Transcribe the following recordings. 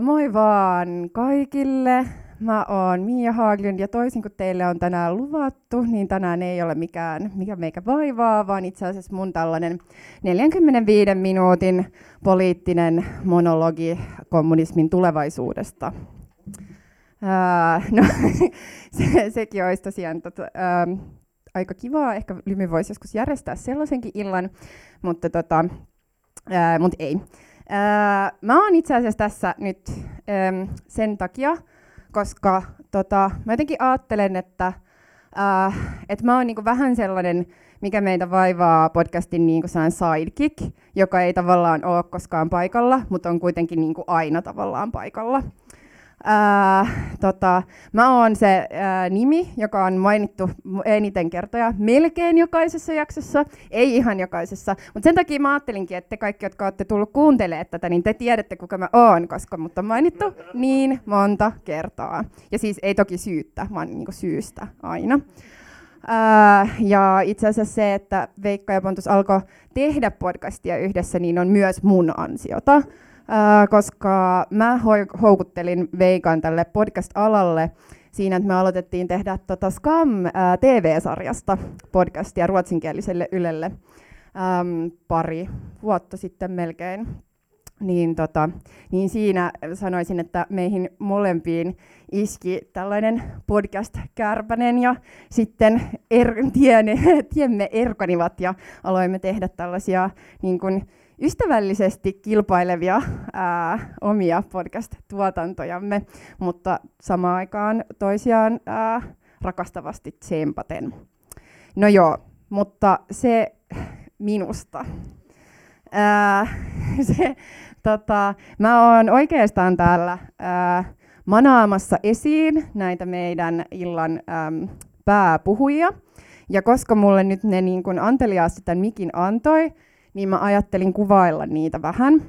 Moi vaan kaikille! Mä oon Miia Haglund ja toisin kuin teille on tänään luvattu, niin tänään ei ole mikään, mikä meikä vaivaa, vaan itse asiassa mun tällainen 45 minuutin poliittinen monologi kommunismin tulevaisuudesta. No, sekin olisi tosiaan aika kivaa. Ehkä Lymi voisi joskus järjestää sellaisenkin illan, mutta ei. Mä oon itse asiassa tässä nyt sen takia, koska mä jotenkin ajattelen, että mä oon niinku vähän sellainen, mikä meitä vaivaa podcastin niinku sidekick, joka ei tavallaan ole koskaan paikalla, mutta on kuitenkin niinku aina tavallaan paikalla. Mä oon se nimi, joka on mainittu eniten kertoja melkein jokaisessa jaksossa, ei ihan jokaisessa, mutta sen takia mä ajattelinkin, että te kaikki, jotka olette tullut kuuntelemaan tätä, niin te tiedätte, kuka mä oon, koska mut on mainittu niin monta kertaa. Ja siis ei toki syyttä, vaan niinku syystä aina. Ja itse asiassa se, että Veikka ja Pontus alkoi tehdä podcastia yhdessä, niin on myös mun ansiota. Koska mä houkuttelin Veikan tälle podcast-alalle siinä, että me aloitettiin tehdä Scam-TV-sarjasta podcastia ruotsinkieliselle Ylelle pari vuotta sitten melkein. Niin siinä sanoisin, että meihin molempiin iski tällainen podcast-kärpänen ja sitten tiemme erkanivat ja aloimme tehdä tällaisia niin kuin ystävällisesti kilpailevia omia podcast-tuotantojamme, mutta samaan aikaan toisiaan rakastavasti tsempaten. No joo, mutta se minusta. Mä oon oikeastaan täällä manaamassa esiin näitä meidän illan pääpuhujia, ja koska mulle nyt ne niin kun anteliaasti tämän mikin antoi, niin mä ajattelin kuvailla niitä vähän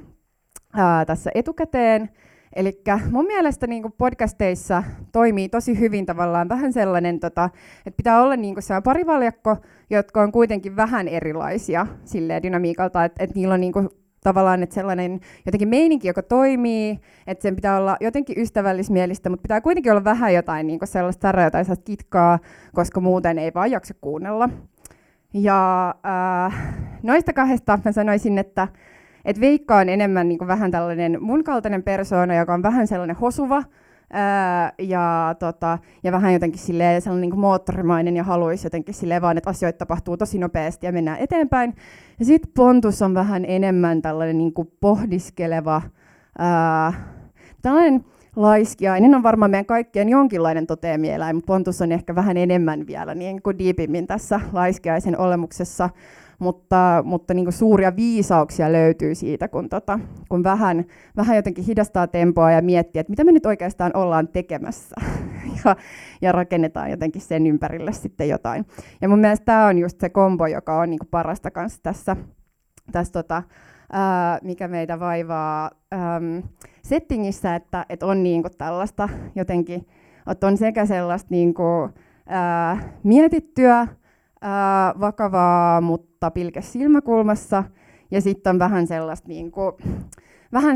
tässä etukäteen. Elikkä mun mielestä niinku podcasteissa toimii tosi hyvin tavallaan vähän sellainen, että pitää olla niinku se parivaljakko, jotka on kuitenkin vähän erilaisia silleen dynamiikalta, että niillä on niinku tavallaan että sellainen jotenkin meininki, joka toimii, että sen pitää olla jotenkin ystävällismielistä, mutta pitää kuitenkin olla vähän jotain niinku sellaista säröä tai sellaista kitkaa, koska muuten ei vaan jaksa kuunnella. Ja noista kahdesta mä sanoisin, että Veikka on enemmän niin kuin vähän tällainen mun kaltainen persoona, joka on vähän sellainen hosuva ja vähän jotenkin silleen sellainen niin kuin moottorimainen ja haluaisi jotenkin silleen vaan, että asioita tapahtuu tosi nopeasti ja mennään eteenpäin. Ja sitten Pontus on vähän enemmän tällainen niin kuin pohdiskeleva, tällainen laiskiainen on varmaan meidän kaikkien jonkinlainen toteemieläin, mutta Pontus on ehkä vähän enemmän vielä niin kuin diipimmin tässä laiskiaisen olemuksessa, mutta niin kuin suuria viisauksia löytyy siitä, kun vähän jotenkin hidastaa tempoa ja miettii, että mitä me nyt oikeastaan ollaan tekemässä ja rakennetaan jotenkin sen ympärille sitten jotain. Ja mun mielestä tämä on just se kombo, joka on niin kuin parasta kanssa tässä mikä meitä vaivaa settingissä, että on niinku tällaista jotenkin, että on sekä sellaista niinku, mietittyä, vakavaa, mutta pilkes silmäkulmassa, ja sitten on vähän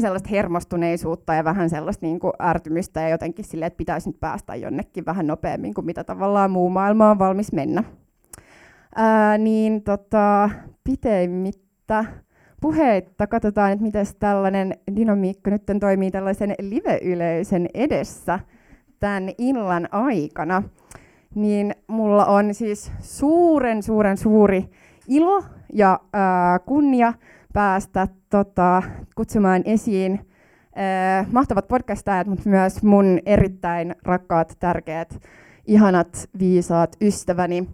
sellaista hermostuneisuutta ja vähän sellaista niinku ärtymystä ja jotenkin silleen, että pitäisi nyt päästä jonnekin vähän nopeammin kuin mitä tavallaan muu maailma on valmis mennä. Piteimmittä puheitta. Katsotaan, että miten tällainen dynamiikka nyt toimii tällaisen live-yleisön edessä tämän illan aikana. Niin mulla on siis suuri ilo ja kunnia päästä kutsumaan esiin mahtavat podcastajat, mutta myös mun erittäin rakkaat, tärkeät, ihanat, viisaat ystäväni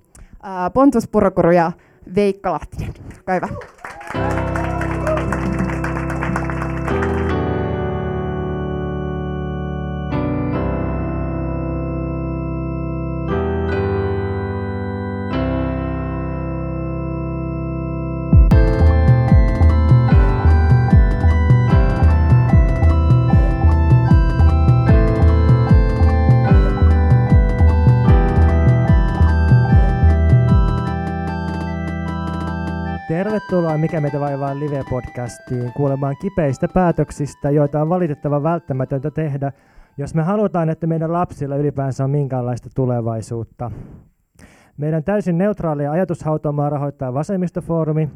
Pontus Purokuru ja Veikka Lahtinen. Olkaa hyvä. Tervetuloa Mikä meitä vaivaa live-podcastiin kuulemaan kipeistä päätöksistä, joita on valitettavan välttämätöntä tehdä, jos me halutaan, että meidän lapsilla ylipäänsä on minkäänlaista tulevaisuutta. Meidän täysin neutraalia ajatushautomaa rahoittaa Vasemmistofoorumi,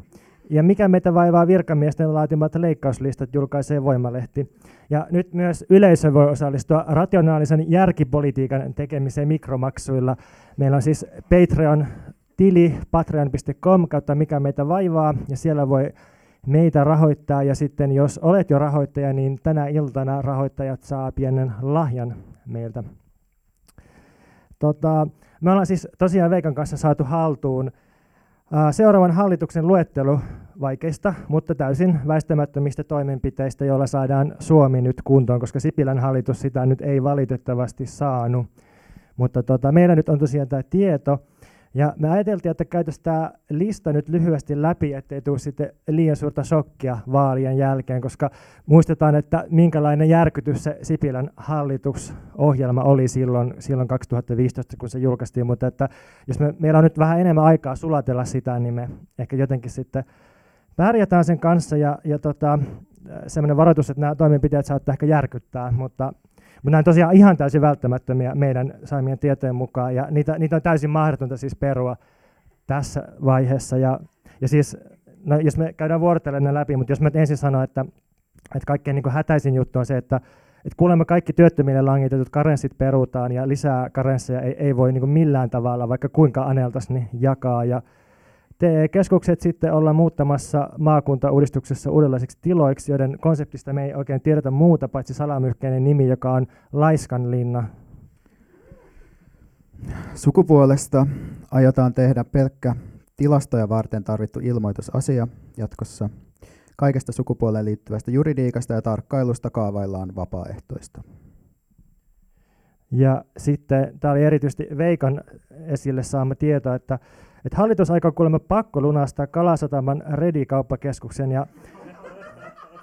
ja Mikä meitä vaivaa virkamiesten laatimat leikkauslistat julkaisee Voimalehti. Ja nyt myös yleisö voi osallistua rationaalisen järkipolitiikan tekemiseen mikromaksuilla. Meillä on siis Patreon-tili patreon.com/mikämeitä vaivaa, ja siellä voi meitä rahoittaa, ja sitten jos olet jo rahoittaja, niin tänä iltana rahoittajat saa pienen lahjan meiltä. Me ollaan siis tosiaan Veikan kanssa saatu haltuun seuraavan hallituksen luettelu vaikeista, mutta täysin väistämättömistä toimenpiteistä, joilla saadaan Suomi nyt kuntoon, koska Sipilän hallitus sitä nyt ei valitettavasti saanut. Mutta meillä nyt on tosiaan tämä tieto, ja me ajateltiin, että käytäisiin tämä lista nyt lyhyesti läpi, ettei tule sitten liian suurta shokkia vaalien jälkeen, koska muistetaan, että minkälainen järkytys se Sipilän hallitusohjelma oli silloin 2015, kun se julkaistiin, mutta että jos meillä on nyt vähän enemmän aikaa sulatella sitä, niin me ehkä jotenkin sitten pärjätään sen kanssa, ja sellainen varoitus, että nämä toimenpiteet saattaa ehkä järkyttää, mutta nämä on tosiaan ihan täysin välttämättömiä meidän saamien tietojen mukaan, ja niitä on täysin mahdotonta siis perua tässä vaiheessa. Ja siis, no, jos me käydään vuorotellen läpi, mutta jos mä ensin sanon, että kaikkein niin kuin hätäisin juttu on se, että kuulemma kaikki työttömille langitetut karenssit peruutaan, ja lisää karensseja ei voi niin kuin millään tavalla, vaikka kuinka aneltaisiin, niin jakaa. Ja TE-keskukset sitten ollaan muuttamassa maakuntauudistuksessa uudenlaisiksi tiloiksi, joiden konseptista me ei oikein tiedetä muuta, paitsi salamyhkäinen nimi, joka on Laiskanlinna. Sukupuolesta aiotaan tehdä pelkkä tilastoja varten tarvittu ilmoitusasia jatkossa. Kaikesta sukupuoleen liittyvästä juridiikasta ja tarkkailusta kaavaillaan vapaaehtoista. Ja sitten täällä oli erityisesti Veikan esille saama tieto, että hallitus aikoo kuulemma pakko lunastaa Kalasataman Redi-kauppakeskuksen ja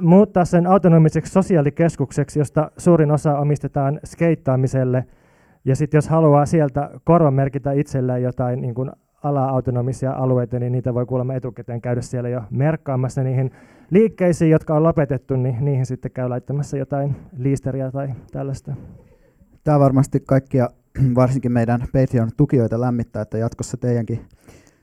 muuttaa sen autonomiseksi sosiaalikeskukseksi, josta suurin osa omistetaan skeittaamiselle. Ja sitten jos haluaa sieltä korvamerkitä itselleen jotain niin kuin ala-autonomisia alueita, niin niitä voi kuulemma etukäteen käydä siellä jo merkkaamassa niihin liikkeisiin, jotka on lopetettu, niin niihin sitten käy laittamassa jotain liisteriä tai tällaista. Tämä varmasti kaikkia, varsinkin meidän Patreon-tukijoita lämmittää, että jatkossa teidänkin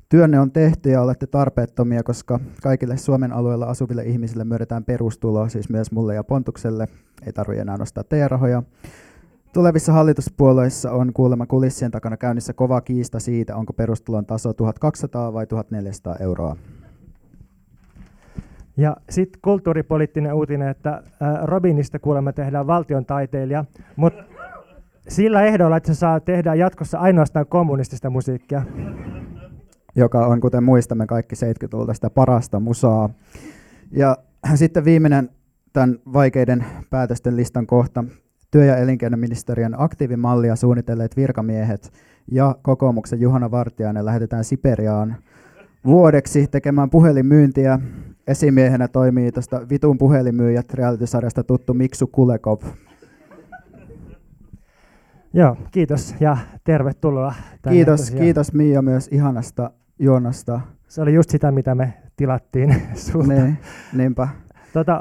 työnne on tehty ja olette tarpeettomia, koska kaikille Suomen alueella asuville ihmisille myönnetään perustuloa, siis myös mulle ja Pontukselle. Ei tarvitse enää nostaa teidän rahoja. Tulevissa hallituspuolueissa on kuulemma kulissien takana käynnissä kova kiista siitä, onko perustulon taso 1200 vai 1400 euroa. Ja sitten kulttuuripoliittinen uutinen, että Robinista kuulemma tehdään valtion taiteilija, mutta sillä ehdolla, että se saa tehdä jatkossa ainoastaan kommunistista musiikkia. Joka on, kuten muistamme kaikki 70-luvulta, sitä parasta musaa. Ja sitten viimeinen tämän vaikeiden päätösten listan kohta. Työ- ja elinkeinoministeriön aktiivimallia suunnitelleet virkamiehet ja kokoomuksen Juhana Vartiainen lähetetään Siperiaan vuodeksi tekemään puhelinmyyntiä. Esimiehenä toimii tuosta Vitun puhelinmyyjät -realitysarjasta tuttu Miksu Kulekov. Joo, kiitos ja tervetuloa. Kiitos Miia myös ihanasta juonnosta. Se oli just sitä, mitä me tilattiin sulta. Niin, niinpä.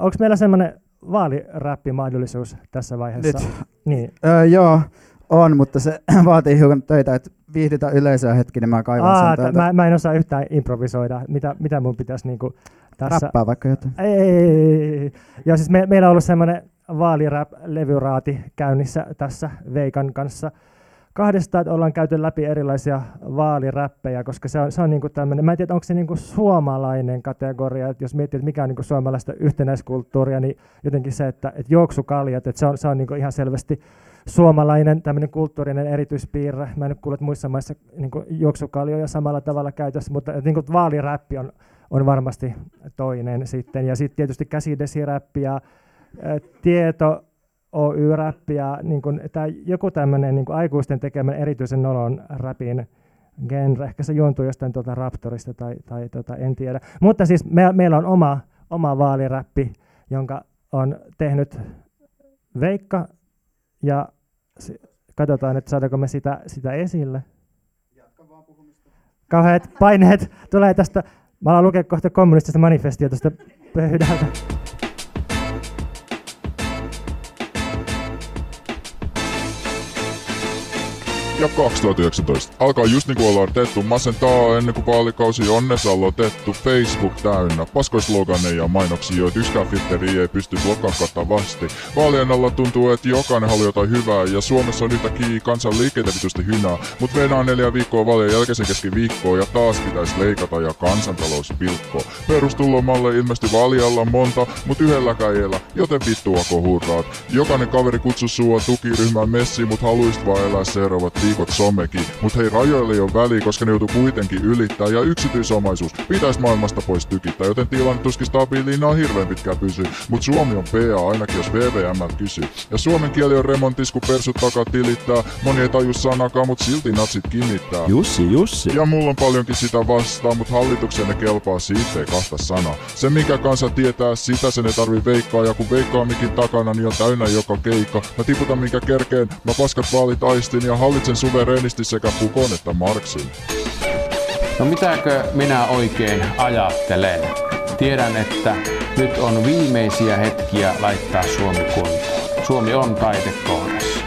Onko meillä semmoinen vaaliräppimahdollisuus tässä vaiheessa? Nyt? Niin. Joo, on, mutta se vaatii hiukan töitä, että viihdytä yleisöä hetki, niin mä kaivan sen töitä. Mä en osaa yhtään improvisoida, mitä mun pitäisi niinku tässä... Räppää vaikka jotain. Ei. Ja siis meillä on ollut semmoinen... Vaalirap-levyraati käynnissä tässä Veikan kanssa. Kahdestaan ollaan käyty läpi erilaisia vaaliräppejä, koska se on niin kuin tämmöinen, mä en tiedä onko se niin kuin suomalainen kategoria, että jos miettii, että mikä on niin kuin suomalaista yhtenäiskulttuuria, niin jotenkin se, että juoksukaljat, että se on niin kuin ihan selvästi suomalainen tämmöinen kulttuurinen erityispiirre. Mä en kuule, että muissa maissa niin kuin juoksukaljoja samalla tavalla käytössä, mutta niin kuin vaaliräppi on varmasti toinen sitten. Ja sitten tietysti käsidesiräppi ja Tieto Oy-räppi ja niin kun, joku tämmöinen niin aikuisten tekemän erityisen nolon räpin genre. Ehkä se juontuu jostain Raptorista tai en tiedä. Mutta siis meillä on oma vaaliräppi, jonka on tehnyt Veikka. Ja katsotaan, että saadaanko me sitä esille. Jatka vaan puhumista. Kauheat paineet tulee tästä. Mä alan lukea kohta kommunistista manifestia tuosta pöydältä. Ja 2019. Alkaa just niin kuin ollaan tettu. Masentaa ennen kuin vaalikausi onnes aloitettu. Facebook täynnä paskoisloganeja ja mainoksia, joita yksikään filtteriä ei pysty blokaan kattavasti. Vaalien alla tuntuu, että jokainen haluaa jotain hyvää ja Suomessa on yhtäkkiä kansanliikkeitä vitusti hynää. Mut meinaa 4 viikkoa vaalien jälkeisen keskiviikkoon ja taas pitäis leikata ja kansantalous pilkkoo. Perustulomalle ilmestyi vaalialla monta, mut yhdelläkään ei elä, joten vittua kohuraat. Jokainen kaveri kutsuu sua tukiryhmään messiin, mut haluist vaan elää seuraavat viikot somekin, mut hei rajoille ei oo väliä, koska ne joutuu kuitenkin ylittää ja yksityisomaisuus pitäis maailmasta pois tykittää, joten tilanne tuskin stabiiliina on hirveen pitkään pysyy, mut suomi on PA ainakin jos VVM kysyy. Ja suomen kieli on remontis kun persut takaa tilittää, moni ei taju sanakaan mut silti natsit kinittää. Jussi. Ja mulla on paljonkin sitä vastaan, mut hallituksenne kelpaa siitä ei kahta sanaa. Se mikä kansa tietää, sitä sen ei tarvii veikkaa ja kun veikkaa mikin takana niin on täynnä joka keikka. Mä tiputan minkä kerkeen, mä paskat vaalit aistin ja hallitsen suverenisti sekä Pukon että Marxin. No mitäkö minä oikein ajattelen? Tiedän, että nyt on viimeisiä hetkiä laittaa Suomi kuntoon. Suomi on taitekohdassa.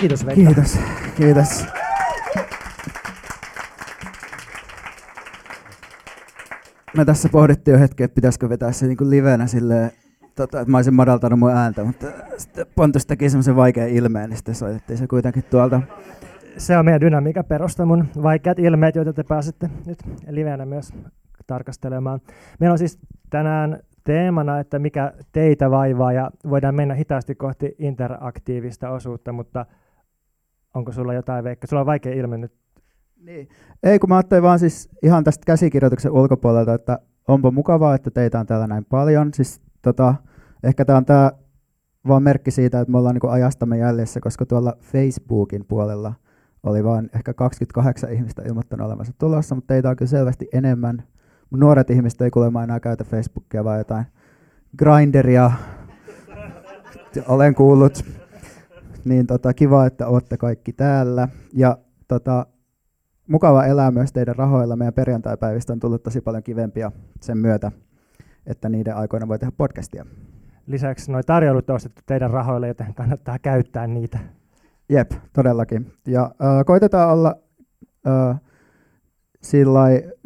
Kiitos Veikka. Kiitos. Me tässä pohdittiin jo hetkeä, että pitäisikö vetää se niinku livenä silleen, että mä olisin madaltanut mun ääntä, mutta sitten Pontus teki semmoisen vaikean ilmeen, niin sitten soitettiin se kuitenkin tuolta. Se on meidän dynamiikan perusta, mun vaikeat ilmeet, joita te pääsette nyt livenä myös tarkastelemaan. Meillä on siis tänään teemana, että mikä teitä vaivaa, ja voidaan mennä hitaasti kohti interaktiivista osuutta, mutta onko sulla jotain, Veikka? Sulla on vaikea ilme nyt. Niin. Ei, kun mä ajattelin vaan siis ihan tästä käsikirjoituksen ulkopuolelta, että onpa mukavaa, että teitä on täällä näin paljon. Siis ehkä tämä on tää vaan merkki siitä, että me ollaan niinku ajastamme jäljessä, koska tuolla Facebookin puolella oli vaan ehkä 28 ihmistä ilmoittanut olevansa tulossa, mutta teitä on kyllä selvästi enemmän. Mun nuoret ihmiset ei kuulemma enää käytä Facebookia, vaan jotain Grinderia. Olen kuullut. Niin kiva, että ootte kaikki täällä. Ja mukava elää myös teidän rahoilla. Meidän perjantaipäivistä on tullut tosi paljon kivempiä sen myötä, että niiden aikoina voi tehdä podcastia. Lisäksi nuo tarjoulut on ostettu teidän rahoille, joten kannattaa käyttää niitä. Jep, todellakin. Ja koitetaan olla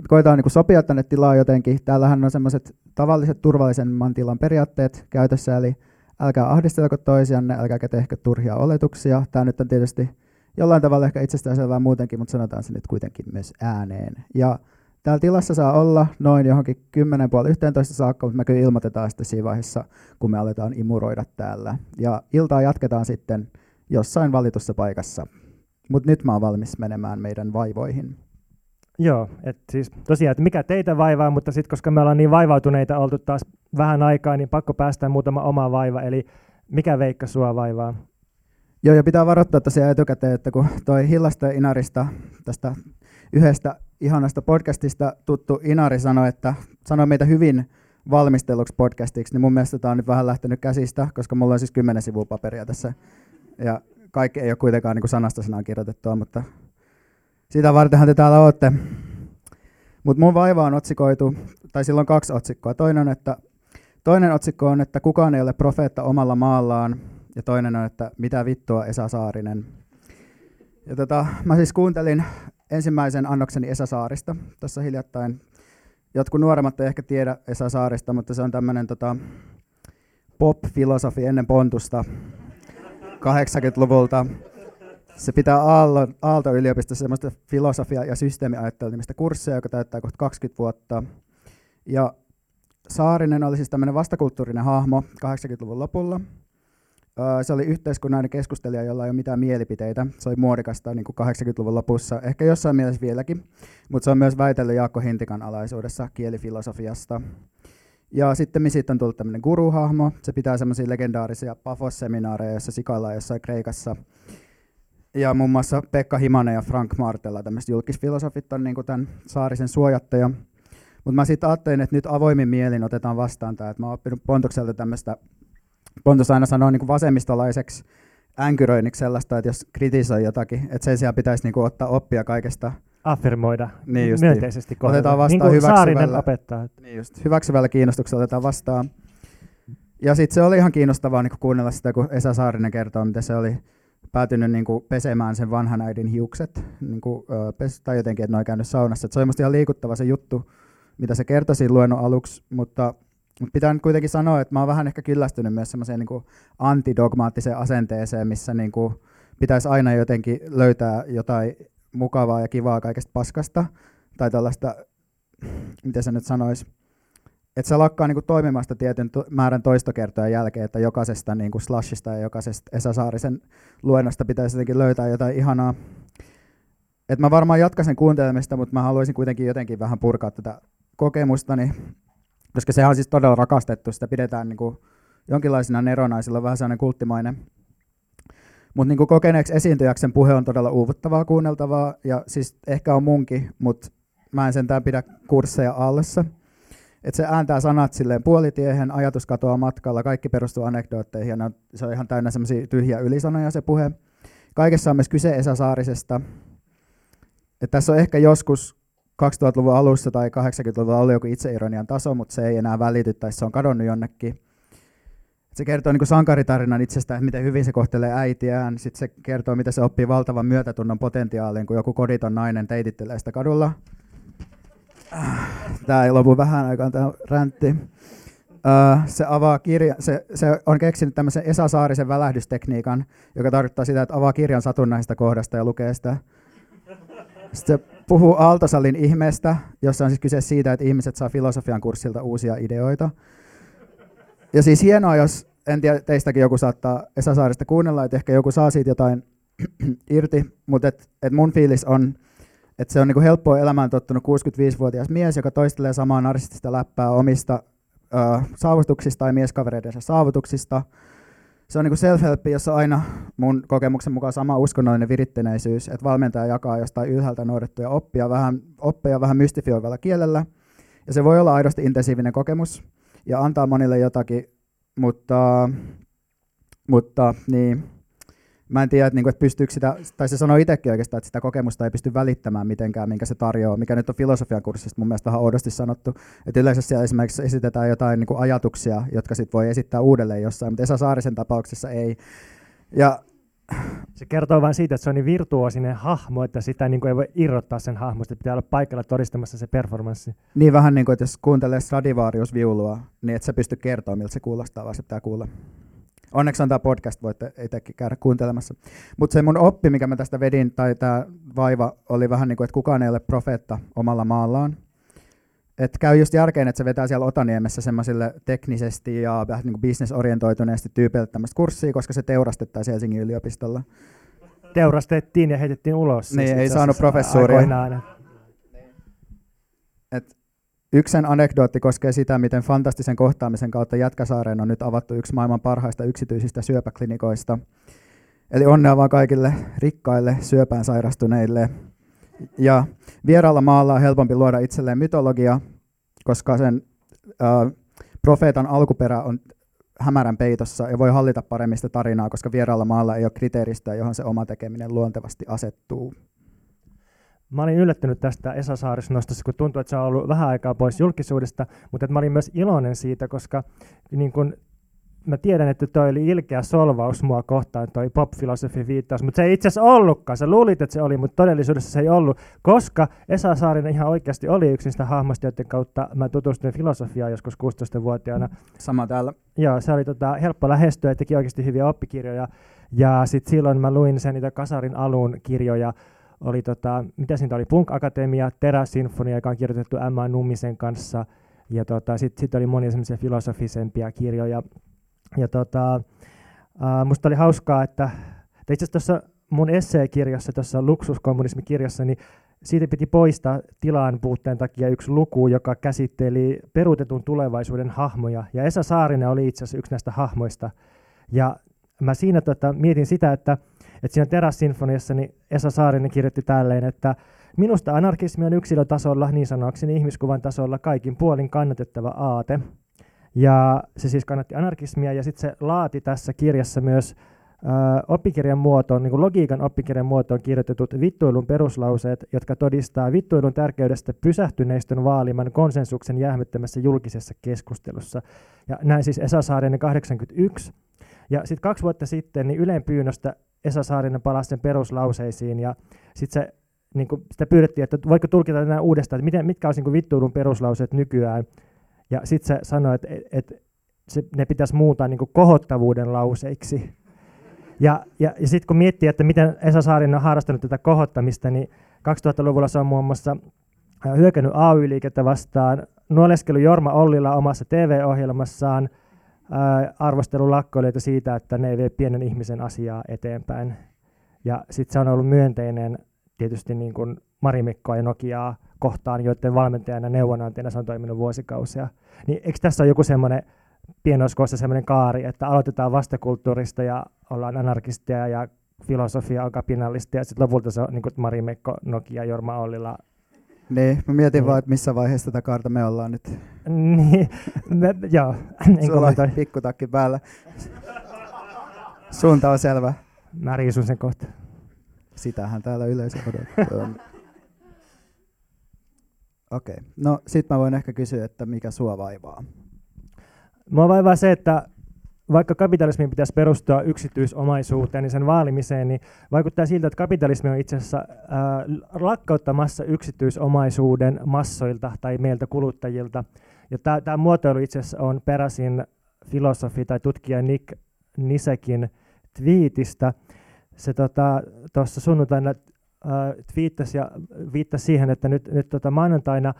koitetaan niinku sopia tänne tilaa jotenkin. Täällähän on semmoiset tavalliset turvallisemman tilan periaatteet käytössä, eli älkää ahdistelko toisianne, älkääkä tehkö turhia oletuksia. Tämä nyt on tietysti jollain tavalla ehkä itsestäänselvää muutenkin, mutta sanotaan se nyt kuitenkin myös ääneen. Ja täällä tilassa saa olla noin johonkin 10:30–11 saakka, mutta me kyllä ilmoitetaan sitten siinä vaiheessa, kun me aletaan imuroida täällä. Ja iltaa jatketaan sitten jossain valitussa paikassa. Mutta nyt mä oon valmis menemään meidän vaivoihin. Joo, että siis tosiaan, että mikä teitä vaivaa, mutta sitten koska me ollaan niin vaivautuneita oltu taas vähän aikaa, niin pakko päästään muutama oma vaiva. Eli mikä Veikka sua vaivaa? Joo, ja pitää varoittaa tosiaan etukäteen, että kun toi Hillasta ja Inarista, tästä yhdestä ihanasta podcastista tuttu Inari sanoi meitä hyvin valmistelluksi podcastiksi, niin mun mielestä tämä on nyt vähän lähtenyt käsistä, koska mulla on siis 10 sivua paperia tässä, ja kaikki ei ole kuitenkaan niin kuin sanasta sanaan kirjoitettua, mutta sitä vartenhan te täällä ootte. Mutta mun vaiva on otsikoitu, tai sillä on 2 otsikkoa. Toinen otsikko on, että kukaan ei ole profeetta omalla maallaan, ja toinen on, että mitä vittua Esa Saarinen. Ja mä siis kuuntelin ensimmäisen annokseni Esa Saarista tässä hiljattain. Jotkut nuoremmat ei ehkä tiedä Esa Saarista, mutta se on tämmöinen pop-filosofi ennen Pontusta 80-luvulta. Se pitää Aalto-yliopistossa semmoista filosofia- ja systeemiajattelunimistä kursseja, joka täyttää kohta 20 vuotta. Ja Saarinen oli siis tämmöinen vastakulttuurinen hahmo 80-luvun lopulla. Se oli yhteiskunnallinen keskustelija, jolla ei ole mitään mielipiteitä. Se oli muodikasta niin kuin 80-luvun lopussa, ehkä jossain mielessä vieläkin, mutta se on myös väitellyt Jaakko Hintikan alaisuudessa kielifilosofiasta. Ja sitten siitä on tullut tämmöinen guruhahmo. Se pitää semmoisia legendaarisia Pafos-seminaareja, joissa sikaillaan jossain Kreikassa. Ja muun muassa Pekka Himanen ja Frank Martela, tämmöiset julkisfilosofit, on niin kuin tämän Saarisen suojattaja. Mutta mä sitten ajattelin, että nyt avoimin mielin otetaan vastaan tämä. Mä oon oppinut Pontukselta tämmöistä. Pontus aina sanoo niin kuin vasemmistolaiseksi, änkyröinniksi sellaista, että jos kritisoi jotakin, että sen sijaan pitäisi niinku ottaa oppia kaikesta. Affirmoida niin myönteisesti kohdalla. Otetaan vastaan niin Saarinen opettaa. Niin just, hyväksyvällä kiinnostuksella otetaan vastaan. Ja sitten se oli ihan kiinnostavaa niinku kuunnella sitä, kun Esa Saarinen kertoo, miten se oli päätynyt niinku pesemään sen vanhan äidin hiukset. Niinku, tai jotenkin, että ne on käynyt saunassa. Et se oli musta ihan liikuttava se juttu, mitä se kertoi siinä luennon aluksi, mutta pitää nyt kuitenkin sanoa, että mä oon vähän ehkä kyllästynyt myös semmoiseen niinku antidogmaattiseen asenteeseen, missä niinku pitäisi aina jotenkin löytää jotain mukavaa ja kivaa kaikesta paskasta, tai tällaista, miten se nyt sanoisi, että se lakkaa niinku toimimasta tietyn määrän toistokertojen jälkeen, että jokaisesta niinku slashista ja jokaisesta Esa Saarisen luennosta pitäisi jotenkin löytää jotain ihanaa. Et mä varmaan jatkaisin kuuntelemista, mutta mä haluaisin kuitenkin jotenkin vähän purkaa tätä kokemustani, koska sehän on siis todella rakastettu, sitä pidetään niinku jonkinlaisena nerona ja sillä on vähän sellainen kulttimainen. Mutta niinku kokeneeksi esiintyjäksen puhe on todella uuvuttavaa kuunneltavaa, ja siis ehkä on munkin, mutta mä en sentään pidä kursseja allessa. Et se ääntää sanat silleen puolitiehen, ajatus katoaa matkalla, kaikki perustuu anekdootteihin, ja se on ihan täynnä semmoisia tyhjiä ylisanoja se puhe. Kaikessa on myös kyse Esa Saarisesta. Et tässä on ehkä joskus 2000-luvun alussa tai 80-luvulla oli joku itseironian taso, mutta se ei enää välity tai se on kadonnut jonnekin. Se kertoo niinku sankaritarinan itsestään, että miten hyvin se kohtelee äitiään. Sitten se kertoo, miten se oppii valtavan myötätunnon potentiaalin, kun joku koditon nainen teitittelee sitä kadulla. Tämä ei lopu vähän aikaan, tämä räntti. Se avaa kirja, se on keksinyt tämmöisen Esa Saarisen välähdystekniikan, joka tarkoittaa sitä, että avaa kirjan satunnaisesta kohdasta ja lukee sitä. Sitten se puhuu Aaltosalin ihmeestä, jossa on siis kyse siitä, että ihmiset saa filosofian kurssilta uusia ideoita. Ja siis hienoa, jos, en tiedä, teistäkin joku saattaa Esa Saarista kuunnella, että ehkä joku saa siitä jotain irti, mutta et mun fiilis on, että se on niinku helppoa elämään tottunut 65-vuotias mies, joka toistelee samaa narsistista läppää omista saavutuksista tai mieskavereidensa saavutuksista. Se on niinku self-helppi, jossa on aina mun kokemuksen mukaan sama uskonnollinen virittyneisyys, että valmentaja jakaa jostain ylhäältä noudattuja oppeja vähän mystifioivalla kielellä, ja se voi olla aidosti intensiivinen kokemus ja antaa monille jotakin, mutta niin, mä en tiedä, että, niinku, että pystyykö sitä, tai se sanoo itsekin oikeastaan, että sitä kokemusta ei pysty välittämään mitenkään, minkä se tarjoaa, mikä nyt on filosofian kurssista mun mielestä vähän oudosti sanottu, että yleensä siellä esimerkiksi esitetään jotain niinku ajatuksia, jotka sit voi esittää uudelleen jossain, mutta Esa Saarisen tapauksessa ei. Ja se kertoo vain siitä, että se on niin virtuoosinen hahmo, että sitä niin kuin ei voi irrottaa sen hahmosta, pitää olla paikalla todistamassa se performanssi. Niin vähän niin kuin, että jos kuuntelee Stradivarius-viulua, niin et sä pysty kertoa, miltä se kuulostaa, vaan se pitää kuulla. Onneksi on tämä podcast, voitte itsekin käydä kuuntelemassa. Mutta se mun oppi, mikä mä tästä vedin, tai tämä vaiva, oli vähän niin kuin, että kukaan ei ole profeetta omalla maallaan. Et käy just järkeen, että se vetää siellä Otaniemessä semmoisille teknisesti ja vähän niin kuin business-orientoituneesti tyypeille tämmöistä kurssia, koska se teurastettaisiin Helsingin yliopistolla. Teurastettiin ja heitettiin ulos. Niin, siis ei saanut professuuria. Yksi sen anekdootti koskee sitä, miten fantastisen kohtaamisen kautta Jätkäsaareen on nyt avattu yksi maailman parhaista yksityisistä syöpäklinikoista. Eli onnea vaan kaikille rikkaille syöpään sairastuneille. Ja vieraalla maalla on helpompi luoda itselleen mytologia, koska sen profeetan alkuperä on hämärän peitossa ja voi hallita paremmin sitä tarinaa, koska vieraalla maalla ei ole kriteeristä, johon se oma tekeminen luontevasti asettuu. Mä olin yllättynyt tästä Esa Saarisen nostosta, kun tuntuu, että se on ollut vähän aikaa pois julkisuudesta, mutta mä olin myös iloinen siitä, koska niin kun mä tiedän, että toi oli ilkeä solvaus mua kohtaan, toi pop-filosofin viittaus, mutta se ei itse asiassa ollutkaan. Sä luulit, että se oli, mutta todellisuudessa se ei ollut, koska Esa Saarinen ihan oikeasti oli yksi niistä hahmoista, joiden kautta mä tutustuin filosofiaan joskus 16-vuotiaana. Sama täällä. Joo, se oli helppo lähestyä ja teki oikeasti hyviä oppikirjoja. Ja sitten silloin mä luin sen niitä Kasarin alun kirjoja. Oli mitä siitä oli, Punk Akatemia, Teräs sinfonia, joka on kirjoitettu M. Numisen kanssa. Ja sitten oli monia semmoisia filosofisempia kirjoja. Ja musta oli hauskaa, että itse asiassa tuossa mun esseekirjassa, tuossa Luksuskommunismi-kirjassa, niin siitä piti poistaa tilan puutteen takia yksi luku, joka käsitteli peruutetun tulevaisuuden hahmoja. Ja Esa Saarinen oli itse asiassa yksi näistä hahmoista. Ja mä siinä mietin sitä, että siinä Teräs-sinfoniassa niin Esa Saarinen kirjoitti tälleen, että minusta anarkismi on yksilötasolla, niin sanoakseni ihmiskuvan tasolla, kaikin puolin kannatettava aate. Ja se siis kannatti anarkismia, ja sitten se laati tässä kirjassa myös oppikirjan muotoon, niin kuin logiikan oppikirjan muotoon kirjoitetut vittuilun peruslauseet, jotka todistaa vittuilun tärkeydestä pysähtyneistön vaaliman konsensuksen jäähdyttämässä julkisessa keskustelussa. Ja näin siis Esa Saarinen 81. Ja sitten 2 vuotta sitten niin Ylen pyynnöstä Esa Saarinen palasi sen peruslauseisiin, ja sitten se niin kuin sitä pyydettiin, että voiko tulkita nämä uudestaan, että mitkä olisi niin vittuilun peruslauseet nykyään. Ja sitten se sanoi, että ne pitäisi muuntaa niin kuin kohottavuuden lauseiksi. Ja sitten kun miettii, että miten Esa Saarinen on harrastanut tätä kohottamista, niin 2000-luvulla se on muun muassa hyökännyt AY-liikettä vastaan, nuoleskellut Jorma Ollila omassa TV-ohjelmassaan, arvostellut lakkoilijoita siitä, että ne ei vie pienen ihmisen asiaa eteenpäin. Ja sitten se on ollut myönteinen tietysti niin kuin Marimekkoa ja Nokiaa kohtaan, joiden valmentajana ja neuvonantajana se on toiminut vuosikausia. Niin eikö tässä ole joku semmoinen pienoiskoossa semmoinen kaari, että aloitetaan vastakulttuurista ja ollaan anarkistia ja filosofia on kapinallista ja sitten lopulta se on niin kuin Marimekko, Nokia, Jorma Ollila. Niin, mä mietin vaan, että missä vaiheessa tätä kaarta me ollaan nyt. Niin, joo. Sulla on pikkutakki päällä. Suunta on selvä. Mä riisun sen kohta. Sitähän täällä yleensä odottaa. Okei, no sit mä voin ehkä kysyä, että mikä sua vaivaa? Mua vaivaa se, että vaikka kapitalismin pitäisi perustua yksityisomaisuuteen, niin sen vaalimiseen, niin vaikuttaa siltä, että kapitalismi on itse asiassa lakkauttamassa yksityisomaisuuden massoilta tai meiltä kuluttajilta. Ja tämä muotoilu itse asiassa on peräisin filosofi tai tutkija Nick Nisekin twiitistä. Se tuossa sunnuntaina twiittasi ja viittasi siihen, että nyt maanantaina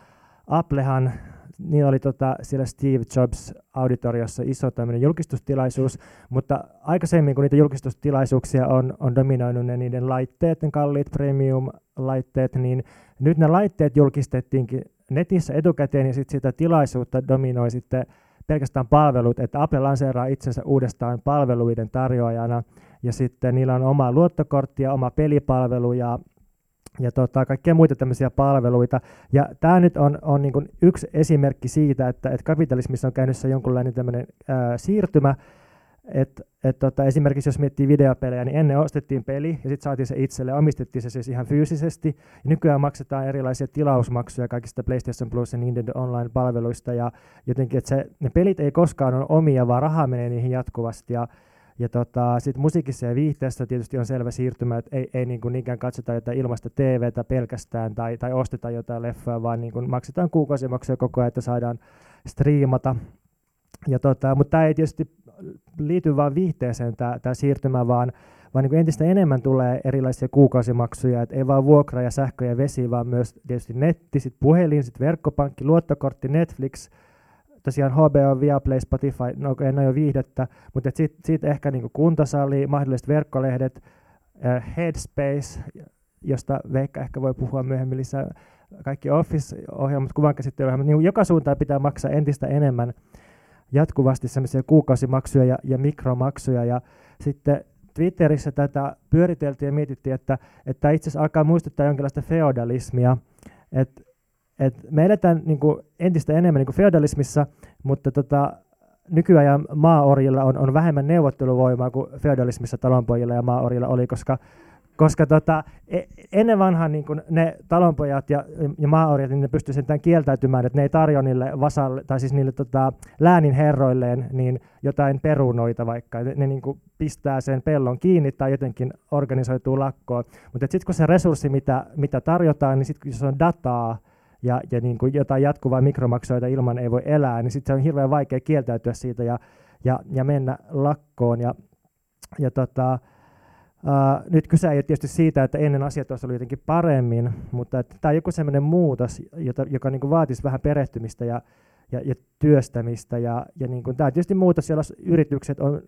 Applehan, niin oli siellä Steve Jobs-auditoriossa iso tämmöinen julkistustilaisuus, mutta aikaisemmin kun niitä julkistustilaisuuksia on dominoinut ne niiden laitteet, ne kalliit premium-laitteet, niin nyt ne laitteet julkistettiinkin netissä etukäteen ja sitten sitä tilaisuutta dominoi sitten pelkästään palvelut, että Apple lanseeraa itsensä uudestaan palveluiden tarjoajana ja sitten niillä on oma luottokortti ja oma pelipalvelu ja kaikkia muita tämmöisiä palveluita. Ja tämä nyt on niin kuin yksi esimerkki siitä, että kapitalismissa on käynnissä jonkunlainen tämmöinen siirtymä. Esimerkiksi jos miettii videopelejä, niin ennen ostettiin peli ja sitten saatiin se itselle, omistettiin se siis ihan fyysisesti. Nykyään maksetaan erilaisia tilausmaksuja kaikista PlayStation Plus ja Nintendo Online-palveluista. Ja jotenkin, että ne pelit ei koskaan ole omia, vaan rahaa menee niihin jatkuvasti. Ja sitten musiikissa ja viihteessä tietysti on selvä siirtymä, että ei niin kuin niinkään katsota jotain ilmaista TVtä pelkästään tai osteta jotain leffaa, vaan niin kuin maksetaan kuukausimaksuja koko ajan, että saadaan striimata. Mutta tämä ei tietysti liity vain viihteeseen tämä siirtymä, vaan niin kuin entistä enemmän tulee erilaisia kuukausimaksuja, että ei vain vuokra ja sähkö ja vesi, vaan myös tietysti netti, sit puhelin, sit verkkopankki, luottokortti, Netflix, tosiaan HBO, Viaplay, Spotify, no en ole jo viihdettä, mutta siitä ehkä niin kuntosali, mahdolliset verkkolehdet, Headspace, josta Veikka ehkä voi puhua myöhemmin lisää, kaikki Office-ohjelmat, kuvankäsittelyohjelmat, niin joka suuntaan pitää maksaa entistä enemmän jatkuvasti sellaisia kuukausimaksuja ja mikromaksuja. Ja sitten Twitterissä tätä pyöriteltiin ja mietittiin, että itse asiassa alkaa muistuttaa jonkinlaista feodalismia, että me eletään niin kuin entistä enemmän niin kuin feodalismissa, mutta nykyajan maaorjilla on vähemmän neuvotteluvoimaa kuin feodalismissa talonpojilla ja maaorjilla oli, koska ennen vanhaan niin kuin ne talonpojat ja maaorjat niin ne pystyivät sentään kieltäytymään, että ne ei tarjoa niille läänin herroilleen niin jotain perunoita vaikka. Ne niin kuin pistää sen pellon kiinni tai jotenkin organisoituu lakkoon. Mutta sitten kun se resurssi, mitä tarjotaan, niin sitten jos on dataa, ja niin kuin jotain jatkuvaa mikromaksuja ilman ei voi elää, niin sitten se on hirveän vaikea kieltäytyä siitä ja mennä lakkoon. Nyt kyse ei ole tietysti siitä, että ennen asiat olisi ollut jotenkin paremmin, mutta tämä on joku sellainen muutos, joka niin kuin vaatisi vähän perehtymistä ja työstämistä. Ja niin kuin, tämä on tietysti muutos, jolla yritykset on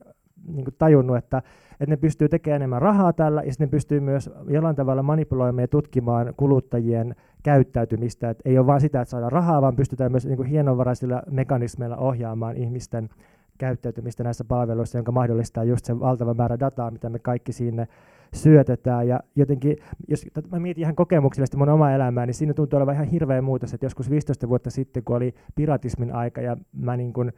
niin kuin tajunnut, että ne pystyy tekemään enemmän rahaa tällä, ja sitten ne pystyy myös jollain tavalla manipuloimaan ja tutkimaan kuluttajien käyttäytymistä. Et ei ole vain sitä, että saadaan rahaa, vaan pystytään myös niin kuin hienovaraisilla mekanismeilla ohjaamaan ihmisten käyttäytymistä näissä palveluissa, jonka mahdollistaa just se valtava määrä dataa, mitä me kaikki sinne syötetään. Ja jotenkin, jos mä mietin ihan kokemuksellisesti mun omaa elämää, niin siinä tuntuu olevan ihan hirveä muutos, että joskus 15 vuotta sitten, kun oli piratismin aika, ja mä niin kuin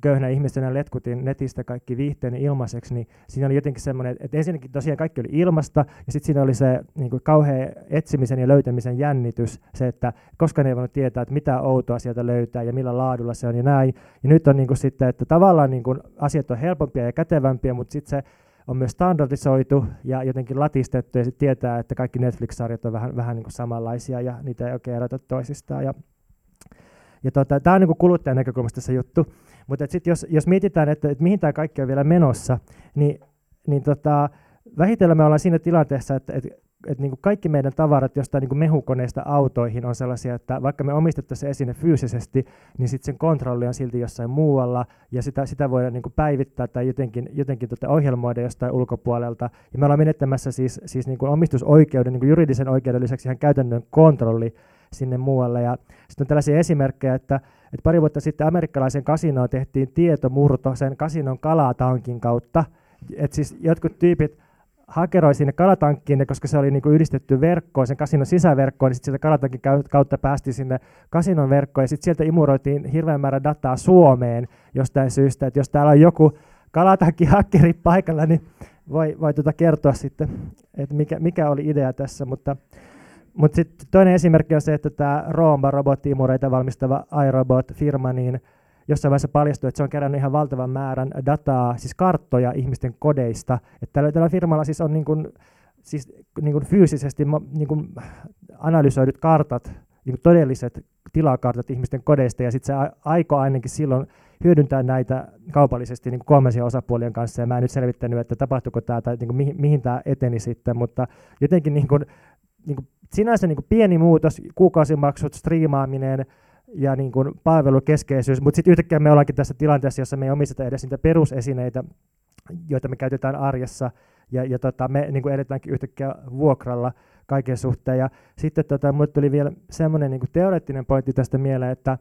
köyhänä ihmisenä letkutin netistä kaikki viihteeni ilmaiseksi, niin siinä oli jotenkin semmoinen, että ensinnäkin tosiaan kaikki oli ilmasta, ja sitten siinä oli se niin kuin kauhean etsimisen ja löytämisen jännitys, se, että koskaan ei voinut tietää, että mitä outoa sieltä löytää ja millä laadulla se on ja näin. Ja nyt on niin kuin sitten, että tavallaan niin kuin asiat on helpompia ja kätevämpiä, mutta sitten se on myös standardisoitu ja jotenkin latistettu, ja sitten tietää, että kaikki Netflix-sarjat on vähän niin kuin samanlaisia, ja niitä ei oikein erota toisistaan. Tämä on niin kuluttajan näkökulmasta se juttu, mutta sitten jos mietitään, että mihin tämä kaikki on vielä menossa, niin vähitellä me ollaan siinä tilanteessa, että niin kuin kaikki meidän tavarat jostain niin kuin mehukoneista autoihin on sellaisia, että vaikka me omistettaisiin se esine fyysisesti, niin sitten sen kontrolli on silti jossain muualla, ja sitä voidaan niin kuin päivittää tai jotenkin ohjelmoida jostain ulkopuolelta. Ja me ollaan menettämässä siis niin kuin omistusoikeuden, niin kuin juridisen oikeuden lisäksi ihan käytännön kontrolli sinne muualle. Ja sitten on tällaisia esimerkkejä, että pari vuotta sitten amerikkalaisen kasinoon tehtiin tietomurto sen kasinon kalatankin kautta. Et siis jotkut tyypit hakeroi sinne kalatankkiin, koska se oli niinku yhdistetty verkkoon, sen kasinon sisäverkkoon, niin sitten sieltä kalatankin kautta päästiin sinne kasinon verkkoon, ja sitten sieltä imuroitiin hirveän määrä dataa Suomeen jostain syystä, että jos täällä on joku kalatankkihakkeri paikalla, niin voi kertoa sitten, että mikä oli idea tässä, mutta sitten toinen esimerkki on se, että tämä Roomba robottiimureita valmistava iRobot-firma, niin jossain vaiheessa paljastui, että se on kerännyt ihan valtavan määrän dataa, siis karttoja ihmisten kodeista. Että tällä firmalla siis on niin kuin fyysisesti niin kuin analysoidut kartat, niin kuin todelliset tilakartat ihmisten kodeista, ja sitten se aikoo ainakin silloin hyödyntää näitä kaupallisesti niin kuin kolmansien osapuolien kanssa, ja mä en nyt selvittänyt, että tapahtuiko tämä tai niin kuin mihin tämä eteni sitten, mutta jotenkin niin kuin sinänsä niin kuin pieni muutos, kuukausimaksut, striimaaminen ja niin kuin palvelukeskeisyys, mutta sitten yhtäkkiä me ollaankin tässä tilanteessa, jossa me ei omisteta edes niitä perusesineitä, joita me käytetään arjessa, ja me niin kuin edetäänkin yhtäkkiä vuokralla kaiken suhteen. Ja sitten mulle tuli vielä semmoinen niin kuin teoreettinen pointti tästä mieleen, että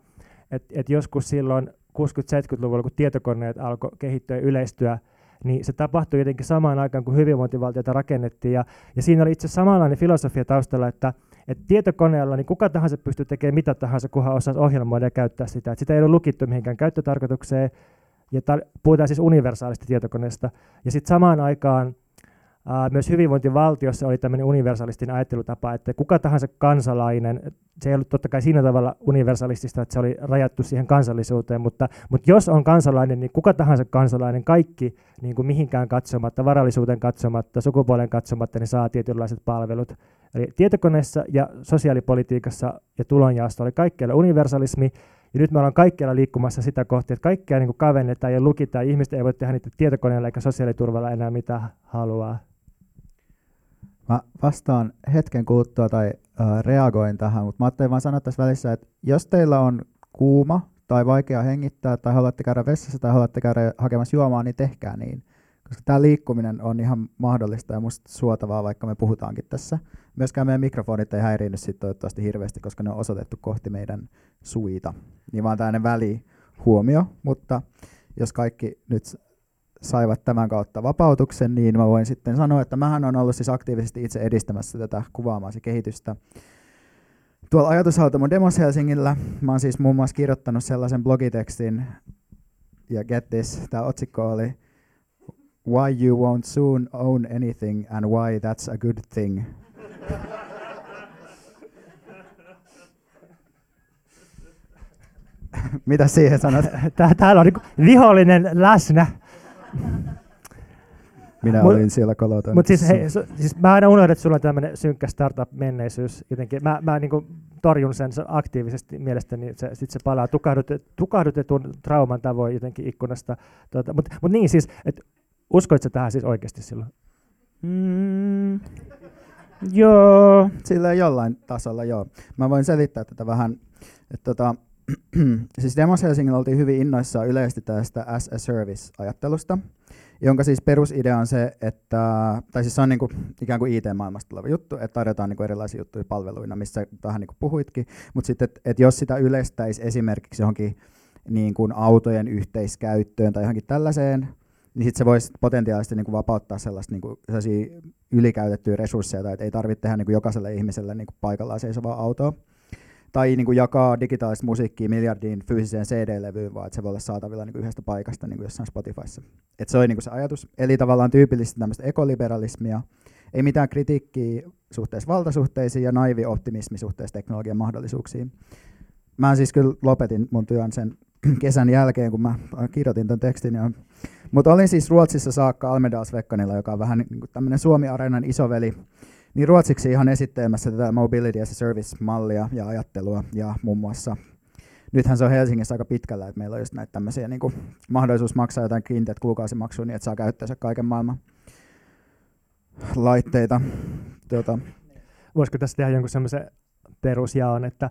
joskus silloin 60-70-luvulla, kun tietokoneet alkoi kehittyä ja yleistyä, niin se tapahtui jotenkin samaan aikaan, kun hyvinvointivaltiota rakennettiin, ja siinä oli itse asiassa samanlainen filosofia taustalla, että tietokoneella niin kuka tahansa pystyy tekemään mitä tahansa, kunhan osaa ohjelmoida ja käyttää sitä. Et sitä ei ole lukittu mihinkään käyttötarkoitukseen, ja puhutaan siis universaalista tietokoneesta. Ja sitten samaan aikaan myös hyvinvointivaltiossa oli tämmöinen universalistinen ajattelutapa, että kuka tahansa kansalainen, se ei ollut totta kai siinä tavalla universalistista, että se oli rajattu siihen kansallisuuteen, mutta jos on kansalainen, niin kuka tahansa kansalainen, kaikki niin kuin mihinkään katsomatta, varallisuuteen katsomatta, sukupuolen katsomatta, niin saa tietynlaiset palvelut. Eli tietokoneessa ja sosiaalipolitiikassa ja tulonjaossa oli kaikkialla universalismi, ja nyt me ollaan kaikkialla liikkumassa sitä kohti, että kaikkea niin kuin kavennetaan ja lukitaan, ihmiset ei voi tehdä niitä tietokoneella eikä sosiaaliturvalla enää mitä haluaa. Mä vastaan hetken kuluttua tai reagoin tähän, mutta mä ajattelin vaan sanoa tässä välissä, että jos teillä on kuuma tai vaikea hengittää tai haluatte käydä vessassa tai haluatte käydä hakemassa juomaa, niin tehkää niin. Koska tämä liikkuminen on ihan mahdollista ja musta suotavaa, vaikka me puhutaankin tässä. Myöskään meidän mikrofonit ei häiriinny sit toivottavasti hirveästi, koska ne on osoitettu kohti meidän suita. Niin vaan tämmöinen välihuomio, mutta jos kaikki nyt saivat tämän kautta vapautuksen, niin mä voin sitten sanoa, että mähän on ollut siis aktiivisesti itse edistämässä tätä kuvaamasi kehitystä tuolla ajatushautamon Demos Helsingillä. Mä oon siis muun muassa kirjoittanut sellaisen blogitekstin, ja get this, tää otsikko oli Why you won't soon own anything and why that's a good thing. Mitä siihen sanot? Täällä on vihollinen läsnä. Minä olin siellä kalotan. Mutta siis mä aina unohdan, että sulla on tämmöinen synkkä startup-menneisyys jotenkin. Mä niin kuin torjun sen aktiivisesti mielestäni, että se palaa tukahdutetun trauman tavoin jotenkin ikkunasta. Mut niin siis, että uskoit sä tähän siis oikeasti silloin? Joo, sillä jollain tasolla joo. Mä voin selittää tätä vähän. Siis Demos Helsingillä oltiin hyvin innoissaan yleisesti tästä as a service-ajattelusta, jonka siis perusidea on se, että, tai siis se on niinku ikään kuin IT-maailmasta tuleva juttu, että tarjotaan niinku erilaisia juttuja palveluina, missä tähän niinku puhuitkin, mutta sitten, että jos sitä yleistäisi esimerkiksi johonkin niinku autojen yhteiskäyttöön tai johonkin tällaiseen, niin sitten se voisi potentiaalisesti niinku vapauttaa niinku sellaisia ylikäytettyjä resursseja, tai ei tarvitse tehdä niinku jokaiselle ihmiselle niinku paikallaan seisovaa autoa. tai niin kuin jakaa digitaalista musiikkia miljardiin fyysiseen CD-levyyn, vaan että se voi olla saatavilla niin kuin yhdestä paikasta niin kuin jossain Spotifyssa. Et se oli niin kuin se ajatus. Eli tavallaan tyypillisesti tämmöistä ekoliberalismia, ei mitään kritiikkiä suhteessa valtasuhteisiin ja naivi optimismi suhteessa teknologian mahdollisuuksiin. Mä siis kyllä lopetin mun työn sen kesän jälkeen, kun mä kirjoitin tämän tekstin. Mutta olin siis Ruotsissa saakka Almedalsvekkanilla, joka on vähän niin kuin tämmöinen Suomi-areenan isoveli, niin ruotsiksi ihan esittelemässä tätä mobility as a service-mallia ja ajattelua, ja muun muassa, nythän se on Helsingissä aika pitkällä, että meillä on just näitä tämmöisiä niin kuin mahdollisuus maksaa jotain kiinteät kuukausimaksua niin, että saa käyttäänsä kaiken maailman laitteita. Voisiko tässä tehdä jonkun semmoisen perusjaon, että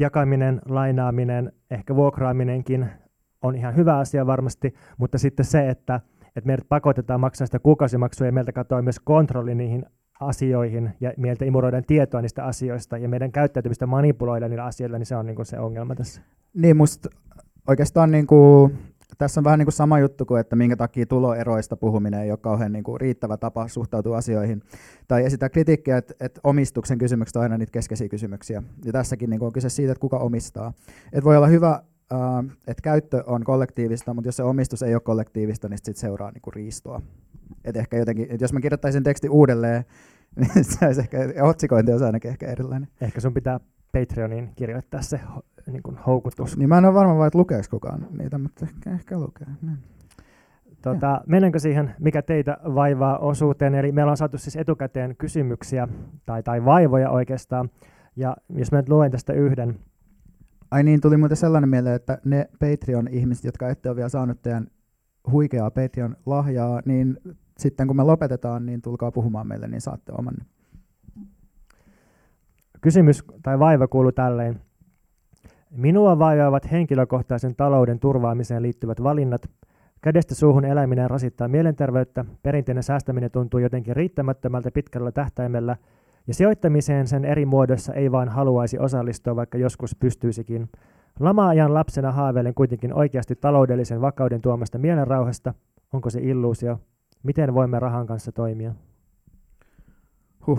jakaminen, lainaaminen, ehkä vuokraaminenkin on ihan hyvä asia varmasti, mutta sitten se, että meidät pakotetaan maksaa sitä kuukausimaksua ja meiltä katoaa myös kontrolli niihin asioihin ja meiltä imuroidaan tietoa niistä asioista ja meidän käyttäytymistä manipuloidaan niillä asioilla, niin se on niinku se ongelma tässä. Niin musta oikeastaan niinku, tässä on vähän niinku sama juttu kuin, että minkä takia tuloeroista puhuminen ei ole kauhean niinku riittävä tapa suhtautua asioihin tai esittää kritiikkiä, että omistuksen kysymykset on aina niitä keskeisiä kysymyksiä ja tässäkin niinku on kyse siitä, että kuka omistaa. Et voi olla hyvä, että käyttö on kollektiivista, mutta jos se omistus ei ole kollektiivista, niin sitten seuraa niinku riistoa. Et ehkä jotenkin, et jos mä kirjoittaisin teksti uudelleen, niin se olisi ehkä, otsikointi olisi ainakin ehkä erilainen. Ehkä sun pitää Patreoniin kirjoittaa se niin kuin houkutus. Niin mä en ole varma vaan, että lukeeko kukaan niitä, mutta ehkä lukee. Niin. Mennäänkö siihen, mikä teitä vaivaa -osuuteen? Eli meillä on saatu siis etukäteen kysymyksiä tai vaivoja oikeastaan. Ja jos mä nyt luen tästä yhden. Ai niin, tuli muuten sellainen mieleen, että ne Patreon-ihmiset, jotka ette ole vielä saanut teidän huikeaa Patreon-lahjaa, niin sitten kun me lopetetaan, niin tulkaa puhumaan meille, niin saatte omanne. Kysymys tai vaiva kuuluu tälleen. Minua vaivaavat henkilökohtaisen talouden turvaamiseen liittyvät valinnat. Kädestä suuhun eläminen rasittaa mielenterveyttä, perinteinen säästäminen tuntuu jotenkin riittämättömältä pitkällä tähtäimellä, ja sijoittamiseen sen eri muodossa ei vaan haluaisi osallistua, vaikka joskus pystyisikin. Lama-ajan lapsena haaveilen kuitenkin oikeasti taloudellisen vakauden tuomasta mielenrauhasta. Onko se illuusio? Miten voimme rahan kanssa toimia?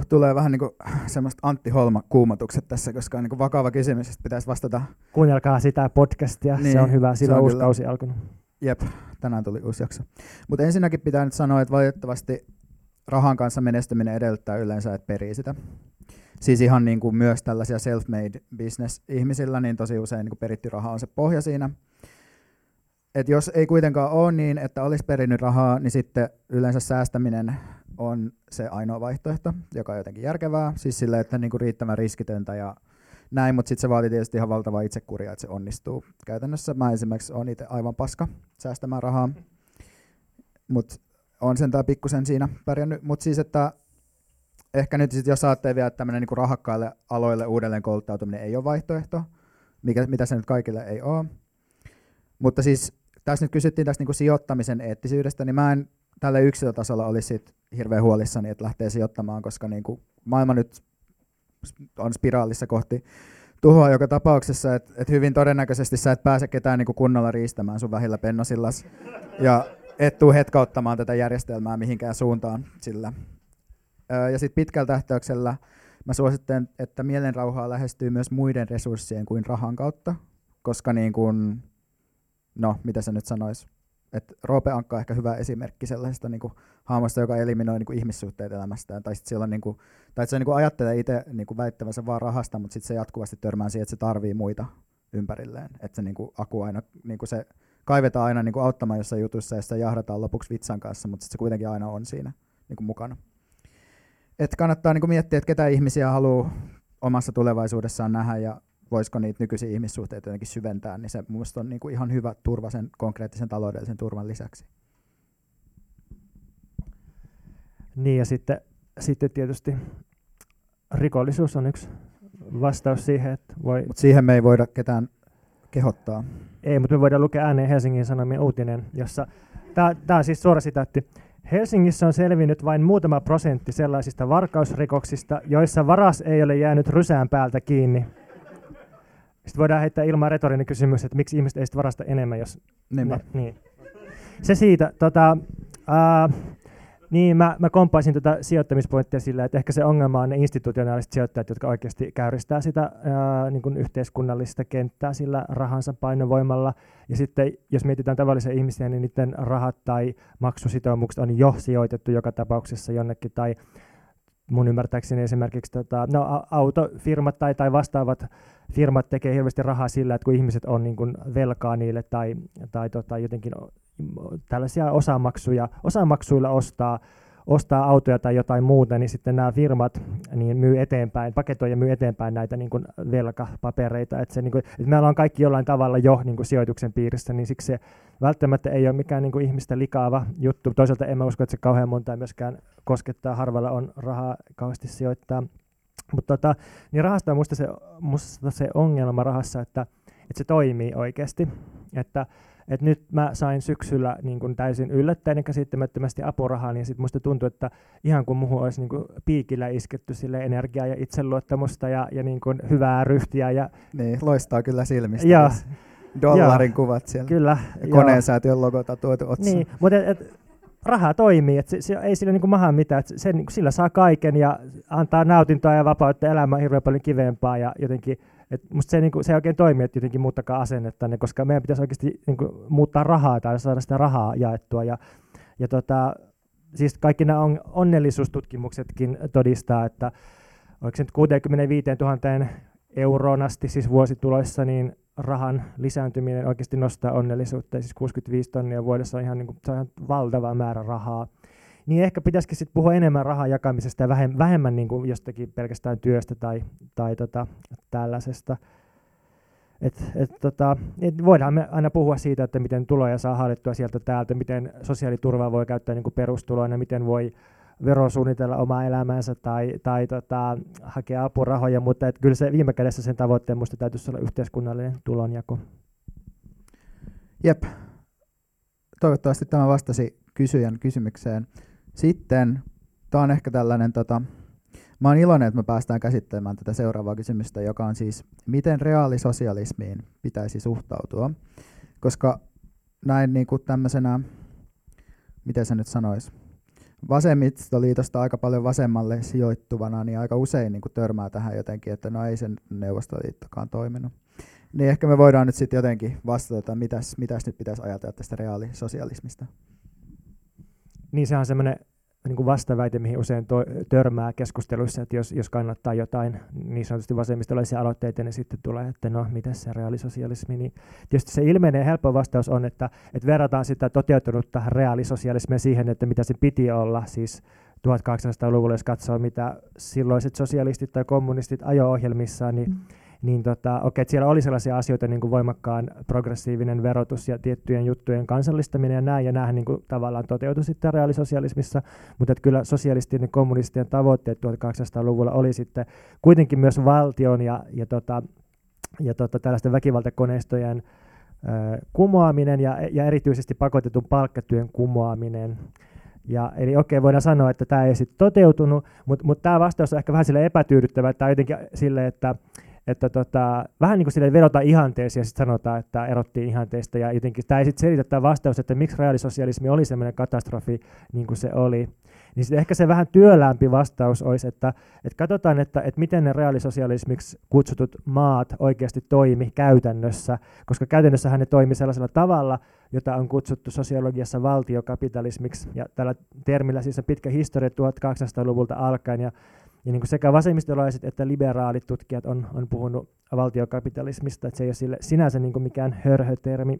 Tulee vähän niin kuin semmoista Antti Holma-kuumotukset tässä, koska on niin kuin vakava kysymys, josta pitäisi vastata. Kuunnelkaa sitä podcastia, niin, se on hyvä, sillä on uusi kausi alkunut. Jep, tänään tuli uusi jakso. Mutta ensinnäkin pitää nyt sanoa, että valitettavasti rahan kanssa menestyminen edellyttää yleensä, että perii sitä. Siis ihan niin kuin myös tällaisia self-made business-ihmisillä, niin tosi usein niin kuin peritty raha on se pohja siinä. Et jos ei kuitenkaan ole niin, että olisi perinnyt rahaa, niin sitten yleensä säästäminen on se ainoa vaihtoehto, joka on jotenkin järkevää. Siis sillä, että niin kuin riittävän riskitöntä ja näin, mutta sitten se vaatii tietysti ihan valtavaa itsekuria, että se onnistuu. Käytännössä mä esimerkiksi olen itse aivan paska säästämään rahaa, mutta olen sentään pikkusen siinä pärjännyt. Mutta siis, että ehkä nyt sit, jos saatte vielä, että tämmöinen niin rahakkaille aloille uudelleen kouluttautuminen ei ole vaihtoehto, mitä se nyt kaikille ei ole. Mutta siis tässä nyt kysyttiin tästä niin kuin sijoittamisen eettisyydestä, niin mä en tällä yksilötasolla olisi sit hirveän huolissani, että lähtee sijoittamaan, koska niin kuin maailma nyt on spiraalissa kohti tuhoa joka tapauksessa, että hyvin todennäköisesti sä et pääse ketään niin kuin kunnolla riistämään sun vähillä pennosillas ja et tuu hetkauttamaan tätä järjestelmää mihinkään suuntaan sillä. Ja sitten pitkällä tähtäyksellä mä suosittelen, että mielenrauhaa lähestyy myös muiden resurssien kuin rahan kautta, koska niin kuin, no mitä se nyt sanois, että Roope Ankka on ehkä hyvä esimerkki sellaisesta niin kuin haamosta, joka eliminoi niin kuin ihmissuhteet elämästään, tai sitten niin se niin kuin ajattelee itse niin kuin väittävänsä vaan rahasta, mutta sitten se jatkuvasti törmää siihen, että se tarvii muita ympärilleen, että se niin kuin aku aina, niin kuin se kaivetaan aina niin kuin auttamaan jossain jutussa, ja sitä jahdataan lopuksi vitsan kanssa, mutta sitten se kuitenkin aina on siinä niin kuin mukana. Et kannattaa niinku miettiä, että ketä ihmisiä haluaa omassa tulevaisuudessaan nähdä ja voisiko niitä nykyisiä ihmissuhteita jotenkin syventää, niin se minusta on niinku ihan hyvä turva sen konkreettisen taloudellisen turvan lisäksi. Niin ja sitten tietysti rikollisuus on yksi vastaus siihen, että voi... Mutta siihen me ei voida ketään kehottaa. Ei, mutta me voidaan lukea ääneen Helsingin Sanomien uutinen, jossa... Tämä on siis suora sitaatti. Helsingissä on selvinnyt vain muutama prosentti sellaisista varkausrikoksista, joissa varas ei ole jäänyt rysään päältä kiinni. Sitten voidaan heittää ilman retorinen kysymys, että miksi ihmiset eivät varasta enemmän, jos... Niin. Se siitä. Niin, mä komppaisin tätä sijoittamispointtia sillä, että ehkä se ongelma on ne institutionaaliset sijoittajat, jotka oikeasti käyristää sitä niin kuin yhteiskunnallista kenttää sillä rahansa painovoimalla. Ja sitten, jos mietitään tavallisia ihmisiä, niin niiden rahat tai maksusitoumukset on jo sijoitettu joka tapauksessa jonnekin. Tai mun ymmärtääkseni esimerkiksi autofirmat tai vastaavat firmat tekee hirveästi rahaa sillä, että kun ihmiset on niin kuin velkaa niille tai jotenkin tällaisia osamaksuilla ostaa autoja tai jotain muuta, niin sitten nämä firmat niin myy eteenpäin, paketoi ja myy eteenpäin näitä niin kuin velkapapereita. Että me ollaan kaikki jollain tavalla jo niin kuin sijoituksen piirissä, niin siksi se välttämättä ei ole mikään niin kuin ihmistä likaava juttu. Toisaalta en mä usko, että se kauhean montaa myöskään koskettaa, harvalla on rahaa kauheasti sijoittaa. Mutta niin rahasta on musta se ongelma rahassa, että se toimii oikeasti. Että nyt mä sain syksyllä niin kuin täysin yllättäen ja käsittämättömästi apurahaa, niin sitten musta tuntui, että ihan kun muuhun olisi niin kuin piikillä isketty sille energiaa ja itseluottamusta ja niin kuin hyvää ryhtiä. Ja niin, loistaa kyllä silmistä. Ja dollarin kuvat siellä. Kyllä. Ja koneensäätiön logo tatuoitu otsaan. Niin, mutta raha toimii, että se ei sillä niin kuin maha mitään, että sen, sillä saa kaiken ja antaa nautintoa ja vapautta elämään hirveän paljon kivempaa ja jotenkin. Et musta se ei oikein toimi, että jotenkin muuttakaa asennettanne, koska meidän pitäisi oikeasti niin kuin muuttaa rahaa tai saada sitä rahaa jaettua. Siis kaikki nämä onnellisuustutkimuksetkin todistaa, että oliko se nyt 65 000 euroon asti siis vuosituloissa, niin rahan lisääntyminen oikeasti nostaa onnellisuutta. Ja siis 65 000 vuodessa on ihan, niin kuin, se on ihan valtava määrä rahaa. Niin ehkä pitäisikin sit puhua enemmän rahan jakamisesta ja vähemmän niin kuin jostakin pelkästään työstä tai tällaisesta. Et voidaan me aina puhua siitä, että miten tuloja saa hallittua sieltä täältä, miten sosiaaliturvaa voi käyttää niin kuin perustuloina, miten voi verosuunnitella omaa elämäänsä tai hakea apurahoja, mutta et kyllä se viime kädessä sen tavoitteen musta täytyisi olla yhteiskunnallinen tulonjako. Jep. Toivottavasti tämä vastasi kysyjän kysymykseen. Sitten tämä on ehkä tällainen, mä oon iloinen, että me päästään käsittelemään tätä seuraavaa kysymystä, joka on siis, miten reaalisosialismiin pitäisi suhtautua, koska näin niin kuin tämmöisenä, miten se nyt sanoisi, vasemmistoliitosta aika paljon vasemmalle sijoittuvana, niin aika usein niin kuin törmää tähän jotenkin, että no ei sen Neuvostoliittokaan toiminut. Niin ehkä me voidaan nyt sitten jotenkin vastata, että mitäs nyt pitäisi ajatella tästä reaalisosialismista. Niin se on semmoinen niin kuin vastaväite, mihin usein törmää keskusteluissa, että jos kannattaa jotain niin sanotusti vasemmistolaisia aloitteita, niin sitten tulee, että no, mitä se reaalisosialismi, niin tietysti se ilmeinen ja helppo vastaus on, että verrataan sitä toteutunutta reaalisosialismia siihen, että mitä se piti olla, siis 1800-luvulla, jos katsoo, mitä silloiset sosialistit tai kommunistit ajo-ohjelmissaan, niin siellä oli sellaisia asioita niin kuin voimakkaan progressiivinen verotus ja tiettyjen juttujen kansallistaminen ja näin, ja näähän niin kuin tavallaan toteutui sitten reaalisosialismissa, mutta kyllä sosialistien ja kommunistien tavoitteet 1800-luvulla oli sitten kuitenkin myös valtion ja tällaisten väkivaltakoneistojen kumoaminen ja erityisesti pakotetun palkkatyön kumoaminen. Eli okei, voidaan sanoa, että tämä ei sitten toteutunut, mutta tämä vastaus on ehkä vähän silleen epätyydyttävä, tai jotenkin silleen, että vähän niin kuin silleen vedotaan ihanteisiin ja sitten sanotaan, että erottiin ihanteista ja jotenkin tämä ei sitten selitä tämä vastaus, että miksi reaalisosialismi oli semmoinen katastrofi niin kuin se oli. Niin sitten ehkä se vähän työlämpi vastaus olisi, että katsotaan, että miten ne reaalisosialismiksi kutsutut maat oikeasti toimi käytännössä, koska käytännössähän ne toimi sellaisella tavalla, jota on kutsuttu sosiologiassa valtiokapitalismiksi, ja tällä termillä siis on pitkä historia 1800-luvulta alkaen, ja niin kuin sekä vasemmistolaiset että liberaalit tutkijat on puhunut valtiokapitalismista, että se ei ole sille sinänsä niin kuin mikään hörhötermi.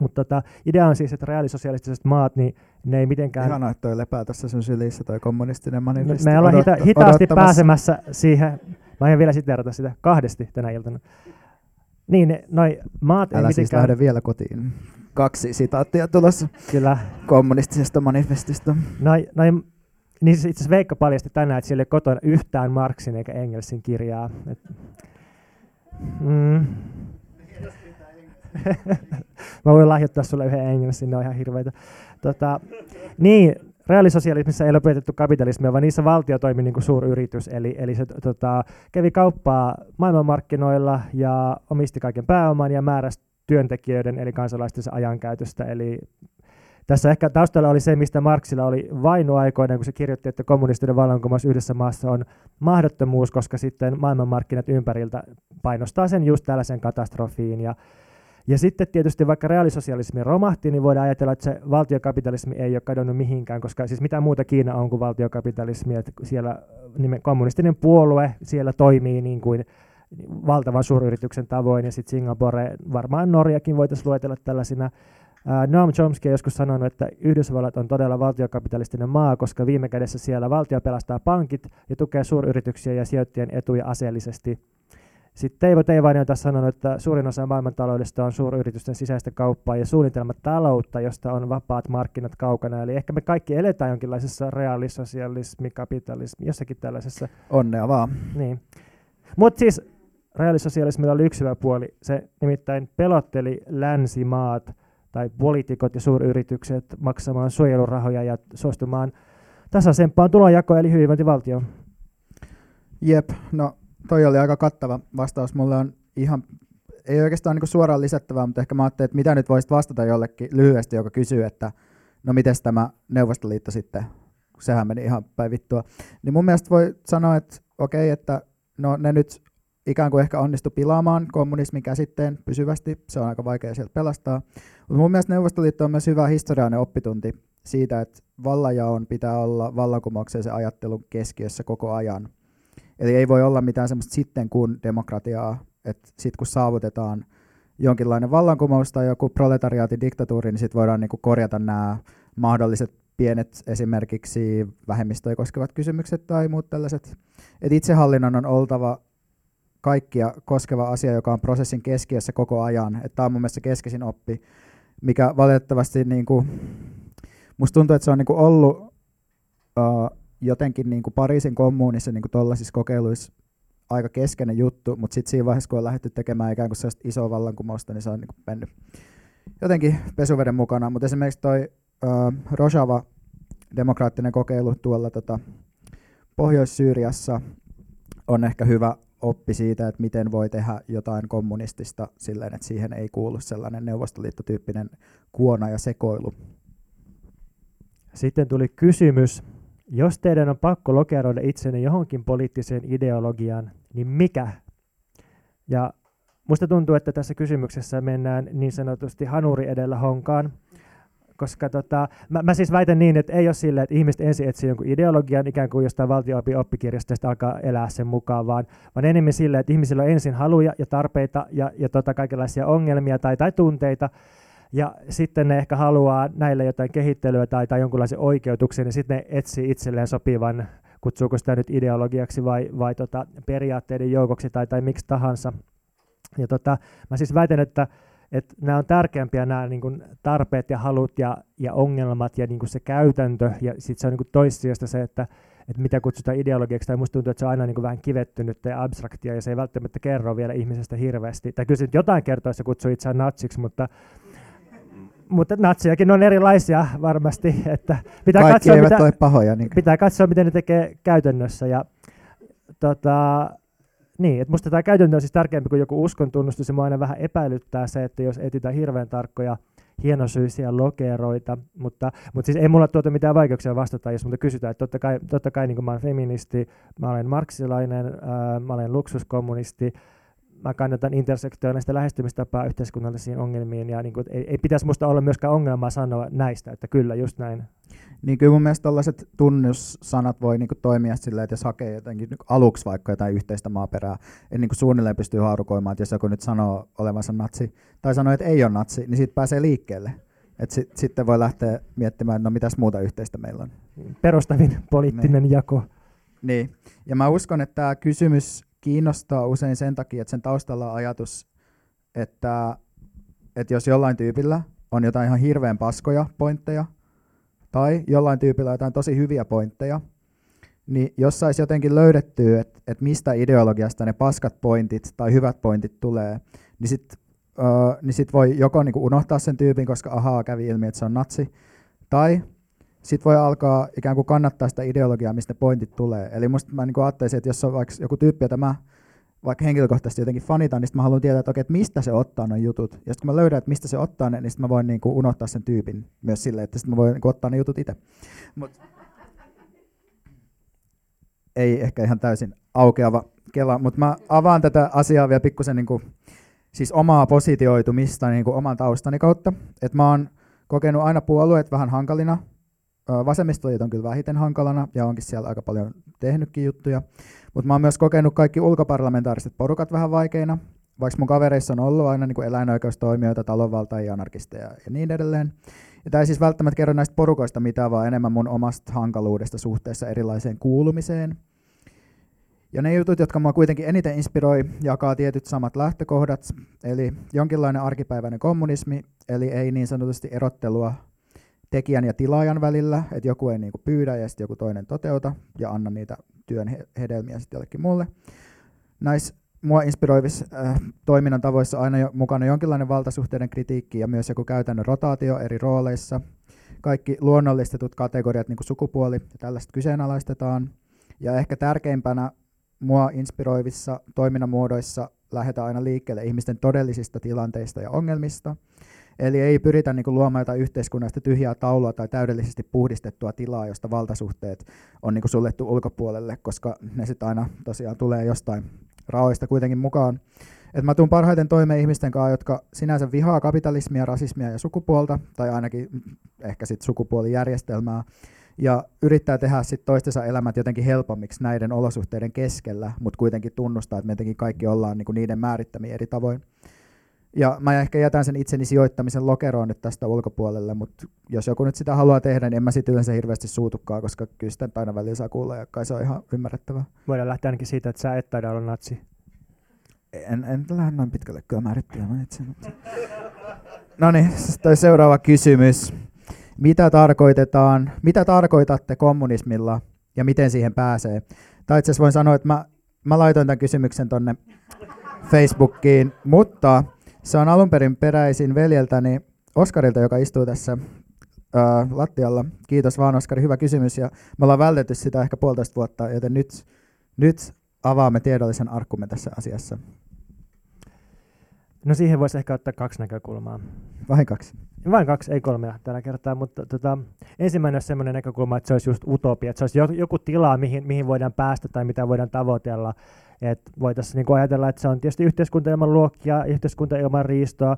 Mutta idea on siis, että reaalisosialistiset maat, niin ne ei mitenkään... Ihanaa, että toi lepää tässä sun sylissä, toi kommunistinen manifesti. Me ollaan hitaasti pääsemässä siihen. Mä aion vielä siteerata sitä kahdesti tänä iltana. Niin, noi maat ei siis lähde vielä kotiin. 2 sitaattia tulossa. Kyllä. Kommunistisesta manifestista. Niin itse asiassa Veikka paljasti tänään, että siellä ei kotona yhtään Marxin eikä Engelsin kirjaa. Mä voin lahjoittaa sulle yhden Engelsin, ne on ihan hirveitä. Niin, reaalisosialismissa ei lopetettu kapitalismia, vaan niissä valtio toimi niin kuin suuryritys. Eli se kävi kauppaa maailmanmarkkinoilla ja omisti kaiken pääoman ja määräsi työntekijöiden eli kansalaisten ajankäytöstä. Eli Tässä ehkä taustalla oli se, mistä Marxilla oli vainu aikoinaan, kun se kirjoitti, että kommunistinen vallankumous yhdessä maassa on mahdottomuus, koska sitten maailmanmarkkinat ympäriltä painostaa sen just tällaisen katastrofiin. Ja sitten tietysti vaikka reaalisosialismi romahti, niin voidaan ajatella, että se valtiokapitalismi ei ole kadonnut mihinkään, koska siis mitä muuta Kiina on kuin valtiokapitalismi, että siellä kommunistinen puolue siellä toimii niin kuin valtavan suuryrityksen tavoin, ja sitten Singapore, varmaan Norjakin voitaisiin luetella tällaisina. Noam Chomsky on joskus sanonut, että Yhdysvallat on todella valtiokapitalistinen maa, koska viime kädessä siellä valtio pelastaa pankit ja tukee suuryrityksiä ja sijoittajien etuja aseellisesti. Sitten Teivo Teivainen on taas sanonut, että suurin osa maailmantaloudesta on suuryritysten sisäistä kauppaa ja suunnitelmataloutta, josta on vapaat markkinat kaukana. Eli ehkä me kaikki eletään jonkinlaisessa reaalisosialismi, kapitalismi, jossakin tällaisessa. Onnea vaan. Niin. Mutta siis reaalisosialismilla oli yksi hyvä puoli. Se nimittäin pelotteli länsimaat tai poliitikot ja suuryritykset maksamaan suojelurahoja ja suostumaan tasaisempaan tulonjakoon eli hyvinvointivaltioon. Jep, no toi oli aika kattava vastaus. Mulle on ihan, ei oikeastaan niin kuin suoraan lisättävää, mutta ehkä mä ajattelin, että mitä nyt voisit vastata jollekin lyhyesti, joka kysyy, että no mites tämä Neuvostoliitto sitten, kun sehän meni ihan päin vittua. Niin mun mielestä voi sanoa, että okei, että no ne nyt ikään kuin ehkä onnistu pilaamaan kommunismin käsitteen pysyvästi, se on aika vaikea sieltä pelastaa. Mutta mun mielestä Neuvostoliitto on myös hyvä historiallinen oppitunti siitä, että vallanjaon pitää olla vallankumouksen sen ajattelun keskiössä koko ajan. Eli ei voi olla mitään semmoista sitten kun demokratiaa, että sitten kun saavutetaan jonkinlainen vallankumous tai joku proletariaatin diktatuuri, niin sitten voidaan niinku korjata nämä mahdolliset pienet esimerkiksi vähemmistöjä koskevat kysymykset tai muut tällaiset. Et itsehallinnon on oltava kaikkia koskeva asia, joka on prosessin keskiössä koko ajan. Tämä on mun mielestä keskeisin oppi, mikä valitettavasti niinku, musta tuntuu, että se on niinku ollut jotenkin niinku Pariisin kommunissa niinku tollaisissa kokeiluissa aika keskeinen juttu, mutta sitten siinä vaiheessa, kun on lähdetty tekemään ikään kuin sellaista isoa vallankumousta, niin se on niinku mennyt jotenkin pesuveden mukana. Mutta esimerkiksi toi Rojava demokraattinen kokeilu tuolla Pohjois-Syyriassa on ehkä hyvä oppi siitä, että miten voi tehdä jotain kommunistista silleen, että siihen ei kuulu sellainen Neuvostoliitto-tyyppinen kuona ja sekoilu. Sitten tuli kysymys. Jos teidän on pakko lokeroida itsenne johonkin poliittiseen ideologiaan, niin mikä? Ja musta tuntuu, että tässä kysymyksessä mennään niin sanotusti hanuri edellä honkaan. Koska mä siis väitän niin, että ei ole silleen, että ihmiset ensin etsii jonkun ideologian ikään kuin jostain valtio-opin oppikirjasta ja sitten alkaa elää sen mukaan, vaan enemmän silleen, että ihmisillä on ensin haluja ja tarpeita ja kaikenlaisia ongelmia tai tunteita, ja sitten ne ehkä haluaa näille jotain kehittelyä tai jonkunlaisen oikeutuksen, ja sitten ne etsii itselleen sopivan, kutsuuko sitä nyt ideologiaksi vai periaatteiden joukoksi tai miksi tahansa. Ja mä siis väitän, että nämä on tärkeämpiä nämä niin kuin tarpeet ja halut ja ongelmat ja niin kuin se käytäntö, ja sitten se on niin kuin toissijasta se, että mitä kutsutaan ideologiaksi, tai musta tuntuu, että se on aina niin kuin vähän kivettynyt ja abstraktia, ja se ei välttämättä kerro vielä ihmisestä hirveästi. Tai kyllä se nyt jotain kertoo, se kutsuu itseään natsiksi, mutta natsiakin on erilaisia varmasti, että pitää katsoa, miten ne tekee käytännössä. Ja, niin, että musta tämä käytäntö on siis tärkeämpi kuin joku uskontunnustus, ja minua aina vähän epäilyttää se, että jos etsitään hirveän tarkkoja hienosyisiä lokeroita, mutta siis ei mulla tuota mitään vaikeuksia vastata, jos minulta kysytään, että totta kai niin kuin mä olen feministi, mä olen marksilainen, mä olen luksuskommunisti, mä kannatan intersektionaalista lähestymistapaa yhteiskunnallisiin ongelmiin, ja niin kuin, ei pitäisi musta olla myöskään ongelmaa sanoa näistä, että kyllä, just näin. Niin kyllä mun mielestä tällaiset tunnussanat voi niin kuin toimia silleen, että jos hakee jotenkin aluksi vaikka jotain yhteistä maaperää, niin kuin suunnilleen pystyy haarukoimaan, että jos joku nyt sanoo olevansa natsi, tai sanoo, että ei ole natsi, niin siitä pääsee liikkeelle. Että sitten voi lähteä miettimään, että no mitäs muuta yhteistä meillä on. Perustavin poliittinen jako. Niin, ja mä uskon, että tämä kysymys kiinnostaa usein sen takia, että sen taustalla on ajatus, että jos jollain tyypillä on jotain ihan hirveän paskoja pointteja, tai jollain tyypillä jotain tosi hyviä pointteja, niin jos saisi jotenkin löydettyä, että mistä ideologiasta ne paskat pointit tai hyvät pointit tulee, niin sit voi joko niinku unohtaa sen tyypin, koska ahaa, kävi ilmi, että se on natsi, tai sitten voi alkaa ikään kuin kannattaa sitä ideologiaa, mistä pointit tulee. Eli musta mä niinku ajattelisin, että jos on vaikka joku tyyppi, jota mä vaikka henkilökohtaisesti jotenkin fanitan, niin sitten mä haluan tietää, että okei, että mistä se ottaa ne jutut. Ja sitten kun mä löydän, että mistä se ottaa ne, niin sitten mä voin niinku unohtaa sen tyypin myös silleen, että sitten mä voin niinku ottaa ne jutut itse. Mut ei ehkä ihan täysin aukeava kela, mutta mä avaan tätä asiaa vielä pikkusen niinku, siis omaa positioitumista niinku oman taustani kautta. Et mä oon kokenut aina puolueet vähän hankalina. Vasemmistoliiton kyllä vähiten hankalana ja onkin siellä aika paljon tehnytkin juttuja. Mutta mä oon myös kokenut kaikki ulkoparlamentaariset porukat vähän vaikeina, vaikka mun kavereissa on ollut aina niin eläinoikeustoimijoita, talonvaltaajia, anarkisteja ja niin edelleen. Ja tää ei siis välttämättä kerro näistä porukoista mitään, vaan enemmän mun omasta hankaluudesta suhteessa erilaiseen kuulumiseen. Ja ne jutut, jotka mua kuitenkin eniten inspiroi, jakaa tietyt samat lähtökohdat, eli jonkinlainen arkipäiväinen kommunismi, eli ei niin sanotusti erottelua tekijän ja tilaajan välillä, että joku ei niinku pyydä ja sitten joku toinen toteuta ja anna niitä työn hedelmiä sitten jollekin muulle. Näissä mua inspiroivissa toiminnan tavoissa aina mukana jonkinlainen valtasuhteiden kritiikki ja myös joku käytännön rotaatio eri rooleissa. Kaikki luonnollistetut kategoriat, niin kuin sukupuoli, ja tällaiset kyseenalaistetaan. Ja ehkä tärkeimpänä mua inspiroivissa toiminnan muodoissa lähdetään aina liikkeelle ihmisten todellisista tilanteista ja ongelmista. Eli ei pyritä niin kuin luomaan jotain yhteiskunnallista tyhjää taulua tai täydellisesti puhdistettua tilaa, josta valtasuhteet on niin kuin suljettu ulkopuolelle, koska ne sitten aina tosiaan tulee jostain raoista kuitenkin mukaan. Et mä tuun parhaiten toimeen ihmisten kanssa, jotka sinänsä vihaa kapitalismia, rasismia ja sukupuolta, tai ainakin ehkä sit sukupuolijärjestelmää, ja yrittää tehdä sit toistensa elämät jotenkin helpommiksi näiden olosuhteiden keskellä, mutta kuitenkin tunnustaa, että me jotenkin kaikki ollaan niin kuin niiden määrittämiä eri tavoin. Ja mä ehkä jätän sen itseni sijoittamisen lokeroon nyt tästä ulkopuolelle, mutta jos joku nyt sitä haluaa tehdä, niin en mä sit yleensä hirveästi suutukaan, koska kyllä sitä aina välillä saa kuulla ja kai se on ihan ymmärrettävää. Voidaan lähteä ainakin siitä, että sä et taida olla natsi. En lähde noin pitkälle kyllä määrittelemään itse. Noniin, seuraava kysymys. Mitä tarkoitatte kommunismilla ja miten siihen pääsee? Tai itse asiassa voin sanoa, että mä laitoin tämän kysymyksen tonne Facebookiin, mutta se on alun perin peräisin veljeltäni Oskarilta, joka istuu tässä lattialla. Kiitos vaan, Oskari, hyvä kysymys. Ja me ollaan vältetty sitä ehkä 1,5 vuotta, joten nyt avaamme tiedollisen arkkumme tässä asiassa. No siihen voisi ehkä ottaa 2 näkökulmaa. Vain kaksi, ei 3 tällä kertaa, mutta ensimmäinen on semmoinen näkökulma, että se olisi just utopia, että se olisi joku tila, mihin voidaan päästä tai mitä voidaan tavoitella. Että voitaisiin niinku ajatella, että se on tietysti yhteiskunta ilman luokkia, yhteiskunta ilman riistoa,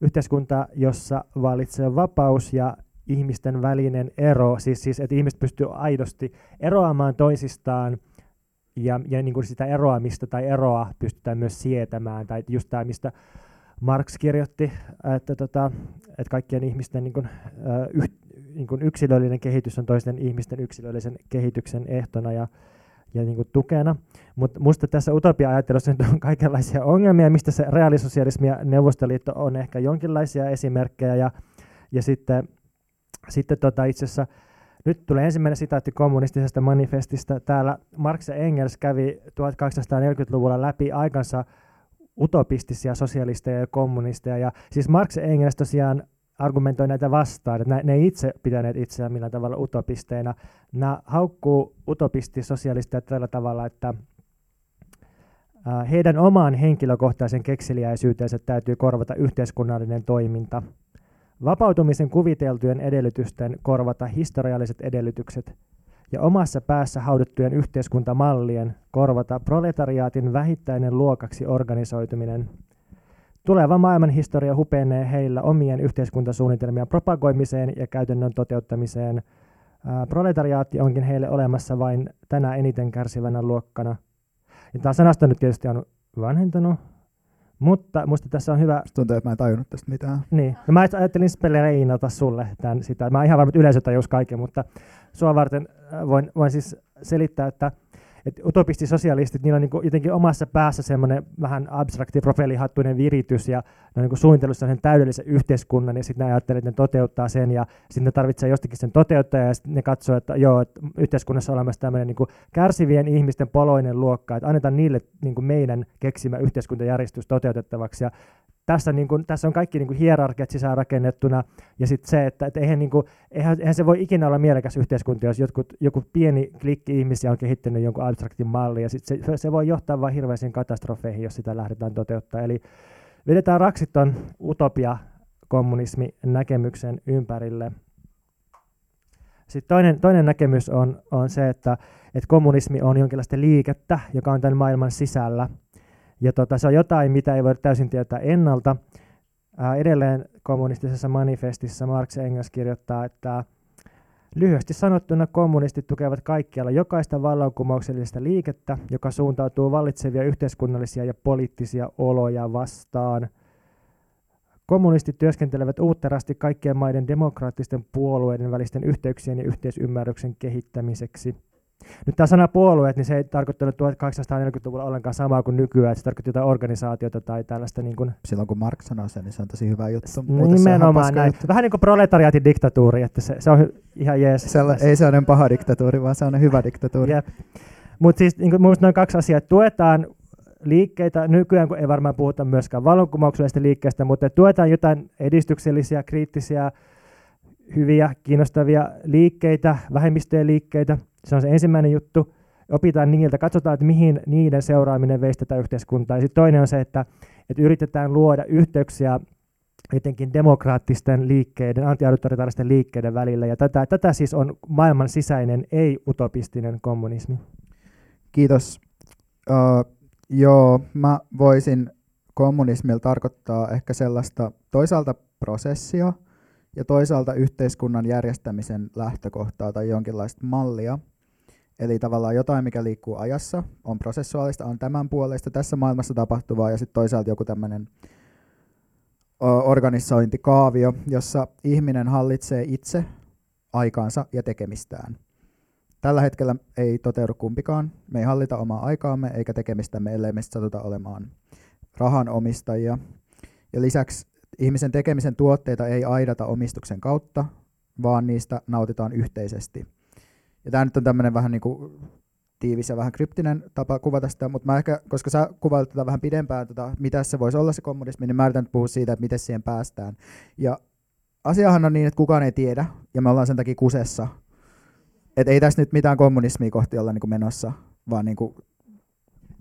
yhteiskunta, jossa valitsee vapaus ja ihmisten välinen ero, siis että ihmiset pystyy aidosti eroamaan toisistaan ja niinku sitä eroamista tai eroa pystytään myös sietämään, tai just tämä, mistä Marx kirjoitti, että kaikkien ihmisten niinku yksilöllinen kehitys on toisten ihmisten yksilöllisen kehityksen ehtona ja niin kuin tukena, mutta musta tässä utopia-ajattelussa nyt on kaikenlaisia ongelmia, mistä se reaalisosialismi ja Neuvostoliitto on ehkä jonkinlaisia esimerkkejä, ja sitten itse asiassa nyt tulee ensimmäinen sitaatti kommunistisesta manifestista. Täällä Marx ja Engels kävi 1840-luvulla läpi aikansa utopistisia sosialisteja ja kommunisteja, ja siis Marx ja Engels tosiaan argumentoi näitä vastaan, että ne ei itse pitäneet itseään millään tavalla utopisteina. Nämä haukkuu utopistisosialisteja tällä tavalla, että heidän omaan henkilökohtaisen kekseliäisyytensä täytyy korvata yhteiskunnallinen toiminta. Vapautumisen kuviteltujen edellytysten korvata historialliset edellytykset ja omassa päässä hauduttujen yhteiskuntamallien korvata proletariaatin vähittäinen luokaksi organisoituminen. Tuleva maailmanhistoria hupenee heillä omien yhteiskuntasuunnitelmien propagoimiseen ja käytännön toteuttamiseen. Proletariaatti onkin heille olemassa vain tänä eniten kärsivänä luokkana. Ja tämä sanasta nyt tietysti on vanhentunut, mutta minusta tässä on hyvä... Tuntuu, että mä en tajunnut tästä mitään. Niin. No, mä ajattelin speleinata sulle tämän sitä. Mä ihan varma, että yleisö tajus kaiken, mutta sua varten voin siis selittää, että utopistisosialistit, niillä on niin jotenkin omassa päässä semmoinen vähän abstrakti profiilihattuinen viritys, ja ne on niin suunnitellussa sen täydellisen yhteiskunnan, ja sitten ne ajattelee, että ne toteuttaa sen, ja sitten ne tarvitsee jostakin sen toteuttaja, ja sitten ne katsoo, että joo, että yhteiskunnassa on olemassa tämmöinen niin kärsivien ihmisten poloinen luokka, että annetaan niille niin meidän keksimä yhteiskuntajärjestys toteutettavaksi, ja tässä, niin kuin, tässä on kaikki niin kuin hierarkiat sisäänrakennettuna, ja sitten se, että eihän, niin kuin, eihän se voi ikinä olla mielekäs yhteiskunta, jos joku pieni klikki ihmisiä on kehittänyt jonkun abstraktin mallin, ja sitten se voi johtaa vain hirveisiin katastrofeihin, jos sitä lähdetään toteuttamaan. Eli vedetään raksit ton utopia-kommunismi-näkemyksen ympärille. Sitten toinen näkemys on se, että kommunismi on jonkinlaista liikettä, joka on tämän maailman sisällä. Ja se on jotain, mitä ei voida täysin tietää ennalta. Edelleen kommunistisessa manifestissa Marx ja Engels kirjoittaa, että lyhyesti sanottuna kommunistit tukevat kaikkialla jokaista vallankumouksellista liikettä, joka suuntautuu vallitsevia yhteiskunnallisia ja poliittisia oloja vastaan. Kommunistit työskentelevät uutterasti kaikkien maiden demokraattisten puolueiden välisten yhteyksien ja yhteisymmärryksen kehittämiseksi. Nyt tämä sana puolueet, niin se ei tarkoittanut 1840-luvulla ollenkaan samaa kuin nykyään, että se tarkoittaa jotain organisaatiota tai tällaista niin kuin... Silloin kun Marx sanoi sen, niin se on tosi hyvä juttu. Nimenomaan näin. Juttu. Vähän niin kuin proletariaatin diktatuuri, että se on ihan jees. Ei sellainen paha diktatuuri, vaan se on hyvä diktatuuri. Mutta siis niin kuin minusta noin kaksi asiaa, tuetaan liikkeitä, nykyään kun ei varmaan puhuta myöskään vallankumouksellisesta liikkeestä, mutta tuetaan jotain edistyksellisiä, kriittisiä, hyviä, kiinnostavia liikkeitä, vähemmistöjen liikkeitä. Se on se ensimmäinen juttu. Opitaan niiltä, katsotaan, että mihin niiden seuraaminen veisi tätä yhteiskuntaa. Ja sitten toinen on se, että yritetään luoda yhteyksiä jotenkin demokraattisten liikkeiden, antiautoritaaristen liikkeiden välillä. Ja tätä siis on maailman sisäinen, ei-utopistinen kommunismi. Kiitos. Joo, mä voisin kommunismilla tarkoittaa ehkä sellaista toisaalta prosessia ja toisaalta yhteiskunnan järjestämisen lähtökohtaa tai jonkinlaista mallia. Eli tavallaan jotain, mikä liikkuu ajassa, on prosessuaalista, on tämän puolesta, tässä maailmassa tapahtuvaa, ja sitten toisaalta joku tämmöinen organisointikaavio, jossa ihminen hallitsee itse aikaansa ja tekemistään. Tällä hetkellä ei toteudu kumpikaan. Me ei hallita omaa aikaamme eikä tekemistämme, ellei me satuta olemaan rahanomistajia. Ja lisäksi ihmisen tekemisen tuotteita ei aidata omistuksen kautta, vaan niistä nautitaan yhteisesti. Ja tämä nyt on tämmöinen vähän niin kuin tiivis ja vähän kryptinen tapa kuvata sitä, mutta mä ehkä, koska sä kuvailet tätä vähän pidempään, mitä se voisi olla se kommunismi, niin mä yritän puhua siitä, että miten siihen päästään. Ja asiahan on niin, että kukaan ei tiedä, ja me ollaan sen takia kusessa. Et ei tässä nyt mitään kommunismia kohti olla niinku menossa, vaan niinku...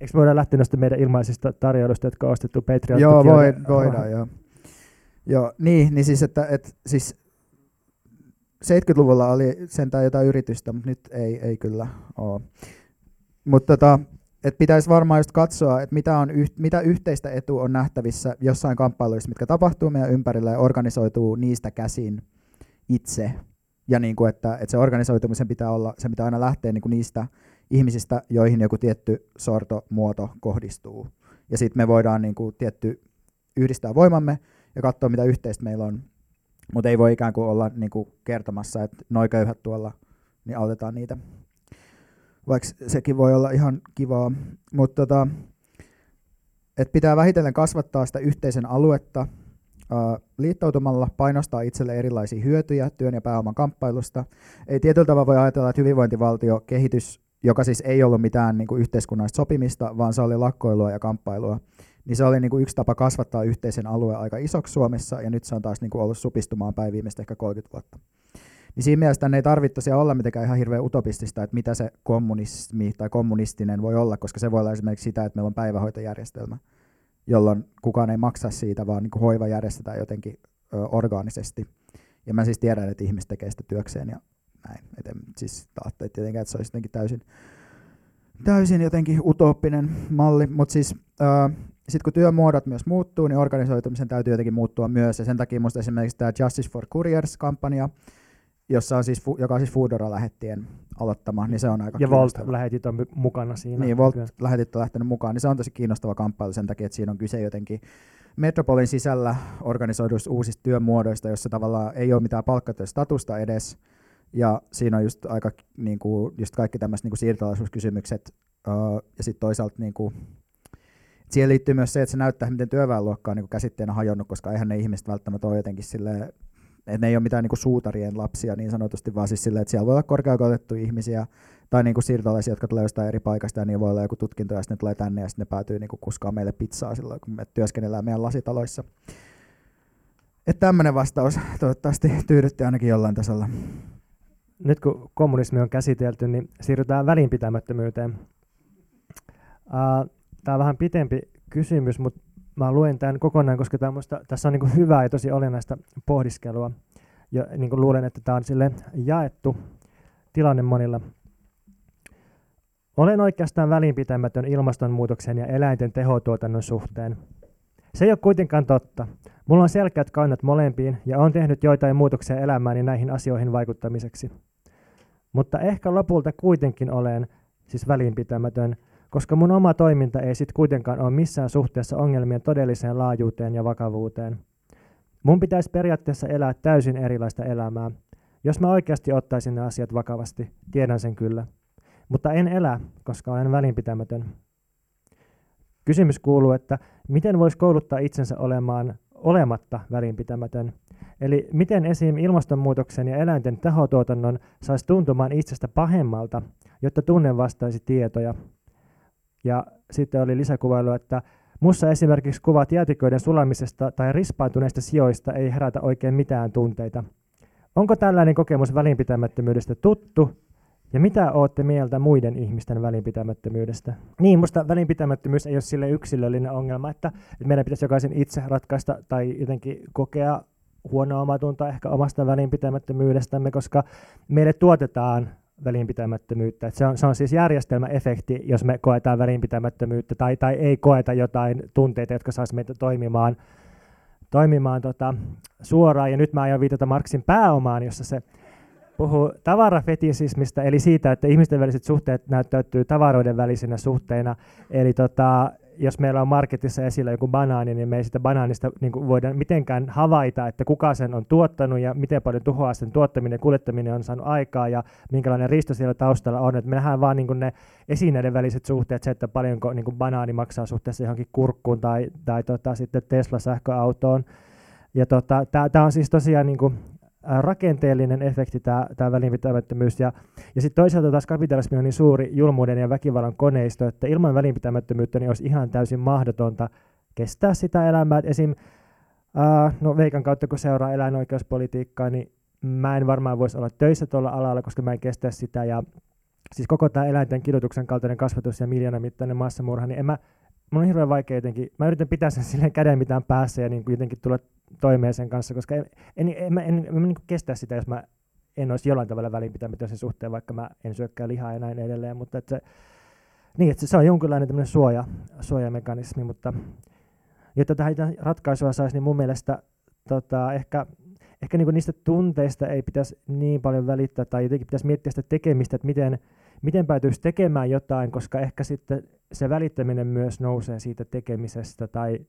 Eikö voida lähteä noista meidän ilmaisista tarjoilusta, jotka on ostettu Patreon? Joo, voidaan, joo. Joo, niin siis, että 70-luvulla oli sentään jotain yritystä, mutta nyt ei kyllä ole. Mutta että pitäisi varmaan just katsoa, että mitä yhteistä etua on nähtävissä jossain kamppailuissa, mitkä tapahtuu meidän ympärillä ja organisoituu niistä käsin itse. Ja niin kuin, että se organisoitumisen pitää aina lähteä niin kuin niistä ihmisistä, joihin joku tietty sortomuoto kohdistuu. Ja sitten me voidaan niin kuin yhdistää voimamme ja katsoa, mitä yhteistä meillä on. Mutta ei voi ikään kuin olla niin kuin kertomassa, että noi köyhät tuolla, niin autetaan niitä. Vaikka sekin voi olla ihan kivaa. Mutta että pitää vähitellen kasvattaa sitä yhteisen aluetta. Liittoutumalla painostaa itselle erilaisia hyötyjä työn ja pääoman kamppailusta. Ei tietyllä tavalla voi ajatella, että hyvinvointivaltiokehitys, joka siis ei ollut mitään niin kuin yhteiskunnallista sopimista, vaan se oli lakkoilua ja kamppailua, niin se oli niin kuin yksi tapa kasvattaa yhteisen alueen aika isoksi Suomessa, ja nyt se on taas niin kuin ollut supistumaan päin viimeistä ehkä 30 vuotta. Niin siinä mielessä ei tarvitse olla mitenkään ihan hirveän utopistista, että mitä se kommunismi tai kommunistinen voi olla, koska se voi olla esimerkiksi sitä, että meillä on päivähoitojärjestelmä, jolloin kukaan ei maksa siitä, vaan niin kuin hoiva järjestetään jotenkin orgaanisesti. Ja mä siis tiedän, että ihmiset tekee sitä työkseen ja näin. Et en siis taattaa tietenkään, että se olisi jotenkin täysin jotenkin utooppinen malli. Mutta siis sitten kun työmuodot myös muuttuu, niin organisoitumisen täytyy jotenkin muuttua myös. Ja sen takia musta esimerkiksi tämä Justice for Couriers-kampanja, joka on siis Foodora-lähettien aloittama, niin se on aika kiinnostava. Ja Volt-lähetit on mukana siinä. Niin, Volt-lähetit on lähtenyt mukaan, niin se on tosi kiinnostava kamppailu sen takia, että siinä on kyse jotenkin metropolin sisällä organisoiduista uusista työmuodoista, jossa tavallaan ei ole mitään palkkatyöstatusta edes, ja siinä on just aika niin kuin, just kaikki tämmöiset niin kuin siirtolaisuuskysymykset, ja sitten toisaalta niin kuin, siihen liittyy myös se, että se näyttää, miten työväenluokka on niin kuin käsitteenä hajonnut, koska eihän ne ihmiset välttämättä ole jotenkin silleen ne ei ole mitään niinku suutarien lapsia niin sanotusti, vaan siis silleen, että siellä voi olla korkeakoulutettuja ihmisiä tai niinku siirtolaisia, jotka tulee jostain eri paikasta ja niin voi olla joku tutkinto ja sitten ne tulee tänne ja sitten ne päätyy niinku kuskaan meille pizzaa silloin, kun me työskennellään meidän lasitaloissa. Että tämmöinen vastaus toivottavasti tyydytti ainakin jollain tasolla. Nyt kun kommunismi on käsitelty, niin siirrytään välinpitämättömyyteen. Tämä on vähän pitempi kysymys, mutta mä luen tämän kokonaan, koska tässä on niin hyvää ja tosi olennaista pohdiskelua. Ja niin luulen, että tämä on silleen jaettu tilanne monilla. Olen oikeastaan välinpitämätön ilmastonmuutoksen ja eläinten tehotuotannon suhteen. Se ei ole kuitenkaan totta. Mulla on selkeät kannat molempiin ja olen tehnyt joitain muutoksia elämääni näihin asioihin vaikuttamiseksi. Mutta ehkä lopulta kuitenkin olen siis välinpitämätön, koska mun oma toiminta ei sit kuitenkaan ole missään suhteessa ongelmien todelliseen laajuuteen ja vakavuuteen. Mun pitäisi periaatteessa elää täysin erilaista elämää. Jos mä oikeasti ottaisin ne asiat vakavasti, tiedän sen kyllä. Mutta en elä, koska olen välinpitämätön. Kysymys kuuluu, että miten voisi kouluttaa itsensä olemaan olematta välinpitämätön? Eli miten esim. Ilmastonmuutoksen ja eläinten tehotuotannon saisi tuntumaan itsestä pahemmalta, jotta tunne vastaisi tietoja? Ja sitten oli lisäkuvailu, että mussa esimerkiksi kuvat jäätiköiden sulamisesta tai rispaantuneista sijoista ei herätä oikein mitään tunteita. Onko tällainen kokemus välinpitämättömyydestä tuttu? Ja mitä olette mieltä muiden ihmisten välinpitämättömyydestä? Niin, musta välinpitämättömyys ei ole sille yksilöllinen ongelma, että meidän pitäisi jokaisen itse ratkaista tai jotenkin kokea huonoa omatuntoa ehkä omasta välinpitämättömyydestämme, koska meille tuotetaan välinpitämättömyyttä. Se on siis järjestelmäefekti, jos me koetaan välinpitämättömyyttä tai ei koeta jotain tunteita, jotka saisi meitä toimimaan suoraan. Ja nyt mä aion viitata Marxin pääomaan, jossa se puhuu tavarafetisismista, eli siitä, että ihmisten väliset suhteet näyttäytyy tavaroiden välisinä suhteina. Eli jos meillä on marketissa esillä joku banaani, niin me ei sitä banaanista niin voida mitenkään havaita, että kuka sen on tuottanut ja miten paljon tuhoa sen tuottaminen ja kuljettaminen on saanut aikaa ja minkälainen risto siellä taustalla on. Et me nähdään vaan niin ne esineiden väliset suhteet, se, että paljonko niin banaani maksaa suhteessa johonkin kurkkuun tai sitten Tesla-sähköautoon. Tämä on siis tosiaan niin kuin rakenteellinen efekti, tämä välinpitämättömyys. Ja sitten toisaalta taas kapitalismi on niin suuri julmuuden ja väkivallan koneisto, että ilman välinpitämättömyyttä niin olisi ihan täysin mahdotonta kestää sitä elämää. Esim. Veikan kautta, kun seuraa eläinoikeuspolitiikkaa, niin mä en varmaan voisi olla töissä tuolla alalla, koska mä en kestä sitä. Ja siis koko tämä eläinten kidutuksen kaltainen kasvatus ja miljoonamittainen massamurha, niin mun on hirveän vaikea jotenkin, mä yritän pitää sen silleen käden mitään päässä ja niin kuin jotenkin tulla toimeen sen kanssa, koska en niin kuin kestä sitä, jos mä en olisi jollain tavalla välinpitämätön sen suhteen, vaikka mä en syökkää lihaa ja näin edelleen, mutta se on jonkinlainen tämmöinen suojamekanismi, mutta jotta tähän ratkaisua saisi, niin mun mielestä ehkä niin kuin niistä tunteista ei pitäisi niin paljon välittää tai jotenkin pitäisi miettiä sitä tekemistä, että miten päätyisi tekemään jotain, koska ehkä sitten se välittäminen myös nousee siitä tekemisestä tai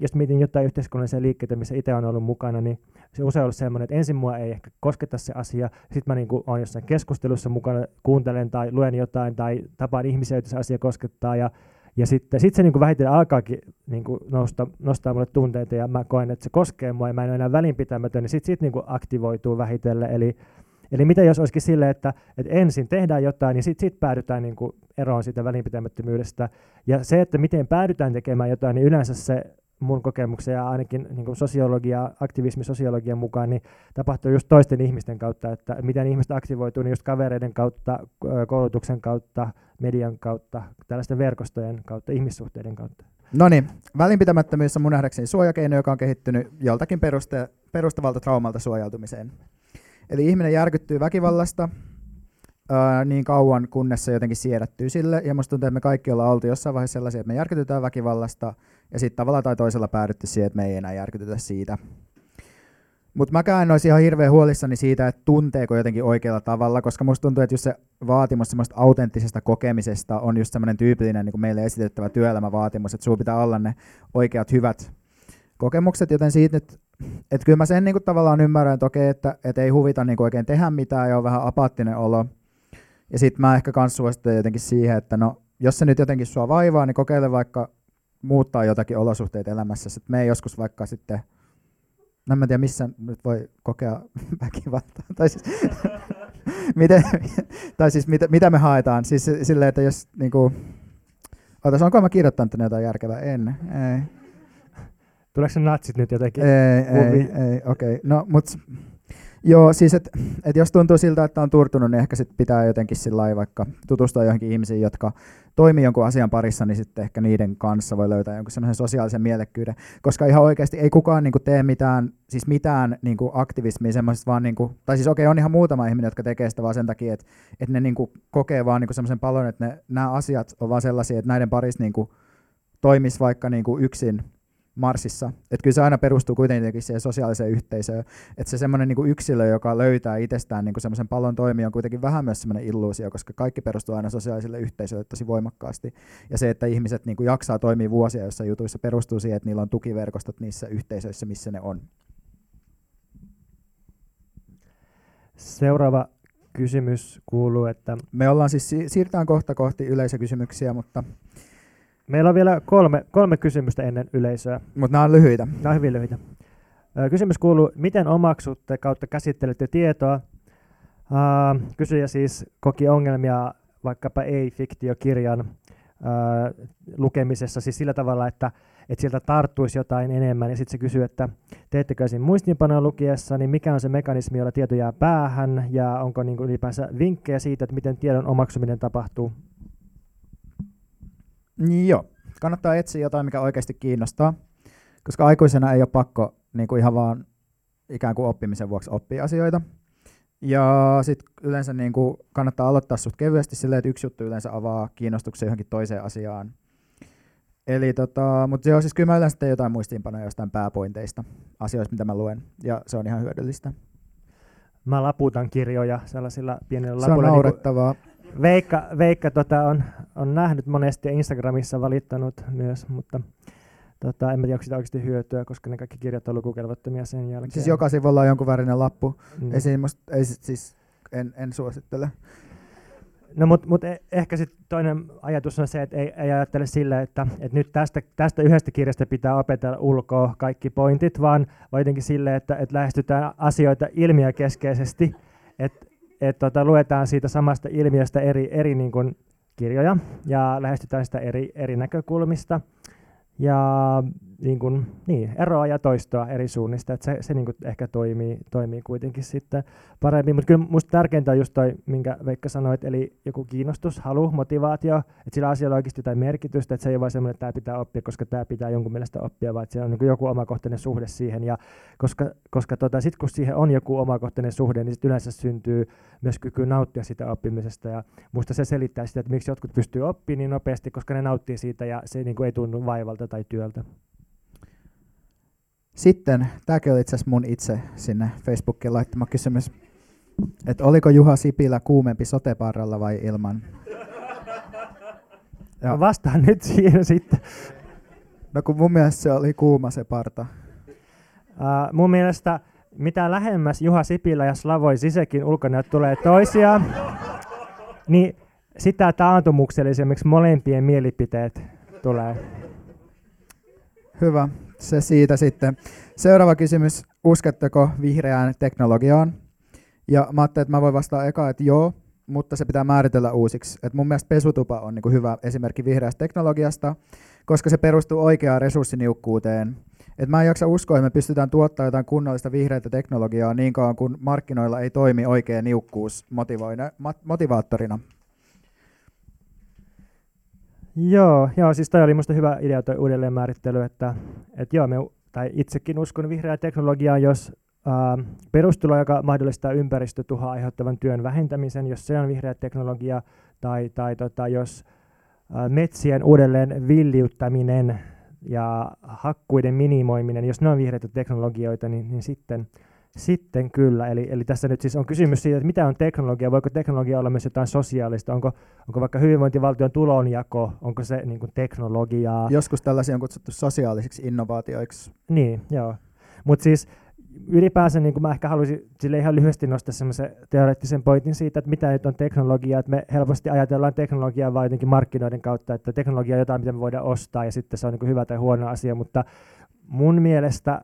jos mietin jotain yhteiskunnallisia liikkeitä, missä itse on ollut mukana, niin se on usein ollut sellainen, että ensin mua ei ehkä kosketa se asia, sitten mä niin kuin olen jossain keskustelussa mukana, kuuntelen tai luen jotain tai tapaan ihmisiä, joita se asia koskettaa ja sitten se niin kuin vähitellen alkaakin niin kuin nostaa mulle tunteita ja mä koen, että se koskee mua ja mä en ole enää välinpitämätön, niin sitten niin kuin aktivoituu vähitellen, eli mitä jos olisikin silleen, että ensin tehdään jotain ja sitten päädytään niin kuin eroon siitä välinpitämättömyydestä. Ja se, että miten päädytään tekemään jotain, niin yleensä se mun kokemuksen ja ainakin niin kuin aktivismisosiologian mukaan niin tapahtuu just toisten ihmisten kautta, että miten ihmiset aktivoituu, niin just kavereiden kautta, koulutuksen kautta, median kautta, tällaisten verkostojen kautta, ihmissuhteiden kautta. No niin, välinpitämättömyys on mun nähdäkseni suojakeino, joka on kehittynyt joltakin perustavalta traumalta suojautumiseen. Eli ihminen järkyttyy väkivallasta niin kauan, kunnes se jotenkin siedättyy sille. Ja musta tuntuu, että me kaikki ollaan oltu jossain vaiheessa sellaisia, että me järkytytään väkivallasta, ja sitten tavalla tai toisella päädytty siihen, että me ei enää järkytytä siitä. Mutta mäkään en olisi ihan hirveän huolissani siitä, että tunteeko jotenkin oikealla tavalla, koska musta tuntuu, että just se vaatimus semmoista autenttisesta kokemisesta on just semmoinen tyypillinen niin kuin meille esitettävä työelämävaatimus, että sulla pitää olla ne oikeat hyvät kokemukset, joten siitä nyt, että kyllä mä sen niin kuin tavallaan ymmärrän, että okei, että ei huvita niin kuin oikein tehdä mitään ja on vähän apaattinen olo. Ja sitten mä ehkä kans suosittelen jotenkin siihen, että no, jos se nyt jotenkin sua vaivaa, niin kokeile vaikka muuttaa jotakin olosuhteita elämässä. Sitten mene joskus vaikka sitten en mä tiedä missä nyt voi kokea väkivaltaa. Tai siis, mitä me haetaan? Siis silleen, että jos niinku... Ootas, onko mä kirjoittanut tänne jotain järkevää? En. Ei. Tuleeko ne natsit nyt jotenkin? Ei, okei. No, mut... Joo, siis et jos tuntuu siltä, että on turtunut, niin ehkä sit pitää jotenkin sillai vaikka tutustua johonkin ihmisiin, jotka toimii jonkun asian parissa, niin sitten ehkä niiden kanssa voi löytää jonkun semmoisen sosiaalisen mielekkyyden, koska ihan oikeasti ei kukaan niinku tee mitään, siis mitään niinku aktivismia semmoisesta vaan niinku, tai siis okei, on ihan muutama ihminen, jotka tekee sitä vaan sen takia, että et ne niinku kokee vaan niinku semmoisen palon, että nämä asiat on vaan sellaisia, että näiden parissa niinku toimisi vaikka niinku yksin Marsissa. Että kyllä se aina perustuu kuitenkin siihen sosiaaliseen yhteisöön. Että se semmoinen niinku yksilö, joka löytää itsestään niinku semmoisen pallon toimia, on kuitenkin vähän myös semmoinen illuusio, koska kaikki perustuu aina sosiaaliselle yhteisölle tosi voimakkaasti. Ja se, että ihmiset niinku jaksaa toimia vuosia jossain jutuissa, perustuu siihen, että niillä on tukiverkostot niissä yhteisöissä, missä ne on. Seuraava kysymys kuuluu, että... Me ollaan siis, siirrytään kohta kohti yleisökysymyksiä, mutta... Meillä on vielä kolme kysymystä ennen yleisöä. Mutta nämä on lyhyitä. Nämä on hyvin lyhyitä. Kysymys kuuluu, miten omaksutte kautta käsittelette tietoa? Kysyjä siis koki ongelmia vaikkapa ei-fiktiokirjan lukemisessa siis sillä tavalla, että sieltä tarttuisi jotain enemmän. Ja sitten se kysyy, että teettekö esim. Muistiinpanoa lukiessa, niin mikä on se mekanismi, jolla tieto jää päähän? Ja onko niin kuin ylipäänsä vinkkejä siitä, että miten tiedon omaksuminen tapahtuu? Joo, kannattaa etsiä jotain, mikä oikeasti kiinnostaa, koska aikuisena ei ole pakko niin kuin ihan vaan ikään kuin oppimisen vuoksi oppia asioita. Ja sitten yleensä niin kuin kannattaa aloittaa suht kevyesti silleen, että yksi juttu yleensä avaa kiinnostuksen johonkin toiseen asiaan. Eli mutta joo, siis kyllä mä yleensä teen jotain muistiinpanoja jostain pääpointeista, asioista mitä mä luen, ja se on ihan hyödyllistä. Mä laputan kirjoja sellaisilla pienillä lapuilla. Se on naurettavaa. Veikka on nähnyt monesti ja Instagramissa valittanut myös, mutta en tiedä, onko sitä oikeasti hyötyä, koska ne kaikki kirjat on lukukelvottomia sen jälkeen. Siis joka sivulla on jonkun värinen lappu. En suosittele. No, mut ehkä sitten toinen ajatus on se, että ei ajattele sillä, että nyt tästä yhdestä kirjasta pitää opetella ulkoa kaikki pointit, vaan jotenkin sille, että lähestytään asioita ilmiökeskeisesti. Että luetaan siitä samasta ilmiöstä eri niin kuin kirjoja ja lähestytään sitä eri näkökulmista ja niin kuin, eroa ja toistoa eri suunnista, että se niin kuin ehkä toimii kuitenkin sitten paremmin, mutta kyllä minusta tärkeintä on just toi, minkä Veikka sanoit, eli joku kiinnostus, halu, motivaatio, että sillä asialla on oikeasti jotain merkitystä, että se ei ole vain semmoinen, että tämä pitää oppia, koska tämä pitää jonkun mielestä oppia, vaan että siellä on niin kuin joku omakohtainen suhde siihen, ja koska sitten kun siihen on joku omakohtainen suhde, niin sitten yleensä syntyy myös kyky nauttia sitä oppimisesta, ja minusta se selittää sitä, että miksi jotkut pystyy oppimaan niin nopeasti, koska ne nauttii siitä, ja se niin kuin ei tunnu vaivalta tai työltä. Sitten, tämäkin oli itse asiassa mun itse sinne Facebookiin laittama kysymys, että oliko Juha Sipilä kuumempi sote-parralla vai ilman? No vastaan nyt siihen sitten. No kun mun mielestä se oli kuuma se parta. Mun mielestä mitä lähemmäs Juha Sipilä ja Slavoj Žižekin ulkonäöt tulee toisiaan, niin sitä taantumuksellisemmiksi molempien mielipiteet tulee. Hyvä. Se siitä sitten. Seuraava kysymys. Uskotteko vihreään teknologiaan? Ja mä ajattelin, että mä voin vastata eka, että joo, mutta se pitää määritellä uusiksi. Et mun mielestä pesutupa on niinku hyvä esimerkki vihreästä teknologiasta, koska se perustuu oikeaan resurssiniukkuuteen. Et mä en jaksa uskoa, että me pystytään tuottamaan jotain kunnollista vihreätä teknologiaa niin kauan, kun markkinoilla ei toimi oikea niukkuus motivaattorina. Joo, siis toi oli musta hyvä idea toi uudelleenmäärittely, että joo, tai itsekin uskon vihreää teknologiaa, jos perustulo, joka mahdollistaa ympäristötuhaa aiheuttavan työn vähentämisen, jos se on vihreä teknologia, tai jos metsien uudelleen villiuttaminen ja hakkuiden minimoiminen, jos ne on vihreitä teknologioita, niin sitten kyllä, eli tässä nyt siis on kysymys siitä, että mitä on teknologia, voiko teknologia olla myös jotain sosiaalista, onko vaikka hyvinvointivaltion tulonjako, onko se niin kuin teknologiaa? Joskus tällaisia on kutsuttu sosiaalisiksi innovaatioiksi. Niin, joo. Mutta siis ylipäänsä niin kuin mä ehkä haluaisin sille ihan lyhyesti nostaa semmoisen teoreettisen pointin siitä, että mitä nyt on teknologia, että me helposti ajatellaan teknologiaa vaan jotenkin markkinoiden kautta, että teknologia on jotain, mitä me voidaan ostaa ja sitten se on niin kuin hyvä tai huono asia, mutta mun mielestä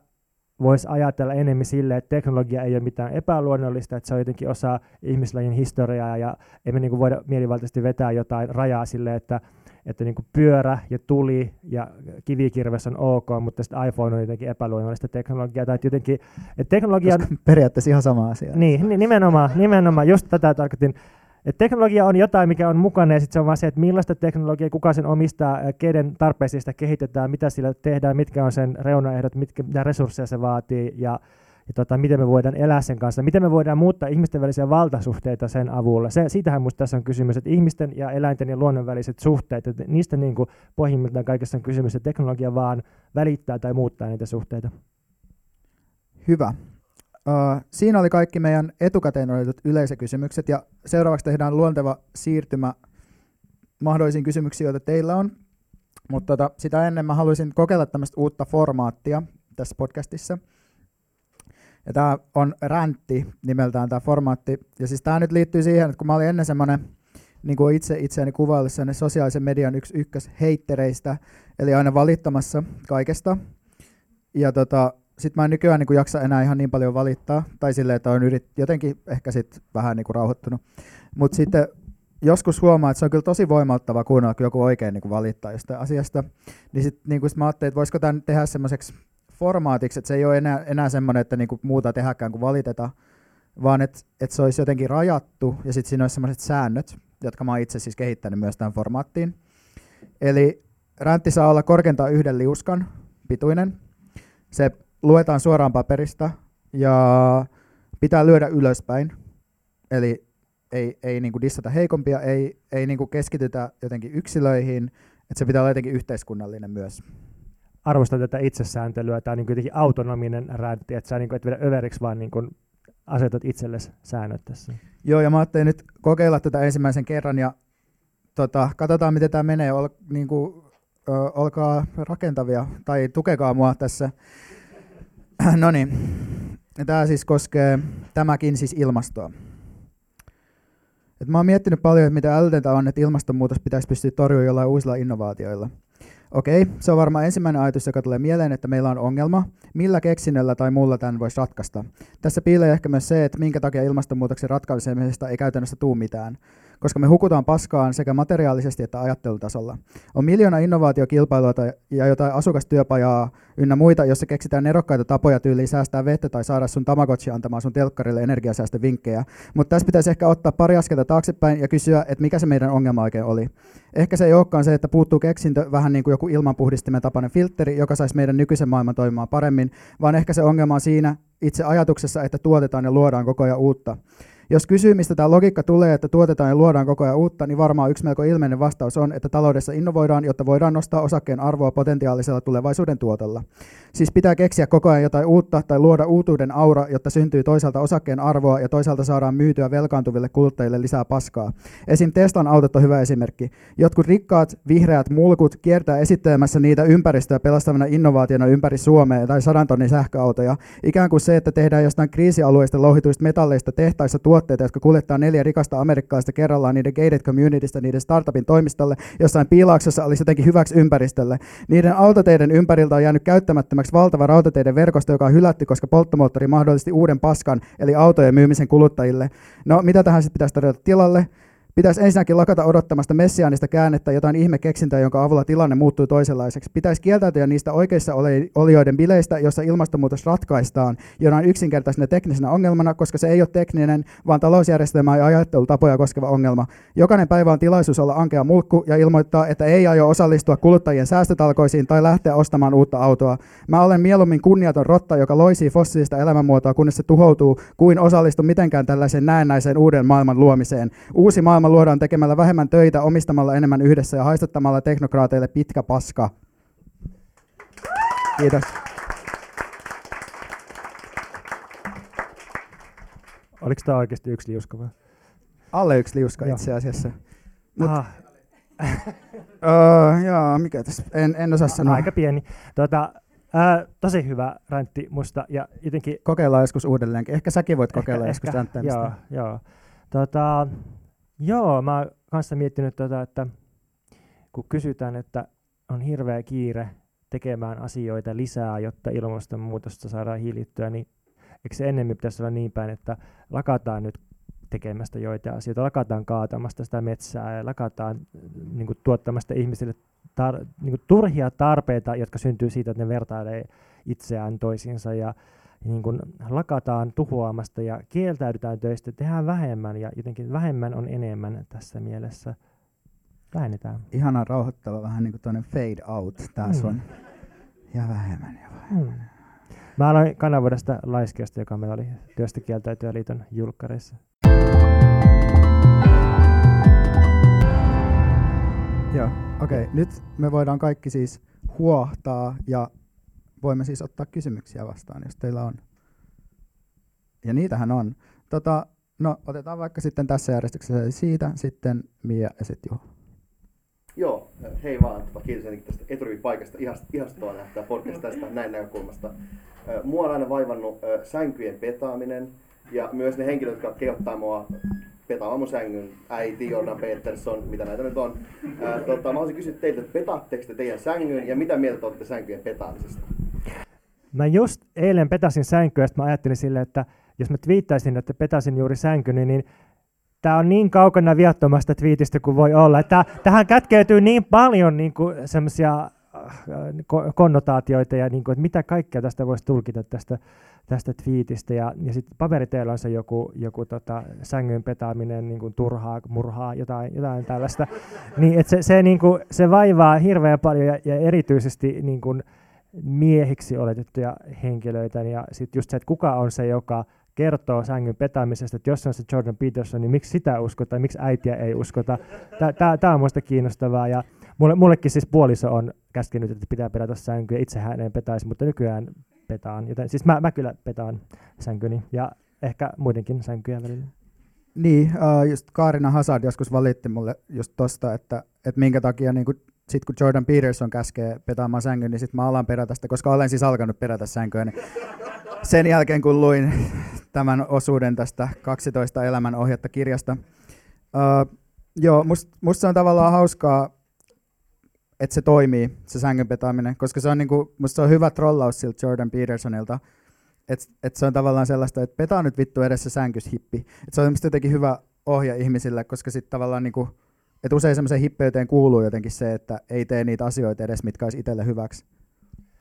voisi ajatella enemmän silleen, että teknologia ei ole mitään epäluonnollista, että se on jotenkin osa ihmislajin historiaa ja emme niin kuin voida mielivaltaisesti vetää jotain rajaa silleen, että niin kuin pyörä ja tuli ja kivikirves on ok, mutta sitten iPhone on jotenkin epäluonnollista teknologiaa. Tai jotenkin, että teknologia on... Periaatteessa ihan sama asia. Niin, nimenomaan, just tätä tarkoitin. Et teknologia on jotain, mikä on mukana, ja sitten se on vaan se, että millaista teknologiaa, kuka sen omistaa, keiden tarpeisiin sitä kehitetään, mitä sillä tehdään, mitkä on sen reunaehdot, mitä resursseja se vaatii, ja miten me voidaan elää sen kanssa, miten me voidaan muuttaa ihmisten välisiä valtasuhteita sen avulla. Siitähän minusta tässä on kysymys, että ihmisten ja eläinten ja luonnon väliset suhteet, että niistä niin kuin pohjimmiltaan kaikessa on kysymys, että teknologia vaan välittää tai muuttaa niitä suhteita. Hyvä. Siinä oli kaikki meidän etukäteen otetut yleisökysymykset, ja seuraavaksi tehdään luonteva siirtymä mahdollisiin kysymyksiin, joita teillä on, mutta sitä ennen mä haluaisin kokeilla tämmöistä uutta formaattia tässä podcastissa, ja tää on räntti nimeltään tää formaatti, ja siis tää nyt liittyy siihen, että kun mä olin ennen semmoinen, niin kuin itse itseäni kuvaillessa, sellainen sosiaalisen median ykkös heittereistä, eli aina valittamassa kaikesta, ja sitten mä en nykyään niin kuin jaksa enää ihan niin paljon valittaa, tai silleen, että on jotenkin ehkä sitten vähän niin kuin rauhoittunut. Mutta sitten joskus huomaa, että se on kyllä tosi voimauttava kuunnella, kun joku oikein niin kuin valittaa jostain asiasta. Niin sitten niin sit mä ajattelin, että voisiko tämän tehdä semmoiseksi formaatiksi, että se ei ole enää semmoinen, että niin kuin muuta tehdäkään kuin valiteta, vaan että se olisi jotenkin rajattu, ja sitten siinä olisi semmoiset säännöt, jotka mä oon itse siis kehittänyt myös tähän formaattiin. Eli räntti saa olla korkeintaan 1 liuskan pituinen. Se luetaan suoraan paperista ja pitää lyödä ylöspäin, eli ei niinku dissata heikompia, ei niinku keskitytä jotenkin yksilöihin, että se pitää olla jotenkin yhteiskunnallinen myös. Arvostan tätä itsesääntelyä, tämä on niinku jotenkin autonominen räntti, että sä niinku et vedä överiksi, vaan niinku asetat itsellesi säännöt tässä. Joo, ja mä ajattelin nyt kokeilla tätä ensimmäisen kerran ja katsotaan miten tämä menee, olkaa rakentavia tai tukekaa mua tässä. No niin, tämä siis koskee tämäkin siis ilmastoa. Et mä oon miettinyt paljon, että mitä älytöntä on, että ilmastonmuutos pitäisi pystyä torjumaan jollain uusilla innovaatioilla. Okei, se on varmaan ensimmäinen ajatus, joka tulee mieleen, että meillä on ongelma. Millä keksinnöllä tai muulla tämän voisi ratkaista? Tässä piilee ehkä myös se, että minkä takia ilmastonmuutoksen ratkaisemisesta ei käytännössä tule mitään. Koska me hukutaan paskaan sekä materiaalisesti että ajattelutasolla. On miljoona innovaatiokilpailua ja jotain asukastyöpajaa ynnä muita, jossa keksitään nerokkaita tapoja tyyliin säästää vettä tai saada sun Tamagotchi antamaan sun telkkarille energiasäästövinkkejä. Mutta tässä pitäisi ehkä ottaa pari askelta taaksepäin ja kysyä, että mikä se meidän ongelma oikein oli. Ehkä se ei olekaan se, että puuttuu keksintö vähän niin kuin joku ilmanpuhdistimen tapainen filtteri, joka saisi meidän nykyisen maailman toimimaan paremmin, vaan ehkä se ongelma on siinä itse ajatuksessa, että tuotetaan ja luodaan koko ajan uutta. Jos kysyy, mistä tämä logiikka tulee, että tuotetaan ja luodaan koko ajan uutta, niin varmaan yksi melko ilmeinen vastaus on, että taloudessa innovoidaan, jotta voidaan nostaa osakkeen arvoa potentiaalisella tulevaisuuden tuotolla. Siis pitää keksiä koko ajan jotain uutta tai luoda uutuuden aura, jotta syntyy toisaalta osakkeen arvoa ja toisaalta saadaan myytyä velkaantuville kuluttajille lisää paskaa. Esim. Teslan autot on hyvä esimerkki. Jotkut rikkaat, vihreät mulkut kiertää esittelemässä niitä ympäristöä pelastavana innovaationa ympäri Suomea tai 100 tonnin sähköautoja. Ikään kuin se, että tehdään jostain kriisialueista louhituista metalleista tehtaissa tuotteita, jotka kuljettaa 4 rikasta amerikkalaista kerrallaan niiden gated communitystä niiden startupin toimistolle, jossain piilaaksossa olisi jotenkin hyväksi ympäristölle. Niiden autoteiden ympäriltä on jäänyt käyttämättömäksi valtava rautateiden verkosto, joka on hylätty, koska polttomoottori mahdollisti uuden paskan, eli autojen myymisen kuluttajille. No, mitä tähän sitten pitäisi tarjota tilalle? Pitäisi ensinnäkin lakata odottamasta messiaanista käännettä jotain ihmekeksintöä, jonka avulla tilanne muuttuu toisenlaiseksi. Pitäisi kieltäytyä niistä oikeissa olijoiden bileistä, jossa ilmastonmuutos ratkaistaan, jonain yksinkertaisena teknisenä ongelmana, koska se ei ole tekninen, vaan talousjärjestelmää ja ajattelutapoja koskeva ongelma. Jokainen päivä on tilaisuus olla ankea mulkku ja ilmoittaa, että ei aio osallistua kuluttajien säästötalkoisiin tai lähteä ostamaan uutta autoa. Mä olen mieluummin kunniaton rotta, joka loisii fossiilista elämänmuotoa, kunnes se tuhoutuu, kuin osallistu mitenkään tällaiseen näennäiseen uuden maailman luomiseen. Uusi maailma luodaan tekemällä vähemmän töitä, omistamalla enemmän yhdessä ja haistattamalla teknokraateille pitkä paska. Kiitos. Oliko tämä oikeasti 1 liuska vai? Alle 1 liuska itse asiassa. Joo, mikä tässä? En osaa sanoa. Aika pieni. Tosi hyvä räntti musta. Ja jotenkin... Kokeillaan joskus uudelleenkin. Ehkä säkin voit kokeilla joskus ränttämistä. Joo. Joo, mä oon kanssa miettinyt, että kun kysytään, että on hirveä kiire tekemään asioita lisää, jotta ilmastonmuutosta saadaan hillittyä, niin eikö se ennemmin pitäisi olla niin päin, että lakataan nyt tekemästä joitain asioita, lakataan kaatamasta sitä metsää ja lakataan niin kuin, tuottamasta ihmisille turhia tarpeita, jotka syntyy siitä, että ne vertailee itseään toisiinsa ja niin kuin, lakataan tuhoamasta ja kieltäydytään töistä, tehdään vähemmän ja jotenkin vähemmän on enemmän tässä mielessä. Vähennetään. Ihanaa rauhoittava, vähän niin kuin toinen fade out taas on. Ja vähemmän ja vähemmän. Mä aloin kanavoida sitä laiskeasta, joka meillä oli työstä kieltäytyä liiton julkkareissa. Joo, okei. Nyt me voidaan kaikki siis huohtaa ja voimme siis ottaa kysymyksiä vastaan, jos teillä on. Ja niitähän on. No otetaan vaikka sitten tässä järjestyksessä siitä, sitten Miia ja sitten Juho. Joo, hei vaan. Kiitos ainakin tästä eturivipaikasta. Ihastuttavaa nähdä podcastista näin näkökulmasta. Mua on aina vaivannut sänkyjen petaaminen ja myös ne henkilöt, jotka kehottaa mua petaamaan mun sängyn. Äiti, Jordan Peterson, mitä näitä nyt on. Mä olisin kysynyt teiltä, että petaatteko te teidän sängyn ja mitä mieltä olette sänkyjen petaamisesta? Mä just eilen petasin sänkyä ja sitten mä ajattelin silleen, että jos mä twiittaisin, että petasin juuri sänkyni, niin tämä on niin kaukana viattomasta twiitistä kuin voi olla. Tähän kätkeytyy niin paljon niin kuin semmoisia konnotaatioita ja niin kuin, että mitä kaikkea tästä voisi tulkita tästä twiitistä. Ja sitten paperiteillä on se joku sängyn petaaminen, niin kuin turhaa, murhaa, jotain tällaista. Niin, että se, niin kuin, se vaivaa hirveän paljon ja erityisesti niin kuin miehiksi oletettuja henkilöitä. Ja sitten just se, että kuka on se, joka kertoo sängyn petaamisesta, että jos on se Jordan Peterson, niin miksi sitä uskotaan, miksi äitiä ei uskota. Tämä on minusta kiinnostavaa. Ja mullekin siis puoliso on käskenyt, että pitää pedata sänkyä. Itsehän en petaisi, mutta nykyään petaan. Joten, siis mä kyllä petaan sänkyni ja ehkä muidenkin sänkyjä välillä. Niin, just Kaarina Hazard joskus valitti mulle just tosta, että minkä takia niin sitten kun Jordan Peterson käskee petaamaan sängyn, niin sitten mä alan perätä sitä, koska olen siis alkanut perätä sänkyä. Niin sen jälkeen kun luin tämän osuuden tästä 12 elämän ohjetta kirjasta. Joo, musta se on tavallaan hauskaa, että se toimii, se sängyn petaaminen, koska se on niinku, musta se on hyvä trollaus siltä Jordan Petersonilta, että se on tavallaan sellaista, että petaa nyt vittu edessä sänkyshippi. Et se on musta jotenkin hyvä ohje ihmisille, koska sitten tavallaan niinku, että usein semmoiseen hippeyteen kuuluu jotenkin se, että ei tee niitä asioita edes, mitkä olisi itselle hyväksi.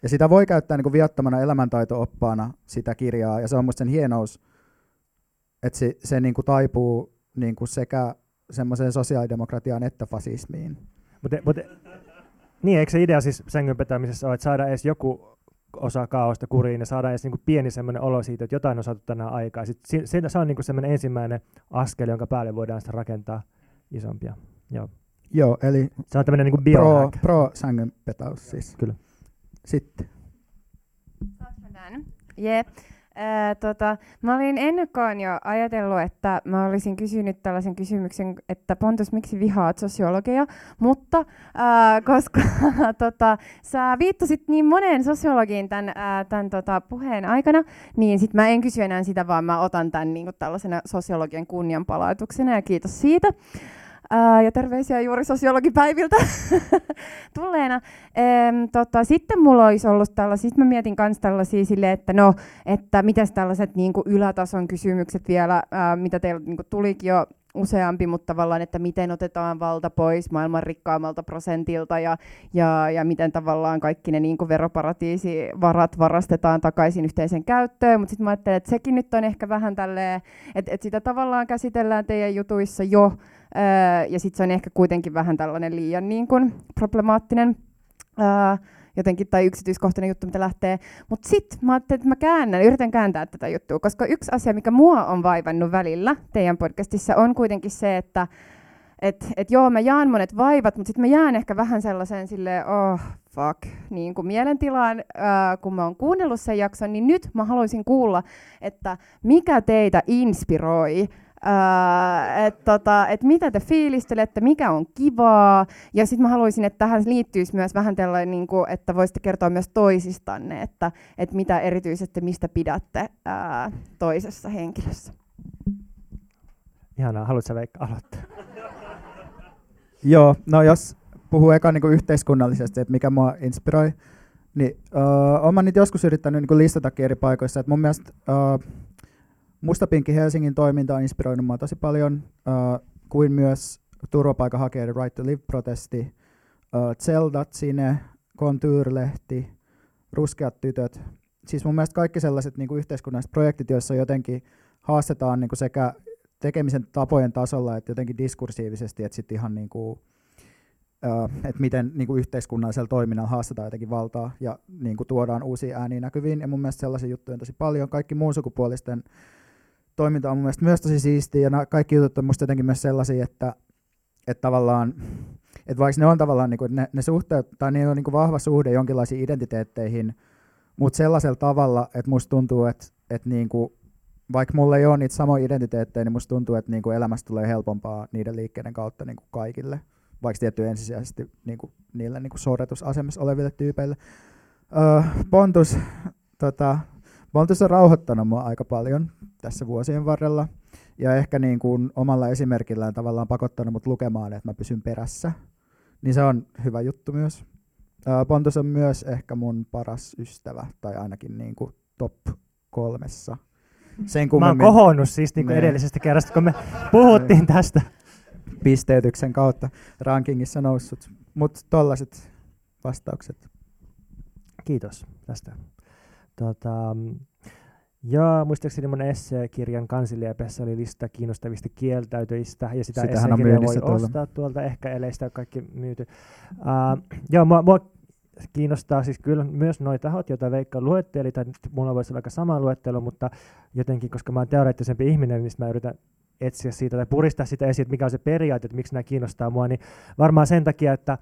Ja sitä voi käyttää niin kuin viattomana elämäntaito-oppaana sitä kirjaa, ja se on musta sen hienous, että se niin kuin taipuu niin kuin sekä semmoiseen sosiaalidemokratiaan että fasismiin. Mutta niin, eikö se idea siis sängyn petämisessä ole, että saadaan edes joku osa kaaosta kuriin ja saadaan edes niin kuin pieni semmoinen olo siitä, että jotain on saatu tänään aikaa. Sitten se on niin kuin semmoinen ensimmäinen askel, jonka päälle voidaan sitä rakentaa isompia. Joo, eli se on tämmöinen niin pro-sängyn petaus siis. Kyllä. Sitten. Yeah. Mä olin ennakkoon jo ajatellut, että mä olisin kysynyt tällaisen kysymyksen, että Pontus, miksi vihaat sosiologia, mutta koska sä viittasit niin moneen sosiologiin tämän puheen aikana, niin sit mä en kysy enää sitä, vaan mä otan tämän niin kuin tällaisena sosiologian kunnianpalautuksena ja kiitos siitä. Ja terveisiä juuri sosiologipäiviltä tulleena. Sitten mulla olisi ollut tällaisia, mä mietin myös tällaisia silleen, että no, että mitäs tällaiset niin kuin ylätason kysymykset vielä, mitä teillä niin kuin tulikin jo useampi, mutta tavallaan, että miten otetaan valta pois maailman rikkaammalta prosentilta ja miten tavallaan kaikki ne niin kuin veroparatiisivarat varastetaan takaisin yhteisen käyttöön. Mutta sitten mä ajattelin, että sekin nyt on ehkä vähän tälleen, että sitä tavallaan käsitellään teidän jutuissa jo, ja sitten se on ehkä kuitenkin vähän tällainen liian niin kuin problemaattinen jotenkin, tai yksityiskohtainen juttu, mitä lähtee. Mutta sitten mä ajattelin, että mä yritän kääntää tätä juttua, koska yksi asia, mikä mua on vaivannut välillä teidän podcastissa, on kuitenkin se, että joo, mä jaan monet vaivat, mutta sitten mä jään ehkä vähän sellaiseen silleen, oh fuck, niin kuin mielentilaan, kun mä oon kuunnellut sen jakson, niin nyt mä haluaisin kuulla, että mikä teitä inspiroi. Että mitä te fiilistelette, mikä on kivaa, ja sitten mä haluaisin, että tähän liittyisi myös vähän tällainen, niin kuin, että voisitte kertoa myös toisistanne, että mitä erityisesti, mistä pidätte toisessa henkilössä. Ihanaa, haluatko sä Veikka aloittaa? Joo, no jos puhuu eka niin kuin yhteiskunnallisesti, että mikä mua inspiroi, Niin, olen mä niitä joskus yrittänyt niin kuin listatakin eri paikoissa. Et mun mielestä Mustapinkki Helsingin toiminta on inspiroinut mua tosi paljon, kuin myös turvapaikanhakijoiden Right to Live-protesti, Zeldat Sine, Kontyyrlehti, Ruskeat tytöt. Siis mun mielestä kaikki sellaiset niin kuin yhteiskunnalliset projektit, joissa jotenkin haastetaan niin kuin sekä tekemisen tapojen tasolla että jotenkin diskursiivisesti, että sitten ihan niin kuin, että miten niin kuin yhteiskunnallisella toiminnalla haastetaan jotenkin valtaa ja niin kuin tuodaan uusia ääniä näkyviin. Ja mun mielestä sellaisia juttuja on tosi paljon. Kaikki muun sukupuolisten toiminta on mun mielestä myös tosi siistiä. Ja kaikki jutut on musta jotenkin myös sellaisia, että tavallaan, että vaikka ne on tavallaan, niin kuin, ne suhteet, tai niillä on niin kuin vahva suhde jonkinlaisiin identiteetteihin, mutta sellaisella tavalla, että musta tuntuu, että niin kuin, vaikka mulla ei ole niitä samoja identiteettejä, niin musta tuntuu, että niin kuin elämästä tulee helpompaa niiden liikkeiden kautta niin kuin kaikille. Vaikka tietty ensisijaisesti niinku, niille niinku sorretusasemassa oleville tyypeille. Pontus on rauhoittanut mua aika paljon tässä vuosien varrella. Ja ehkä niinku omalla esimerkillään tavallaan pakottanut mut lukemaan, että mä pysyn perässä. Niin se on hyvä juttu myös. Pontus on myös ehkä mun paras ystävä, tai ainakin niinku top 3. Sen mä oon kohonnut siis niinku edellisestä kerrasta, kun me puhuttiin tästä. Pisteytyksen kautta rankingissa noussut. Mutta tollaiset vastaukset. Kiitos tästä. Ja muistaakseni mun esseekirjan kansileipessä oli lista kiinnostavista kieltäytyjistä, ja sitä esseekirjaa voi ostaa tuolta, ehkä eleistä on kaikki myyty. Joo, mua kiinnostaa siis kyllä myös nuo tahot, joita Veikka luetteli, tai mulla voisi olla aika sama luettelo, mutta jotenkin, koska mä oon teoreettisempi ihminen, niin mä yritän etsiä siitä tai puristaa sitä esiin, mikä on se periaate, että miksi nämä kiinnostaa mua, niin varmaan sen takia, että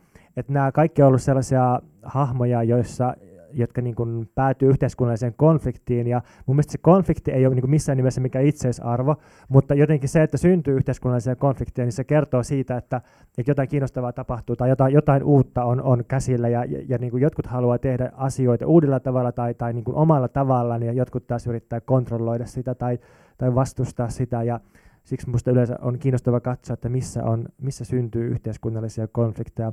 nämä kaikki on ollut sellaisia hahmoja, jotka niin kuin päätyy yhteiskunnalliseen konfliktiin, ja mun mielestä se konflikti ei ole niin kuin missään nimessä mikä itseisarvo, mutta jotenkin se, että syntyy yhteiskunnalliseen konfliktiin, niin se kertoo siitä, että jotain kiinnostavaa tapahtuu tai jotain uutta on käsillä, ja niin kuin jotkut haluaa tehdä asioita uudella tavalla tai niin kuin omalla tavallaan, ja jotkut taas yrittää kontrolloida sitä tai vastustaa sitä, ja siksi minusta yleensä on kiinnostava katsoa, että missä syntyy yhteiskunnallisia konflikteja.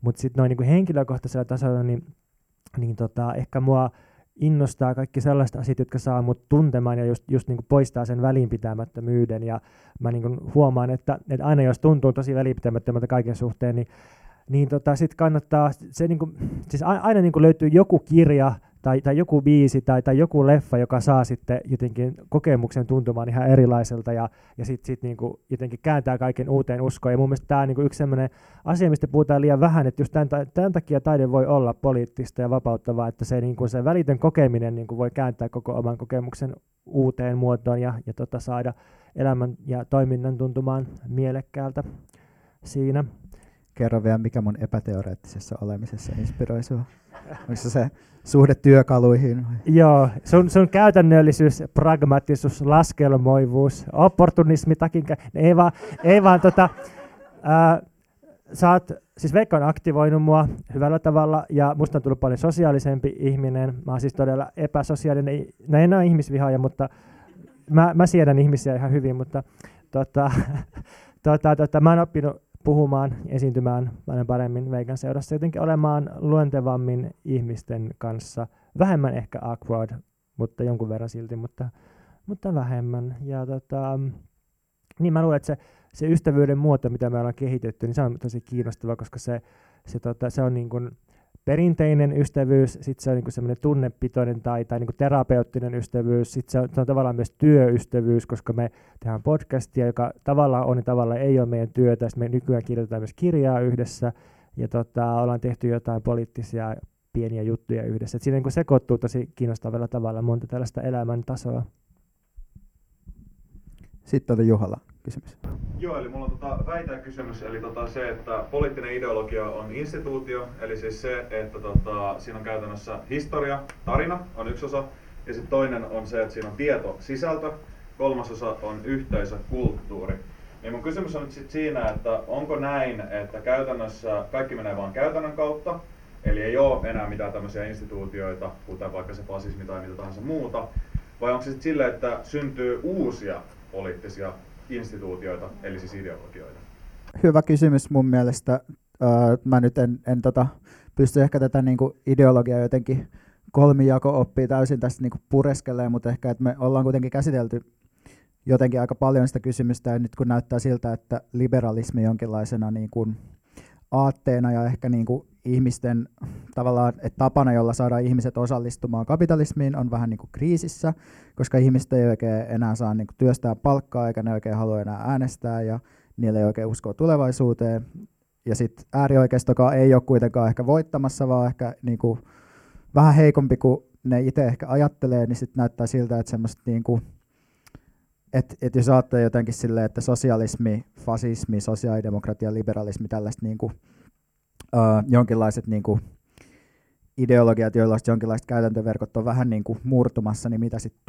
Mutta sitten noin niinku henkilökohtaisella tasolla, niin ehkä mua innostaa kaikki sellaiset asiat, jotka saa mut tuntemaan ja just niinku poistaa sen välinpitämättömyyden. Ja mä niinku huomaan, että aina jos tuntuu tosi välinpitämättömältä kaiken suhteen, niin sitten kannattaa, se niinku, siis aina niinku löytyy joku kirja, tai joku biisi tai joku leffa, joka saa sitten jotenkin kokemuksen tuntumaan ihan erilaiselta ja sit niinku jotenkin kääntää kaiken uuteen uskoon. Ja mun mielestä tämä on niinku yksi sellainen asia, mistä puhutaan liian vähän, että just tämän takia taide voi olla poliittista ja vapauttavaa, että se, niinku, se välitön kokeminen niinku voi kääntää koko oman kokemuksen uuteen muotoon ja saada elämän ja toiminnan tuntumaan mielekkäältä siinä. Kerro vielä, mikä mun epäteoreettisessa olemisessa inspiroi sinua. Onko se suhde työkaluihin? Joo, sun käytännöllisyys, pragmaattisuus, laskelmoivuus, opportunismi, siis Veikka on aktivoinut mua hyvällä tavalla, ja musta on tullut paljon sosiaalisempi ihminen. Mä oon siis todella epäsosiaalinen, no en ole ihmisvihaaja, mutta mä siedän ihmisiä ihan hyvin, mutta mä oon oppinut puhumaan, esiintymään paljon paremmin Veikan seurassa, jotenkin olemaan luontevammin ihmisten kanssa. Vähemmän ehkä awkward, mutta jonkun verran silti, mutta vähemmän. Ja niin mä luulen, että se ystävyyden muoto, mitä me ollaan kehitetty, niin se on tosi kiinnostava, koska se on niin kuin perinteinen ystävyys, sitten se on niin kuin semmoinen tunnepitoinen tai niin kuin terapeuttinen ystävyys, sitten se on tavallaan myös työystävyys, koska me tehdään podcastia, joka tavallaan on ja tavallaan ei ole meidän työtä, sitten me nykyään kirjoitetaan myös kirjaa yhdessä, ja ollaan tehty jotain poliittisia pieniä juttuja yhdessä. Et siinä niin kuin sekoittuu tosi kiinnostavalla tavalla monta tällaista elämäntasoa. Sitten oli Juhalla kysymys. Joo, eli mulla on väitäkysymys, eli se, että poliittinen ideologia on instituutio, eli siis se, että siinä on käytännössä historia, tarina on yksi osa, ja sitten toinen on se, että siinä on tieto, sisältö, kolmas osa on yhteisö, kulttuuri. Niin mun kysymys on nyt sit siinä, että onko näin, että käytännössä kaikki menee vaan käytännön kautta, eli ei ole enää mitään tämmöisiä instituutioita, kuten vaikka se fasismi tai mitä tahansa muuta, vai onko se sitten sille, että syntyy uusia poliittisia instituutioita, eli siis ideologioita? Hyvä kysymys mun mielestä. Mä nyt en pystyy ehkä tätä niin kuin ideologiaa jotenkin kolmijako-oppia täysin tästä niin kuin pureskelemaan, mutta ehkä että me ollaan kuitenkin käsitelty jotenkin aika paljon sitä kysymystä, ja nyt kun näyttää siltä, että liberalismi jonkinlaisena niin kuin aatteena ja ehkä niin kuin ihmisten tavallaan, että tapana, jolla saadaan ihmiset osallistumaan kapitalismiin, on vähän niin kuin kriisissä, koska ihmiset ei oikein enää saa niin kuin työstää palkkaa, eikä ne oikein halua enää äänestää, ja niillä ei oikein uskoa tulevaisuuteen. Ja sitten äärioikeistokaan ei ole kuitenkaan ehkä voittamassa, vaan ehkä niin kuin vähän heikompi kuin ne itse ehkä ajattelee, niin sitten näyttää siltä, että semmoista niin kuin että jos ajattelee jotenkin silleen, että sosialismi, fasismi, sosiaalidemokratia, liberalismi, tällaiset niinku, jonkinlaiset niinku ideologiat, joilla jonkinlaiset käytäntöverkot on vähän niinku murtumassa, niin mitä sitten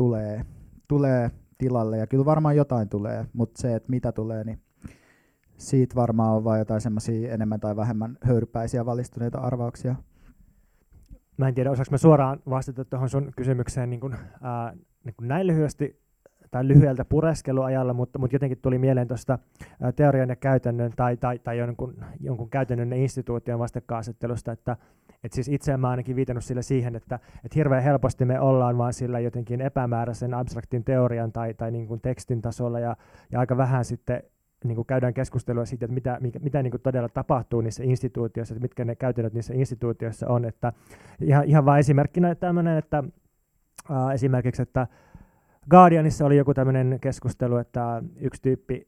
tulee tilalle. Ja kyllä varmaan jotain tulee, mutta se, että mitä tulee, niin siitä varmaan on vain jotain semmoisia enemmän tai vähemmän höyrypäisiä valistuneita arvauksia. Mä en tiedä, osaanko mä suoraan vastata tuohon sun kysymykseen niin kuin näin lyhyesti, tai lyhyeltä pureskeluajalla, mutta jotenkin tuli mieleen tuosta teorian ja käytännön tai jonkun käytännön ja instituution vastakkainasettelusta, että siis itse mä ainakin viitannut sillä siihen, että hirveän helposti me ollaan vaan sillä jotenkin epämääräisen abstraktin teorian tai niin kuin tekstin tasolla ja aika vähän sitten niin kuin käydään keskustelua siitä, että mitä niin kuin todella tapahtuu niissä instituutioissa, että mitkä ne käytännöt niissä instituutioissa on, että ihan vain esimerkkinä tämmöinen, että esimerkiksi, että Guardianissa oli joku tämmöinen keskustelu, että yksi tyyppi,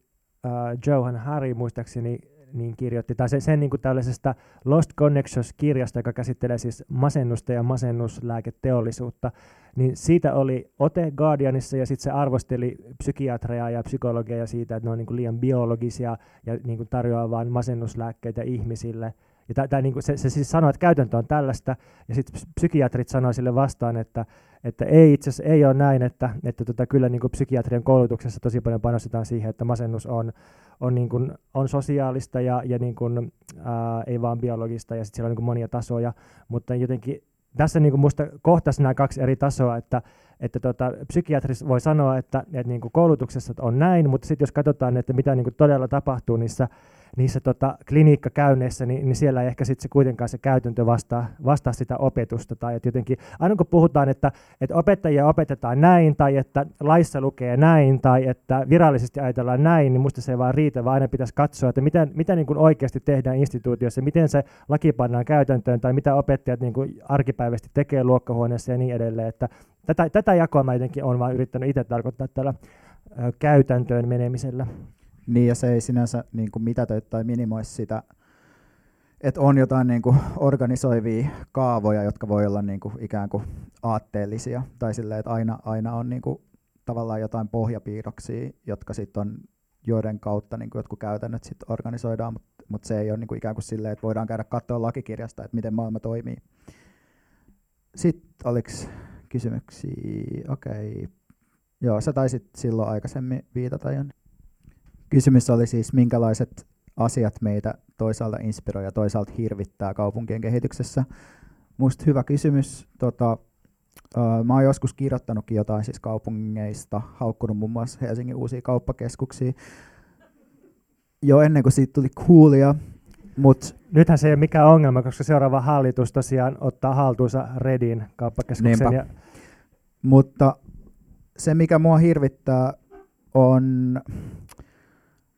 Johan Hari muistaakseni, niin kirjoitti, tai sen niin kuin tällaisesta Lost Connections-kirjasta, joka käsittelee siis masennusta ja masennuslääketeollisuutta, niin siitä oli ote Guardianissa, ja sitten se arvosteli psykiatreja ja psykologeja siitä, että ne on niin kuin liian biologisia ja niin kuin tarjoaa vain masennuslääkkeitä ihmisille. Ja niin kuin se siis sanoo, että käytäntö on tällaista, ja sitten psykiatrit sanoo sille vastaan, että ei itse asiassa ei ole näin, että kyllä niin kuin psykiatrian koulutuksessa tosi paljon panostetaan siihen, että masennus on, niin kuin, on sosiaalista ja niin kuin, ei vaan biologista, ja sitten siellä on niin kuin monia tasoja, mutta jotenkin tässä niin kuin musta kohtaisi nämä kaksi eri tasoa, että psykiatri voi sanoa, että niin kuin koulutuksessa on näin, mutta sitten jos katsotaan, että mitä niin kuin todella tapahtuu niissä klinikkakäynneissä, niin siellä ei ehkä sitten se kuitenkaan se käytäntö vastaa sitä opetusta. Tai että jotenkin, aina kun puhutaan, että opettajia opetetaan näin, tai että laissa lukee näin, tai että virallisesti ajatellaan näin, niin musta se ei vaan riitä, vaan aina pitäisi katsoa, että mitä niin kuin oikeasti tehdään instituutiossa, miten se laki pannaan käytäntöön, tai mitä opettajat niin kuin arkipäiväisesti tekee luokkahuoneessa ja niin edelleen. Että tätä jakoa mä jotenkin olen vaan yrittänyt itse tarkoittaa tällä käytäntöön menemisellä. Niin, ja se ei sinänsä niin kuin mitätöi tai minimoi sitä, että on jotain niin kuin organisoivia kaavoja, jotka voi olla niin kuin ikään kuin aatteellisia, tai silleen, että aina on niin kuin tavallaan jotain pohjapiirroksia, jotka sitten on joiden kautta niin kuin jotkut käytännöt sitten organisoidaan, mutta se ei ole niin kuin ikään kuin silleen, että voidaan käydä katsoa lakikirjasta, että miten maailma toimii. Sitten oliko kysymyksiä? Okei. Joo, sä taisit silloin aikaisemmin viitata jonne. Kysymys oli siis, minkälaiset asiat meitä toisaalta inspiroi ja toisaalta hirvittää kaupunkien kehityksessä. Musta hyvä kysymys. Mä oon joskus kirjoittanutkin jotain siis kaupungeista, haukkunut muun muassa Helsingin uusia kauppakeskuksia jo ennen kuin siitä tuli coolia. Nythän se ei ole mikään ongelma, koska seuraava hallitus tosiaan ottaa haltuunsa Redin kauppakeskuksen. Ja... Mutta se, mikä mua hirvittää, on...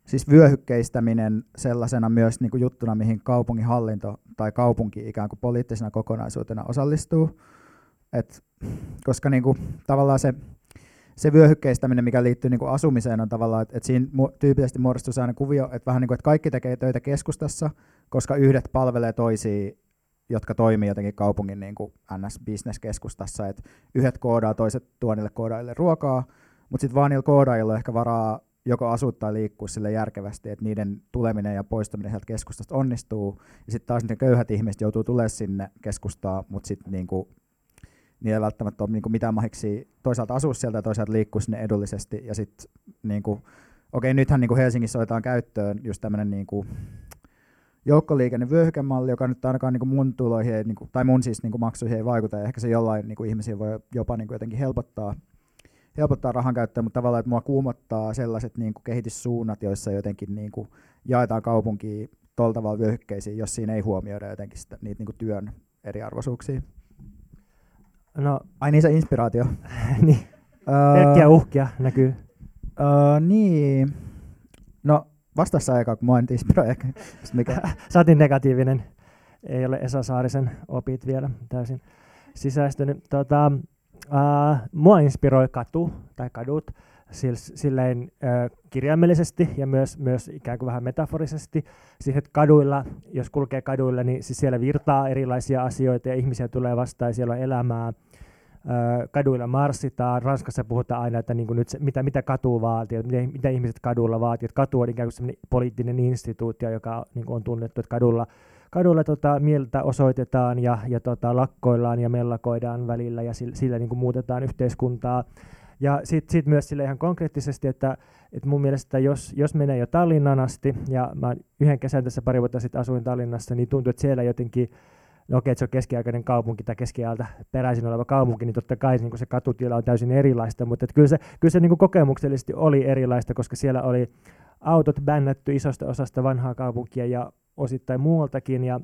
Siis vyöhykkeistäminen sellaisena myös niin kuin juttuna, mihin kaupunginhallinto tai kaupunki ikään kuin poliittisena kokonaisuutena osallistuu. Koska niin kuin, tavallaan se vyöhykkeistäminen, mikä liittyy niin kuin asumiseen, on tavallaan, että siinä tyypillisesti muodostuu sellainen kuvio, että vähän niin kuin, että kaikki tekee töitä keskustassa, koska yhdet palvelee toisia, jotka toimii jotenkin kaupungin niin kuin NS-business-keskustassa. Että yhdet koodaa, toiset tuo niille koodaajille ruokaa, mutta sitten vaan niillä koodaajilla on ehkä varaa joko asuu tai liikkuu sille järkevästi, että niiden tuleminen ja poistuminen sieltä keskustasta onnistuu. Ja sitten taas ne köyhät ihmiset joutuu tulemaan sinne keskustaan, mutta sitten niinku, niillä ei välttämättä ole niinku mitään mahiksi toisaalta asua sieltä ja toisaalta liikkuu sinne edullisesti. Ja sitten, niinku, okei, nythän niinku Helsingissä otetaan käyttöön just tämmöinen niinku joukkoliikennevyöhykemalli, joka nyt ainakaan niinku mun tuloihin ei, niinku, tai mun siis niinku maksuihin ei vaikuta, ja ehkä se jollain niinku ihmisiä voi jopa niinku jotenkin helpottaa rahan käyttöä, mutta tavallaan, että mua kuumottaa sellaiset niin kuin kehityssuunnat, joissa jotenkin niin kuin jaetaan kaupunkia tuolla tavalla vyöhykkeisiin, jos siinä ei huomioida jotenkin sitä, niitä niinku työn eriarvoisuuksia? No, ai niin, se inspiraatio. Niin. Pelkkiä uhkia näkyy. Niin. No, vastassa aikaa, kun mua en inspiroi. Sä oot niin negatiivinen. Ei ole Esa Saarisen opit vielä täysin sisäistynyt. Mua inspiroi katu tai kadut silleen kirjaimellisesti ja myös ikään kuin vähän metaforisesti. Siis, että kaduilla, jos kulkee kaduilla, niin siis siellä virtaa erilaisia asioita ja ihmisiä tulee vastaan ja siellä on elämää. Kaduilla marssitaan. Ranskassa puhutaan aina, että niin kuin nyt se, mitä katu vaatii, että mitä ihmiset kadulla vaatii. Että katu on ikään kuin sellainen poliittinen instituutio, joka niin kuin on tunnettu, että kadulla mieltä osoitetaan ja lakkoillaan ja mellakoidaan välillä ja sillä niin kuin muutetaan yhteiskuntaa. Ja sit myös sille ihan konkreettisesti, että mun mielestä jos menee jo Tallinnan asti, ja mä yhden kesän tässä pari vuotta sitten asuin Tallinnassa, niin tuntuu, että siellä jotenkin, että se on keskiaikainen kaupunki tai keskiajalta peräisin oleva kaupunki, niin totta kai niin se katutila on täysin erilaista, mutta kyllä se niin kokemuksellisesti oli erilaista, koska siellä oli autot bännätty isosta osasta vanhaa kaupunkia ja osittain muualtakin, ja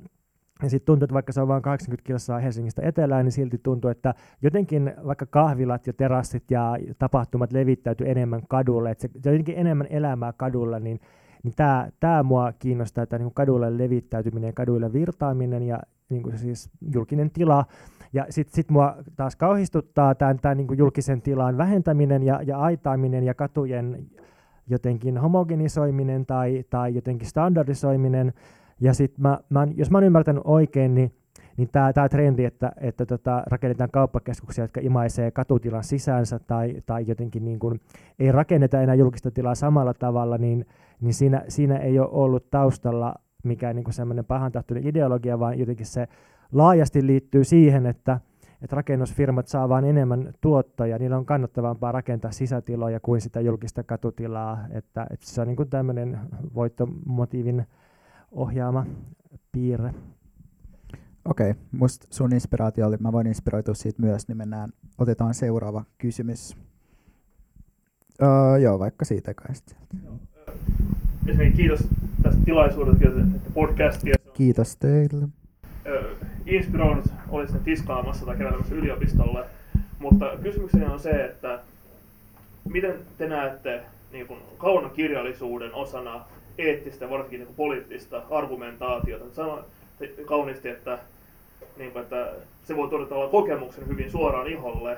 sitten tuntuu, että vaikka se on vain 80 kilsaa Helsingistä etelään, niin silti tuntuu, että jotenkin vaikka kahvilat ja terassit ja tapahtumat levittäytyy enemmän kadulle, että se jotenkin enemmän elämää kadulla, niin tämä mua kiinnostaa, että niin kadulle levittäytyminen ja kaduille virtaaminen ja niin kuin siis julkinen tila. Ja sit mua taas kauhistuttaa tämän niin kuin julkisen tilan vähentäminen ja aitaaminen ja katujen jotenkin homogenisoiminen tai jotenkin standardisoiminen. Ja sitten jos mä oon ymmärtänyt oikein, niin tämä trendi, että rakennetaan kauppakeskuksia, jotka imaisee katutilan sisäänsä tai jotenkin niin kuin ei rakenneta enää julkista tilaa samalla tavalla, niin siinä ei ole ollut taustalla mikään niin semmoinen pahantahtoinen ideologia, vaan jotenkin se laajasti liittyy siihen, että rakennusfirmat saa vaan enemmän tuottoja, niillä on kannattavampaa rakentaa sisätiloja kuin sitä julkista katutilaa, että se on niin kuin tämmöinen voittomotiivin ohjaama piirre. Okei, musta sun inspiraatio oli, mä voin inspiroitua siitä myös, niin otetaan seuraava kysymys. Joo, vaikka siitä kai sitten. Ensinnäkin kiitos tästä tilaisuudesta, että podcastia. Kiitos teille. Inspiroinut oli sen tiskaamassa tai keräämässä yliopistolle, mutta kysymykseni on se, että miten te näette niin kuin kaunokirjallisuuden osana eettistä, varsinkin niin kuin poliittista argumentaatiota. Sanoit kauniisti, että se voi todeta olla kokemuksen hyvin suoraan iholle,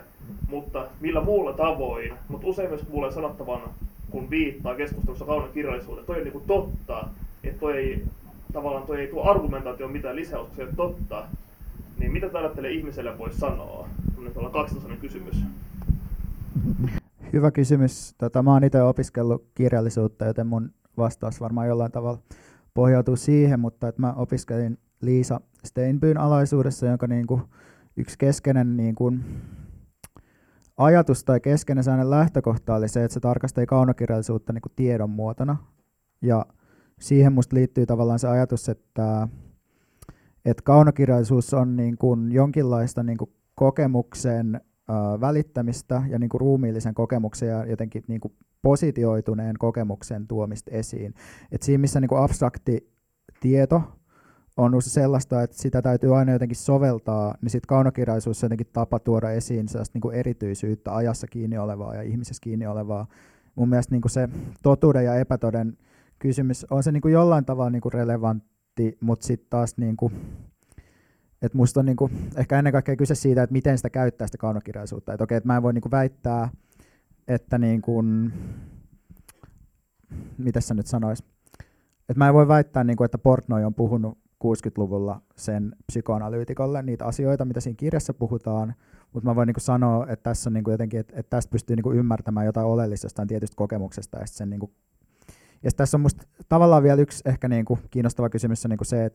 mutta millä muulla tavoin, mutta usein myös kuulee sanottavan, kun viittaa keskustelussa kaunokirjallisuuteen, toi on niin kuin totta, että toi ei tuo argumentaatio mitään lisäystä, se ei ole totta, niin mitä tälle ihmiselle voi sanoa? Nyt ollaan kaksitasoinen kysymys. Hyvä kysymys. Mä oon itse opiskellut kirjallisuutta, joten mun vastaus varmaan jollain tavalla pohjautuu siihen, mutta että mä opiskelin Liisa Steinbyn alaisuudessa, jonka niin kuin yksi keskeinen niin kuin ajatus tai keskeinen säännön lähtökohta oli se, että se tarkasteli kaunokirjallisuutta niin kuin tiedon muotona. Ja siihen musta liittyy tavallaan se ajatus, että kaunokirjallisuus on niin kuin jonkinlaista niin kuin kokemuksen välittämistä ja niin kuin ruumiillisen kokemuksen ja jotenkin niin kuin positioituneen kokemuksen tuomista esiin. Et siinä missä niin kuin abstrakti tieto on usein sellaista, että sitä täytyy aina jotenkin soveltaa, niin sitten kaunokirjallisuus on jotenkin tapa tuoda esiin sellaista niin kuin erityisyyttä, ajassa kiinni olevaa ja ihmisessä kiinni olevaa. Mun mielestä niin kuin se totuuden ja epätoden kysymys on se niin kuin jollain tavalla niin kuin relevantti, mutta sitten taas niin kuin että musta on niinku ehkä ennen kaikkea kyse siitä, että miten sitä käyttää sitä kaunokirjallisuutta. Että okei, että mä en voi niinku väittää, että niinku, mitäs sä nyt sanois? Että mä en voi väittää, niinku, että Portnoy on puhunut 60-luvulla sen psykoanalyytikolle niitä asioita, mitä siinä kirjassa puhutaan, mutta mä voin niinku sanoa, että tässä on niinku jotenkin, että tästä pystyy niinku ymmärtämään jotain oleellista jostain tietystä kokemuksesta. Ja, sen niinku, ja tässä on musta tavallaan vielä yksi ehkä niinku kiinnostava kysymys on niinku se,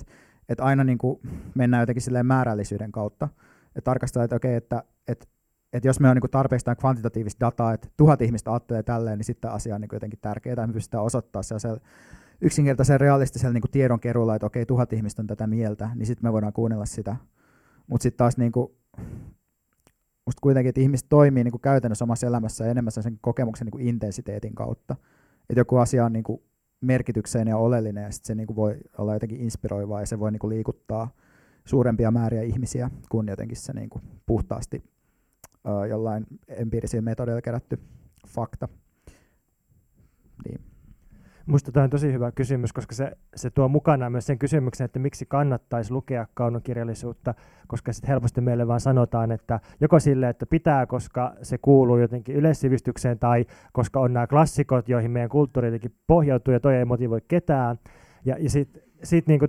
että aina niin kuin mennään jotenkin silleen määrällisyyden kautta. Et tarkastellaan, että okei, että jos me on niin kuin tarpeeksi kvantitatiivista dataa, että 1000 ihmistä ajattelee tälleen, niin sitten asia on niin kuin jotenkin tärkeää, että me pystytään osoittamaan sellaisella yksinkertaisella realistisella niin kuin tiedonkeruulla, että okei, 1000 ihmistä on tätä mieltä, niin sitten me voidaan kuunnella sitä. Mutta sitten taas niin kuin, musta kuitenkin, että ihmiset toimii niin kuin käytännössä omassa elämässä enemmän sen kokemuksen niin kuin intensiteetin kautta. Että joku asia on niin kuin merkitykseen ja oleellinen, ja sitten se niinku voi olla jotenkin inspiroivaa, ja se voi niinku liikuttaa suurempia määriä ihmisiä kuin jotenkin se niinku puhtaasti jollain empiirisillä metodeilla kerätty fakta. Niin. Musta tämä on tosi hyvä kysymys, koska se tuo mukanaan myös sen kysymyksen, että miksi kannattaisi lukea kaunokirjallisuutta, koska sitten helposti meille vaan sanotaan, että joko sille, että pitää, koska se kuuluu jotenkin yleissivistykseen, tai koska on nämä klassikot, joihin meidän kulttuuri jotenkin pohjautuu, ja toi ei motivoi ketään. Ja sitten niinku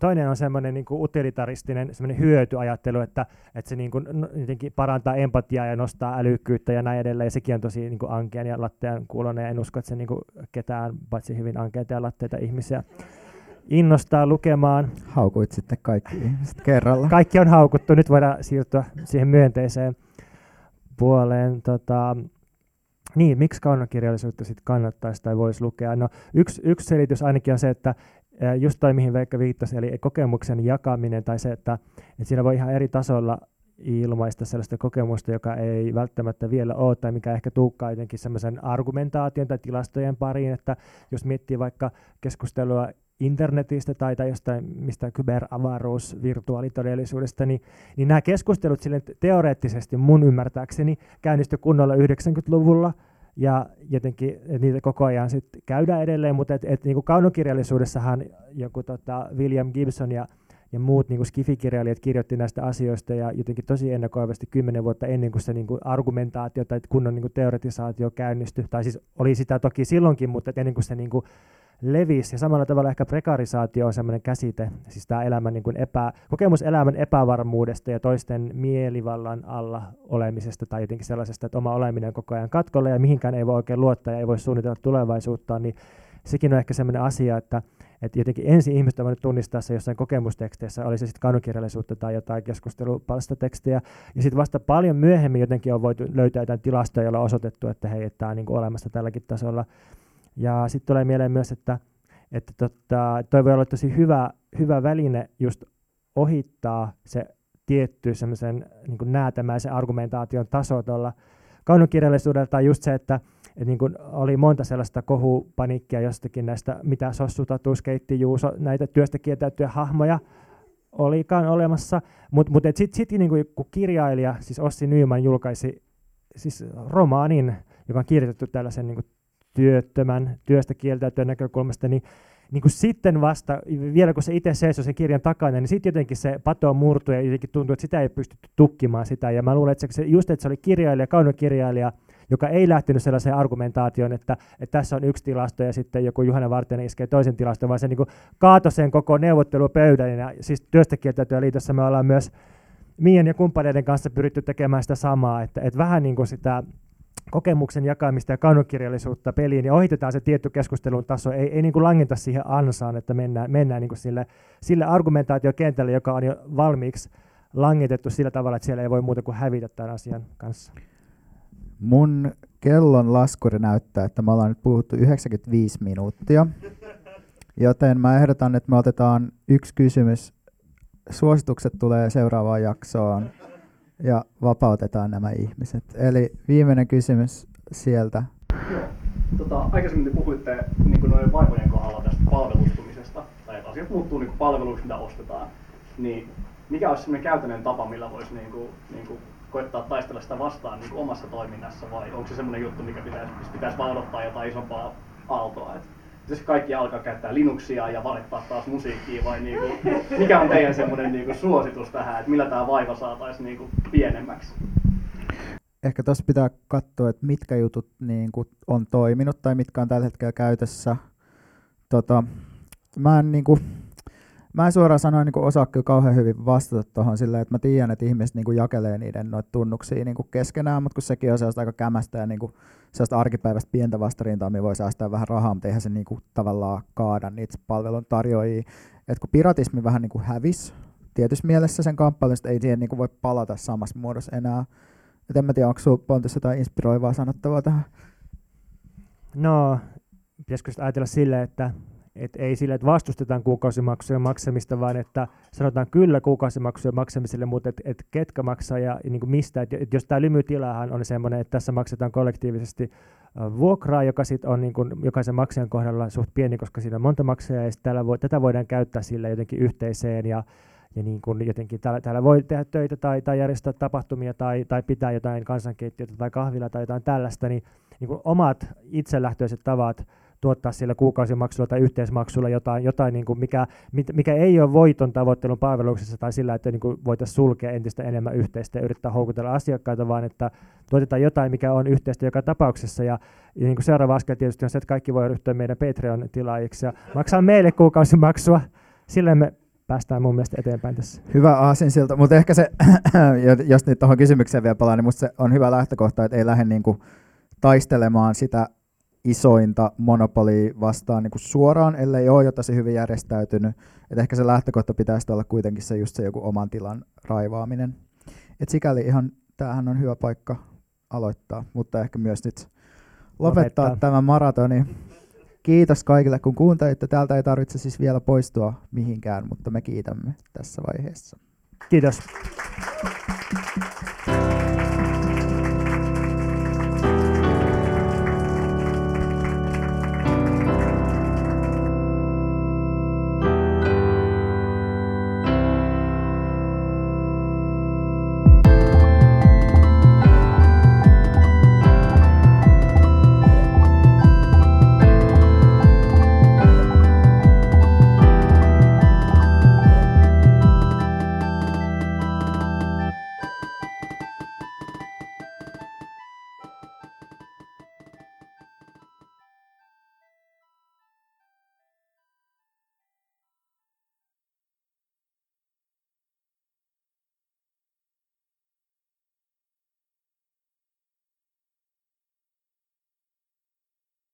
toinen on semmoinen niinku utilitaristinen hyötyajattelu, että se niinku jotenkin parantaa empatiaa ja nostaa älykkyyttä ja näin edelleen. Ja sekin on tosi niinku ankean ja lattean kuuloinen, ja en usko, että se niinku ketään, paitsi hyvin ankeita ja latteita ihmisiä, innostaa lukemaan. Haukuit sitten kaikki ihmiset kerralla. Kaikki on haukuttu, nyt voidaan siirtyä siihen myönteiseen puoleen. Niin, miksi kaunokirjallisuutta sitten kannattaisi tai voisi lukea? No, yksi selitys ainakin on se, että just toi, mihin Veikka viittasi, eli kokemuksen jakaminen, tai se, että siinä voi ihan eri tasolla ilmaista sellaista kokemusta, joka ei välttämättä vielä ole, tai mikä ehkä tuukkaa jotenkin semmoisen argumentaation tai tilastojen pariin, että jos miettii vaikka keskustelua internetistä tai jostain mistä kyberavaruus, virtuaalitodellisuudesta, niin nämä keskustelut silleen teoreettisesti mun ymmärtääkseni käynnistyi kunnolla 90-luvulla, ja jotenkin niitä koko ajan sitten käydään edelleen, mutta niinku kaunokirjallisuudessahan joku William Gibson ja muut niinku skifikirjailijat kirjoitti näistä asioista ja jotenkin tosi ennakoivasti 10 vuotta ennen kuin se niinku argumentaatio tai kunnon niinku teoretisaatio käynnistyi, tai siis oli sitä toki silloinkin, mutta ennen kuin se niinku levisi. Ja samalla tavalla ehkä prekarisaatio on sellainen käsite, siis tämä elämän niin kuin kokemus elämän epävarmuudesta ja toisten mielivallan alla olemisesta tai jotenkin sellaisesta, että oma oleminen on koko ajan katkolla ja mihinkään ei voi oikein luottaa ja ei voi suunnitella tulevaisuuttaan, niin sekin on ehkä sellainen asia, että jotenkin ensin ihmistä voi tunnistaa se jossain kokemusteksteissä, oli se sitten kaunokirjallisuutta tai jotain keskustelupalstatekstejä, ja sitten vasta paljon myöhemmin jotenkin on voitu löytää jotain tilastoja, jolla on osoitettu, että hei, tämä on niin kuin olemassa tälläkin tasolla. Ja sitten tulee mieleen myös, että toi voi olla tosi hyvä väline just ohittaa se tietty semmoisen niin kuin näätämäisen argumentaation taso tuolla kaunokirjallisuudella, tai just se, että niin kuin oli monta sellaista kohupaniikkia jostakin näistä, mitä sossutatus, keitti, juuso, näitä työstä kieltäytyjä hahmoja olikaan olemassa, mutta sitten niin kuin kun kirjailija, siis Ossi Nyman julkaisi siis romaanin, joka on kirjoitettu tällaisen niin kuin työttömän, työstä kieltäytyjän näkökulmasta, niin kuin sitten vasta, vielä kun se itse seisoo sen kirjan takana, niin sitten jotenkin se pato murtui ja jotenkin tuntuu, että sitä ei pystytty tukkimaan sitä. Ja mä luulen, että se oli kirjailija, kaunokirjailija, joka ei lähtenyt sellaiseen argumentaatioon, että tässä on yksi tilasto ja sitten joku Juhana Vartiainen iskee toisen tilaston, vaan se niin kuin kaatoi sen koko neuvottelupöydän. Ja siis työstä kieltäytyjän liitossa me ollaan myös Miian ja kumppaneiden kanssa pyritty tekemään sitä samaa, että vähän niin kuin sitä kokemuksen jakamista ja kaunokirjallisuutta peliin, ja ohitetaan se tietty keskustelun taso, ei niin kuin langenta siihen ansaan, että mennään niin kuin sille argumentaatiokentälle, joka on jo valmiiksi langetettu sillä tavalla, että siellä ei voi muuta kuin hävitä tämän asian kanssa. Mun kellon laskuri näyttää, että me ollaan nyt puhuttu 95 minuuttia, joten mä ehdotan, että me otetaan yksi kysymys. Suositukset tulee seuraavaan jaksoon. Ja vapautetaan nämä ihmiset. Eli viimeinen kysymys sieltä. Joo. Aikaisemmin te puhuitte niin noiden vaivojen kohdalla tästä palvelustumisesta, tai että asiat muuttuu niin palveluiksi, mitä ostetaan. Niin mikä olisi sellainen käytännön tapa, millä voisi niin kuin koettaa taistella sitä vastaan niin omassa toiminnassa, vai onko se sellainen juttu, mikä pitäisi vaan odottaa jotain isompaa aaltoa? Pitäisikö kaikki alkaa käyttää Linuxia ja valittaa taas musiikkia, vai niinku, mikä on teidän semmoinen niinku suositus tähän, että millä tämä vaiva saataisiin niinku pienemmäksi? Ehkä tuossa pitää katsoa, että mitkä jutut niinku on toiminut tai mitkä on tällä hetkellä käytössä. Mä en suoraan sanoen niinku osaa kyllä kauhean hyvin vastata tuohon silleen, että mä tiedän, että ihmiset niinku jakelee niiden noita tunnuksia niinku keskenään, mutta kun sekin on sellaista aika kämästä ja niinku sellaista arkipäiväistä pientä vastarintaa, mihin voi säästää vähän rahaa, mutta eihän se niinku tavallaan kaada niitä palvelun tarjoajia. Et kun piratismi vähän niinku hävisi tietyssä mielessä sen kamppailusta, ei siihen niinku voi palata samassa muodossa enää. Et en mä tiedä, onko sinulla Pontus jotain inspiroivaa sanottavaa tähän? No, pitäisikö ajatella silleen, että Et ei sillä, että vastustetaan kuukausimaksujen maksamista, vaan että sanotaan kyllä kuukausimaksujen maksamiselle, mutta et ketkä maksaa ja niin kuin mistä. Et jos tämä lymytilahan on sellainen, että tässä maksetaan kollektiivisesti vuokraa, joka sit on niin kuin jokaisen maksajan kohdalla suht pieni, koska siinä on monta maksajaa, ja tätä voidaan käyttää sillä jotenkin yhteiseen, ja niin kuin jotenkin täällä voi tehdä töitä tai järjestää tapahtumia tai pitää jotain kansankeittiötä tai kahvila tai jotain tällaista, niin kuin omat itselähtöiset tavat tuottaa sillä kuukausimaksulla tai yhteismaksulla jotain niin kuin mikä ei ole voiton tavoittelun palveluksessa tai sillä, että niin kuin voitaisiin sulkea entistä enemmän yhteistä ja yrittää houkutella asiakkaita, vaan että tuotetaan jotain, mikä on yhteistä joka tapauksessa. Ja niin kuin seuraava askel tietysti on se, että kaikki voi ryhtyä meidän Patreon-tilaajiksi ja maksaa meille kuukausimaksua. Sillä me päästään mun mielestä eteenpäin tässä. Hyvä aasinsilta, mutta ehkä se, jos nyt tuohon kysymykseen vielä palaan, niin musta se on hyvä lähtökohta, että ei lähde niin kuin taistelemaan sitä isointa monopolia vastaan niin kuin suoraan, ellei ole jo tosi hyvin järjestäytynyt. Et ehkä se lähtökohta pitäisi olla kuitenkin se just se joku oman tilan raivaaminen. Et sikäli ihan tämähän on hyvä paikka aloittaa, mutta ehkä myös nyt lopettaa tämä maratoni. Kiitos kaikille, kun kuuntelitte. Täältä ei tarvitse siis vielä poistua mihinkään, mutta me kiitämme tässä vaiheessa. Kiitos.